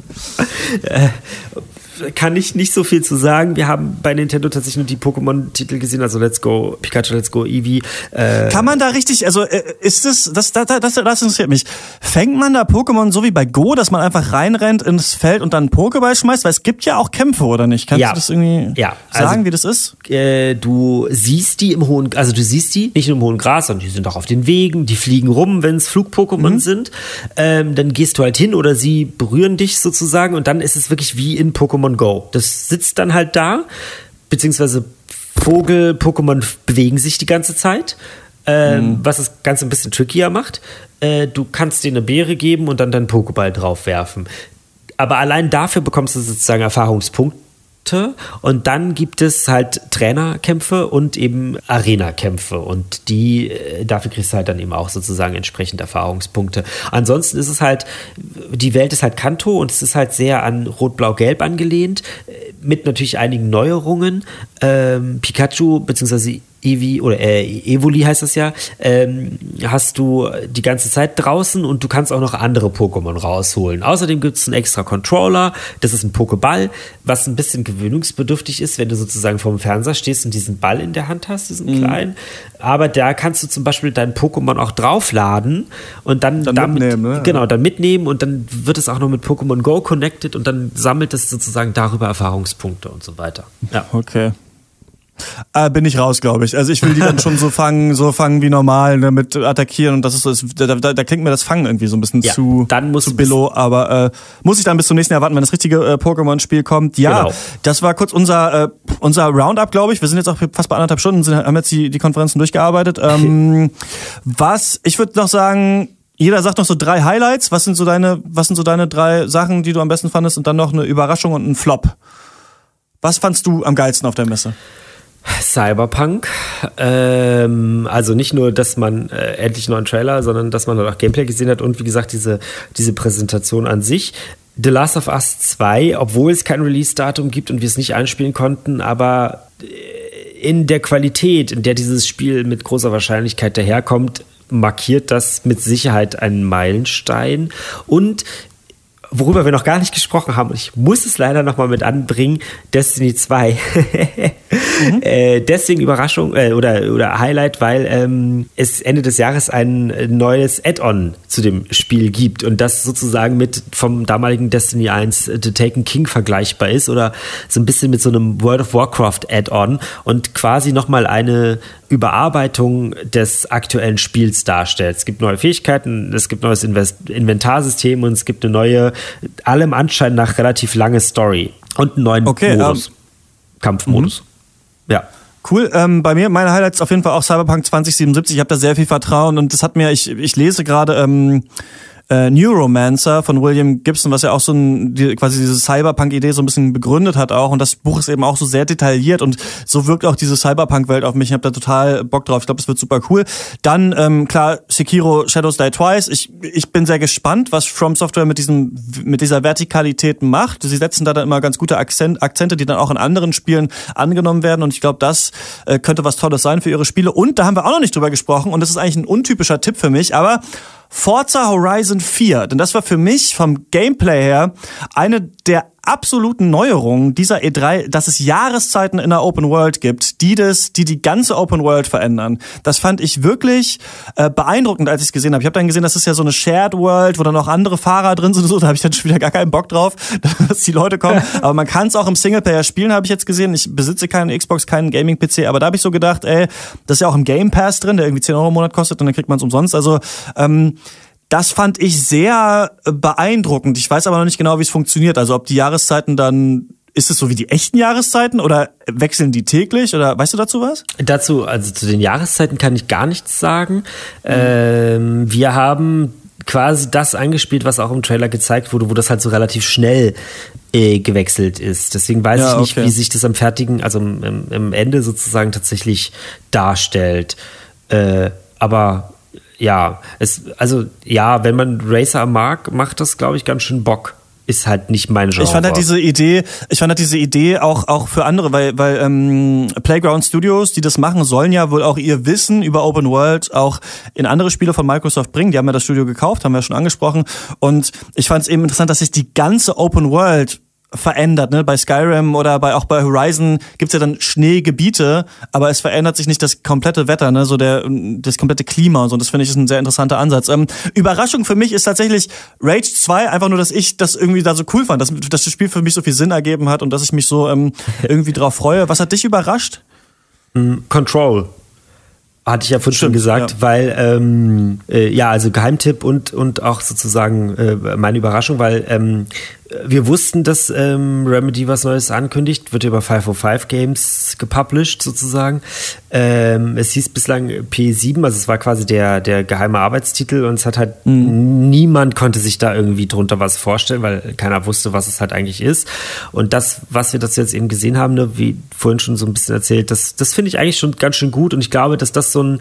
kann ich nicht so viel zu sagen. Wir haben bei Nintendo tatsächlich nur die Pokémon-Titel gesehen, also Let's Go Pikachu, Let's Go Eevee. Äh kann man da richtig, also ist das, das, das, das, das interessiert mich. Fängt man da Pokémon so wie bei Go, dass man einfach reinrennt ins Feld und dann einen Pokéball schmeißt? Weil es gibt ja auch Kämpfe, oder nicht? Kannst ja. du das irgendwie ja. sagen, also, wie das ist? Äh, du siehst die im hohen, also du siehst die nicht nur im hohen Gras, sondern die sind auch auf den Wegen, die fliegen rum, wenn es Flug-Pokémon mhm. sind. Ähm, dann gehst du halt hin oder sie berühren dich sozusagen und dann ist es wirklich wie in Pokémon Go. Das sitzt dann halt da, beziehungsweise Vogel-Pokémon bewegen sich die ganze Zeit, ähm, mhm. was das Ganze ein bisschen trickier macht. Äh, du kannst dir eine Beere geben und dann deinen Pokéball draufwerfen. Aber allein dafür bekommst du sozusagen Erfahrungspunkte. Und dann gibt es halt Trainerkämpfe und eben Arena-Kämpfe. Und die, dafür kriegst du halt dann eben auch sozusagen entsprechend Erfahrungspunkte. Ansonsten ist es halt, die Welt ist halt Kanto und es ist halt sehr an Rot-Blau-Gelb angelehnt, mit natürlich einigen Neuerungen. Ähm, Pikachu, beziehungsweise Eevee oder äh, Evoli heißt das ja, ähm, hast du die ganze Zeit draußen und du kannst auch noch andere Pokémon rausholen. Außerdem gibt es einen extra Controller, das ist ein Pokéball, was ein bisschen gewöhnungsbedürftig ist, wenn du sozusagen vorm Fernseher stehst und diesen Ball in der Hand hast, diesen mhm. kleinen. Aber da kannst du zum Beispiel dein Pokémon auch draufladen und dann, dann damit, mitnehmen, ne? Genau, dann mitnehmen und dann wird es auch noch mit Pokémon Go connected und dann sammelt es sozusagen darüber Erfahrungspunkte und so weiter. Ja. Okay. Äh, bin ich raus, glaube ich. Also ich will die dann schon so fangen, so fangen wie normal, ne, mit attackieren und das ist so, da, da, da klingt mir das Fangen irgendwie so ein bisschen ja, zu, dann musst zu billo, aber äh, muss ich dann bis zum nächsten Jahr warten, wenn das richtige äh, Pokémon-Spiel kommt. Ja, genau. Das war kurz unser äh, unser Roundup, glaube ich. Wir sind jetzt auch fast bei anderthalb Stunden, sind, haben jetzt die, die Konferenzen durchgearbeitet. Ähm, was, ich würde noch sagen, jeder sagt noch so drei Highlights. Was sind so deine, was sind so deine drei Sachen, die du am besten fandest und dann noch eine Überraschung und einen Flop? Was fandst du am geilsten auf der Messe? Cyberpunk, ähm, also nicht nur, dass man äh, endlich neuen Trailer, sondern dass man auch Gameplay gesehen hat und wie gesagt, diese, diese Präsentation an sich. The Last of Us zwei, obwohl es kein Release-Datum gibt und wir es nicht einspielen konnten, aber in der Qualität, in der dieses Spiel mit großer Wahrscheinlichkeit daherkommt, markiert das mit Sicherheit einen Meilenstein. Und worüber wir noch gar nicht gesprochen haben, ich muss es leider nochmal mit anbringen, Destiny zwei. mhm. äh, deswegen Überraschung äh, oder, oder Highlight, weil ähm, es Ende des Jahres ein neues Add-on zu dem Spiel gibt und das sozusagen mit vom damaligen Destiny eins äh, The Taken King vergleichbar ist oder so ein bisschen mit so einem World of Warcraft Add-on und quasi nochmal eine Überarbeitung des aktuellen Spiels darstellt. Es gibt neue Fähigkeiten, es gibt neues Invest- Inventarsystem und es gibt eine neue, allem Anschein nach relativ lange Story und einen neuen okay, Modus. Ähm, Kampfmodus. Mhm. Ja. Cool, ähm, bei mir, meine Highlights auf jeden Fall auch Cyberpunk zwanzig siebenundsiebzig. Ich habe da sehr viel Vertrauen und das hat mir, ich, ich lese gerade ähm, äh, Neuromancer von William Gibson, was ja auch so ein, die, quasi diese Cyberpunk-Idee so ein bisschen begründet hat auch und das Buch ist eben auch so sehr detailliert und so wirkt auch diese Cyberpunk-Welt auf mich. Ich habe da total Bock drauf. Ich glaube, das wird super cool. Dann, ähm, klar, Sekiro Shadows Die Twice. Ich, ich bin sehr gespannt, was From Software mit diesem, mit dieser Vertikalität macht. Sie setzen da dann immer ganz gute Akzent, Akzente, die dann auch in anderen Spielen angenommen werden und ich glaube, das äh, könnte was Tolles sein für ihre Spiele und da haben wir auch noch nicht drüber gesprochen und das ist eigentlich ein untypischer Tipp für mich, aber Forza Horizon vier, denn das war für mich vom Gameplay her eine der absoluten Neuerungen dieser E drei, dass es Jahreszeiten in der Open World gibt, die das, die die ganze Open World verändern. Das fand ich wirklich äh, beeindruckend, als ich es gesehen habe. Ich habe dann gesehen, das ist ja so eine Shared World, wo dann auch andere Fahrer drin sind und so. Da habe ich dann schon wieder gar keinen Bock drauf, dass die Leute kommen. Aber man kann es auch im Singleplayer spielen, habe ich jetzt gesehen. Ich besitze keinen Xbox, keinen Gaming-P C, aber da habe ich so gedacht, ey, das ist ja auch im Game Pass drin, der irgendwie zehn Euro im Monat kostet und dann kriegt man es umsonst. Also, ähm, das fand ich sehr beeindruckend. Ich weiß aber noch nicht genau, wie es funktioniert. Also ob die Jahreszeiten dann, ist es so wie die echten Jahreszeiten oder wechseln die täglich? Oder weißt du dazu was? Dazu, also zu den Jahreszeiten kann ich gar nichts sagen. Mhm. Ähm, wir haben quasi das eingespielt, was auch im Trailer gezeigt wurde, wo das halt so relativ schnell äh, gewechselt ist. Deswegen weiß ja, ich nicht, okay. wie sich das am fertigen, also im, im Ende sozusagen tatsächlich darstellt. Äh, aber Ja, es, also ja, wenn man Racer mag, macht das, glaube ich, ganz schön Bock. Ist halt nicht mein Genre. Ich fand halt diese Idee, ich fand halt diese Idee auch auch für andere, weil weil ähm, Playground Studios, die das machen, sollen ja wohl auch ihr Wissen über Open World auch in andere Spiele von Microsoft bringen. Die haben ja das Studio gekauft, haben wir ja schon angesprochen. Und ich fand es eben interessant, dass sich die ganze Open World verändert, ne? Bei Skyrim oder bei auch bei Horizon gibt's ja dann Schneegebiete, aber es verändert sich nicht das komplette Wetter, ne? So der das komplette Klima und so. Und das finde ich ist ein sehr interessanter Ansatz. Ähm, Überraschung für mich ist tatsächlich Rage zwei, einfach nur, dass ich das irgendwie da so cool fand, dass, dass das Spiel für mich so viel Sinn ergeben hat und dass ich mich so ähm, irgendwie drauf freue. Was hat dich überrascht? Control. Hatte ich ja vorhin Stimmt, schon gesagt, ja. weil, ähm, äh, ja, also Geheimtipp und, und auch sozusagen äh, meine Überraschung, weil ähm, wir wussten, dass ähm, Remedy was Neues ankündigt, wird über fünfhundertfünf Games gepublished sozusagen. Ähm, es hieß bislang P sieben, also es war quasi der, der geheime Arbeitstitel und es hat halt, mhm. niemand konnte sich da irgendwie drunter was vorstellen, weil keiner wusste, was es halt eigentlich ist. Und das, was wir dazu jetzt eben gesehen haben, ne, wie vorhin schon so ein bisschen erzählt, das, das finde ich eigentlich schon ganz schön gut und ich glaube, dass das so So ein,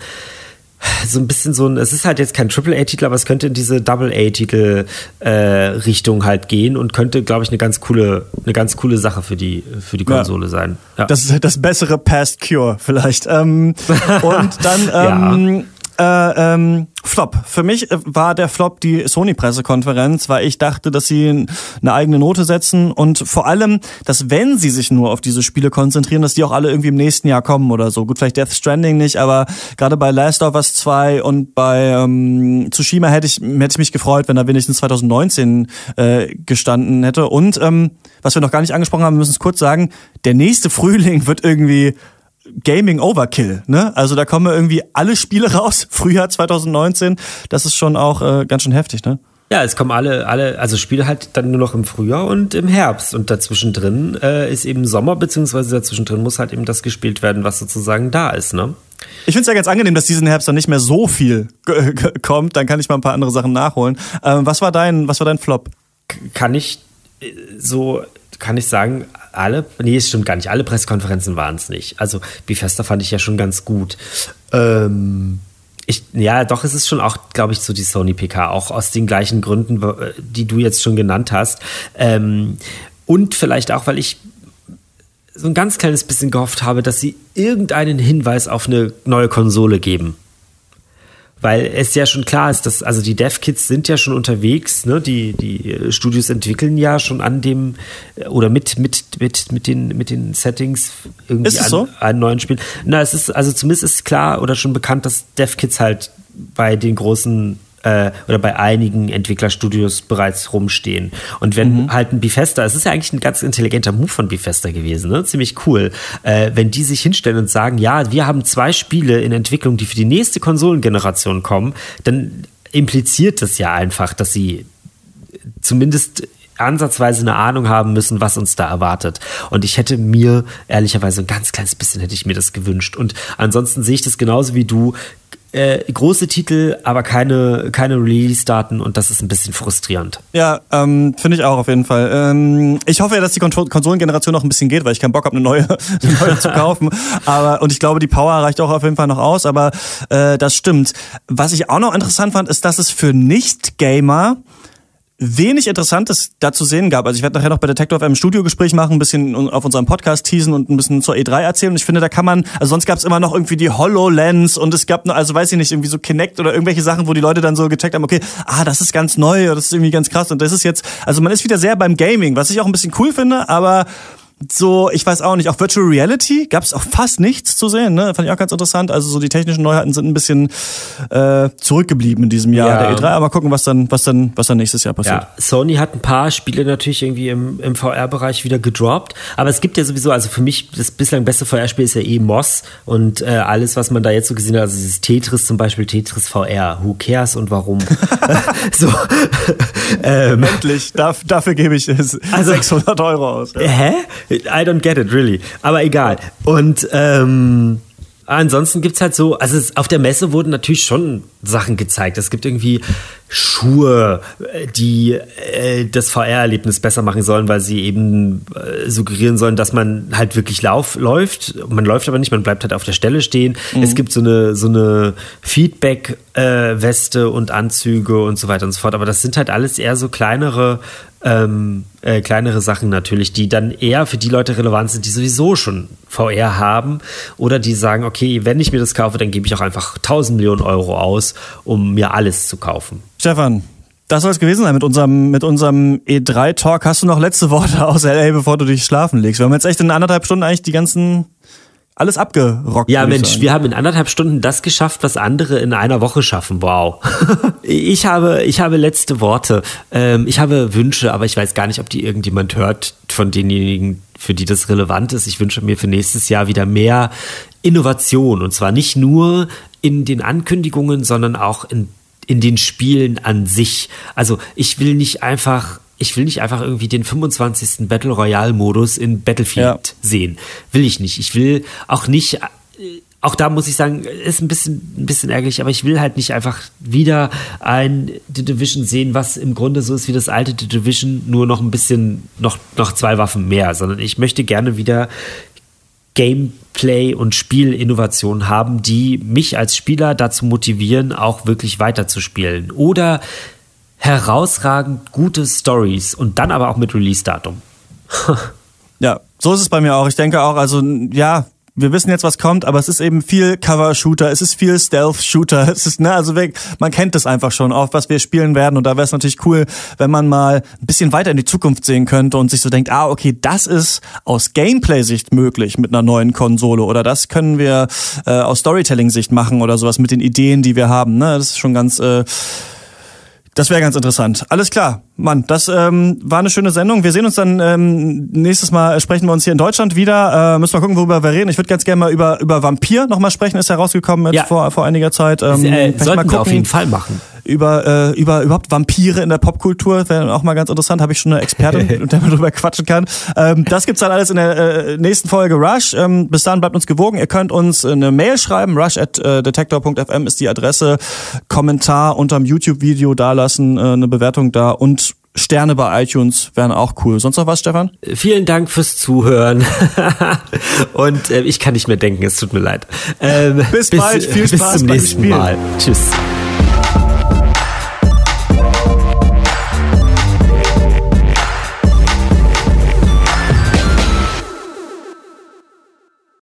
so ein bisschen so ein, es ist halt jetzt kein Triple A Titel, aber es könnte in diese Double A Titel-Richtung äh, halt gehen und könnte, glaube ich, eine ganz coole, eine ganz coole Sache für die, für die Konsole ja. sein. Ja. Das ist das bessere Past Cure vielleicht. Ähm, und dann ähm, ja. äh, ähm, Flop. Für mich war der Flop die Sony-Pressekonferenz, weil ich dachte, dass sie eine eigene Note setzen und vor allem, dass wenn sie sich nur auf diese Spiele konzentrieren, dass die auch alle irgendwie im nächsten Jahr kommen oder so. Gut, vielleicht Death Stranding nicht, aber gerade bei Last of Us zwei und bei ähm, Tsushima hätte ich, hätte ich mich gefreut, wenn da wenigstens zwanzig neunzehn äh, gestanden hätte. Und ähm, was wir noch gar nicht angesprochen haben, wir müssen es kurz sagen, der nächste Frühling wird irgendwie Gaming Overkill, ne? Also da kommen irgendwie alle Spiele raus, Frühjahr zwanzig neunzehn, das ist schon auch äh, ganz schön heftig, ne? Ja, es kommen alle, alle, also Spiele halt dann nur noch im Frühjahr und im Herbst und dazwischen drin äh, ist eben Sommer, beziehungsweise dazwischen drin muss halt eben das gespielt werden, was sozusagen da ist, ne? Ich find's ja ganz angenehm, dass diesen Herbst dann nicht mehr so viel g- g- kommt, dann kann ich mal ein paar andere Sachen nachholen. Ähm, was war dein, was war dein Flop? K- kann ich so... kann ich sagen, alle, nee, es stimmt gar nicht, alle Pressekonferenzen waren es nicht. Also Bethesda fand ich ja schon ganz gut. Ähm, ich, ja, doch, es ist schon auch, glaube ich, so die Sony P K, auch aus den gleichen Gründen, die du jetzt schon genannt hast. Ähm, und vielleicht auch, weil ich so ein ganz kleines bisschen gehofft habe, dass sie irgendeinen Hinweis auf eine neue Konsole geben. Weil es ja schon klar ist, dass, also die Dev-Kits sind ja schon unterwegs, ne? Die, die Studios entwickeln ja schon an dem, oder mit, mit, mit, mit den, mit den Settings irgendwie ist es an, so? an neuen Spielen. Na, es ist, also zumindest ist klar oder schon bekannt, dass Dev-Kits halt bei den großen, äh, oder bei einigen Entwicklerstudios bereits rumstehen. Und wenn mhm. halt ein Bethesda, es ist ja eigentlich ein ganz intelligenter Move von Bethesda gewesen, ne? Ziemlich cool. Äh, wenn die sich hinstellen und sagen, ja, wir haben zwei Spiele in Entwicklung, die für die nächste Konsolengeneration kommen, dann impliziert das ja einfach, dass sie zumindest ansatzweise eine Ahnung haben müssen, was uns da erwartet. Und ich hätte mir, ehrlicherweise, ein ganz kleines bisschen hätte ich mir das gewünscht. Und ansonsten sehe ich das genauso wie du. Äh, große Titel, aber keine, keine Release-Daten und das ist ein bisschen frustrierend. Ja, ähm, finde ich auch auf jeden Fall. Ähm, ich hoffe ja, dass die Kon- Konsolengeneration noch ein bisschen geht, weil ich keinen Bock habe, eine neue, eine neue zu kaufen. Aber, und ich glaube, die Power reicht auch auf jeden Fall noch aus, aber äh, das stimmt. Was ich auch noch interessant fand, ist, dass es für Nicht-Gamer wenig Interessantes da zu sehen gab. Also ich werde nachher noch bei Detektor F M ein Studiogespräch machen, ein bisschen auf unserem Podcast teasen und ein bisschen zur E drei erzählen. Und ich finde, da kann man, also sonst gab es immer noch irgendwie die HoloLens und es gab noch, also weiß ich nicht, irgendwie so Kinect oder irgendwelche Sachen, wo die Leute dann so gecheckt haben, okay, ah, das ist ganz neu oder das ist irgendwie ganz krass und das ist jetzt, also man ist wieder sehr beim Gaming, was ich auch ein bisschen cool finde, aber so, ich weiß auch nicht, auch Virtual Reality gab es auch fast nichts zu sehen, ne? Fand ich auch ganz interessant. Also so die technischen Neuheiten sind ein bisschen äh, zurückgeblieben in diesem Jahr, ja. Der E drei. Aber gucken, was dann, was dann, was dann nächstes Jahr passiert. Ja, Sony hat ein paar Spiele natürlich irgendwie im, im V R-Bereich wieder gedroppt. Aber es gibt ja sowieso, also für mich das bislang beste V R-Spiel ist ja eh Moss und äh, alles, was man da jetzt so gesehen hat, also dieses Tetris zum Beispiel, Tetris V R. Who cares und warum? so, ähm, Endlich, darf, dafür gebe ich es also, sechshundert Euro aus. Ja. Hä? I don't get it, really. Aber egal. Und ähm, ansonsten gibt's halt so, also es, auf der Messe wurden natürlich schon Sachen gezeigt. Es gibt irgendwie Schuhe, die äh, das V R-Erlebnis besser machen sollen, weil sie eben äh, suggerieren sollen, dass man halt wirklich lauf, läuft. Man läuft aber nicht, man bleibt halt auf der Stelle stehen. Mhm. Es gibt so eine, so eine Feedback-Weste äh, und Anzüge und so weiter und so fort. Aber das sind halt alles eher so kleinere Ähm, äh, kleinere Sachen natürlich, die dann eher für die Leute relevant sind, die sowieso schon V R haben oder die sagen, okay, wenn ich mir das kaufe, dann gebe ich auch einfach tausend Millionen Euro aus, um mir alles zu kaufen. Stefan, Das soll es gewesen sein mit unserem, mit unserem E drei Talk. Hast du noch letzte Worte aus L A, bevor du dich schlafen legst? Wir haben jetzt echt in anderthalb Stunden eigentlich die ganzen... Alles abgerockt. Ja, Mensch, wir haben in anderthalb Stunden das geschafft, was andere in einer Woche schaffen. Wow. Ich habe, ich habe letzte Worte. Ähm, ich habe Wünsche, aber ich weiß gar nicht, ob die irgendjemand hört von denjenigen, für die das relevant ist. Ich wünsche mir für nächstes Jahr wieder mehr Innovation. Und zwar nicht nur in den Ankündigungen, sondern auch in, in den Spielen an sich. Also ich will nicht einfach... Ich will nicht einfach irgendwie den fünfundzwanzigsten Battle Royale-Modus in Battlefield ja. sehen. Will ich nicht. Ich will auch nicht, auch da muss ich sagen, ist ein bisschen, ein bisschen ärgerlich, aber ich will halt nicht einfach wieder ein The Division sehen, was im Grunde so ist wie das alte The Division, nur noch ein bisschen, noch, noch zwei Waffen mehr, sondern ich möchte gerne wieder Gameplay und Spielinnovationen haben, die mich als Spieler dazu motivieren, auch wirklich weiterzuspielen. Oder herausragend gute Stories und dann aber auch mit Release-Datum. Ja, so ist es bei mir auch. Ich denke auch, also ja, wir wissen jetzt, was kommt, aber es ist eben viel Cover-Shooter, es ist viel Stealth-Shooter, es ist, ne, also man kennt das einfach schon auch, was wir spielen werden, und da wäre es natürlich cool, wenn man mal ein bisschen weiter in die Zukunft sehen könnte und sich so denkt, ah, okay, das ist aus Gameplay-Sicht möglich mit einer neuen Konsole, oder das können wir äh, aus Storytelling-Sicht machen oder sowas mit den Ideen, die wir haben, ne, das ist schon ganz... Äh, Das wäre ganz interessant. Alles klar, Mann, das ähm, war eine schöne Sendung. Wir sehen uns dann ähm, nächstes Mal, sprechen wir uns hier in Deutschland wieder. Äh, müssen wir gucken, worüber wir reden. Ich würde ganz gerne mal über über Vampir nochmal sprechen. Ist herausgekommen ja. vor vor einiger Zeit. Ähm, äh, sollten mal gucken, wir auf jeden Fall machen. Über äh, über überhaupt Vampire in der Popkultur wäre auch mal ganz interessant. Habe ich schon eine Expertin, mit der man drüber quatschen kann. Ähm, das gibt's dann alles in der äh, nächsten Folge Rush. Ähm, bis dann bleibt uns gewogen. Ihr könnt uns eine Mail schreiben. rush at detektor punkt f m ist die Adresse. Kommentar unterm YouTube-Video da lassen. Eine Bewertung da und Sterne bei iTunes wären auch cool. Sonst noch was, Stefan? Vielen Dank fürs Zuhören. Und äh, ich kann nicht mehr denken, es tut mir leid. Ähm, bis, bis bald, viel Spaß bis zum nächsten beim Spiel. Mal. Tschüss.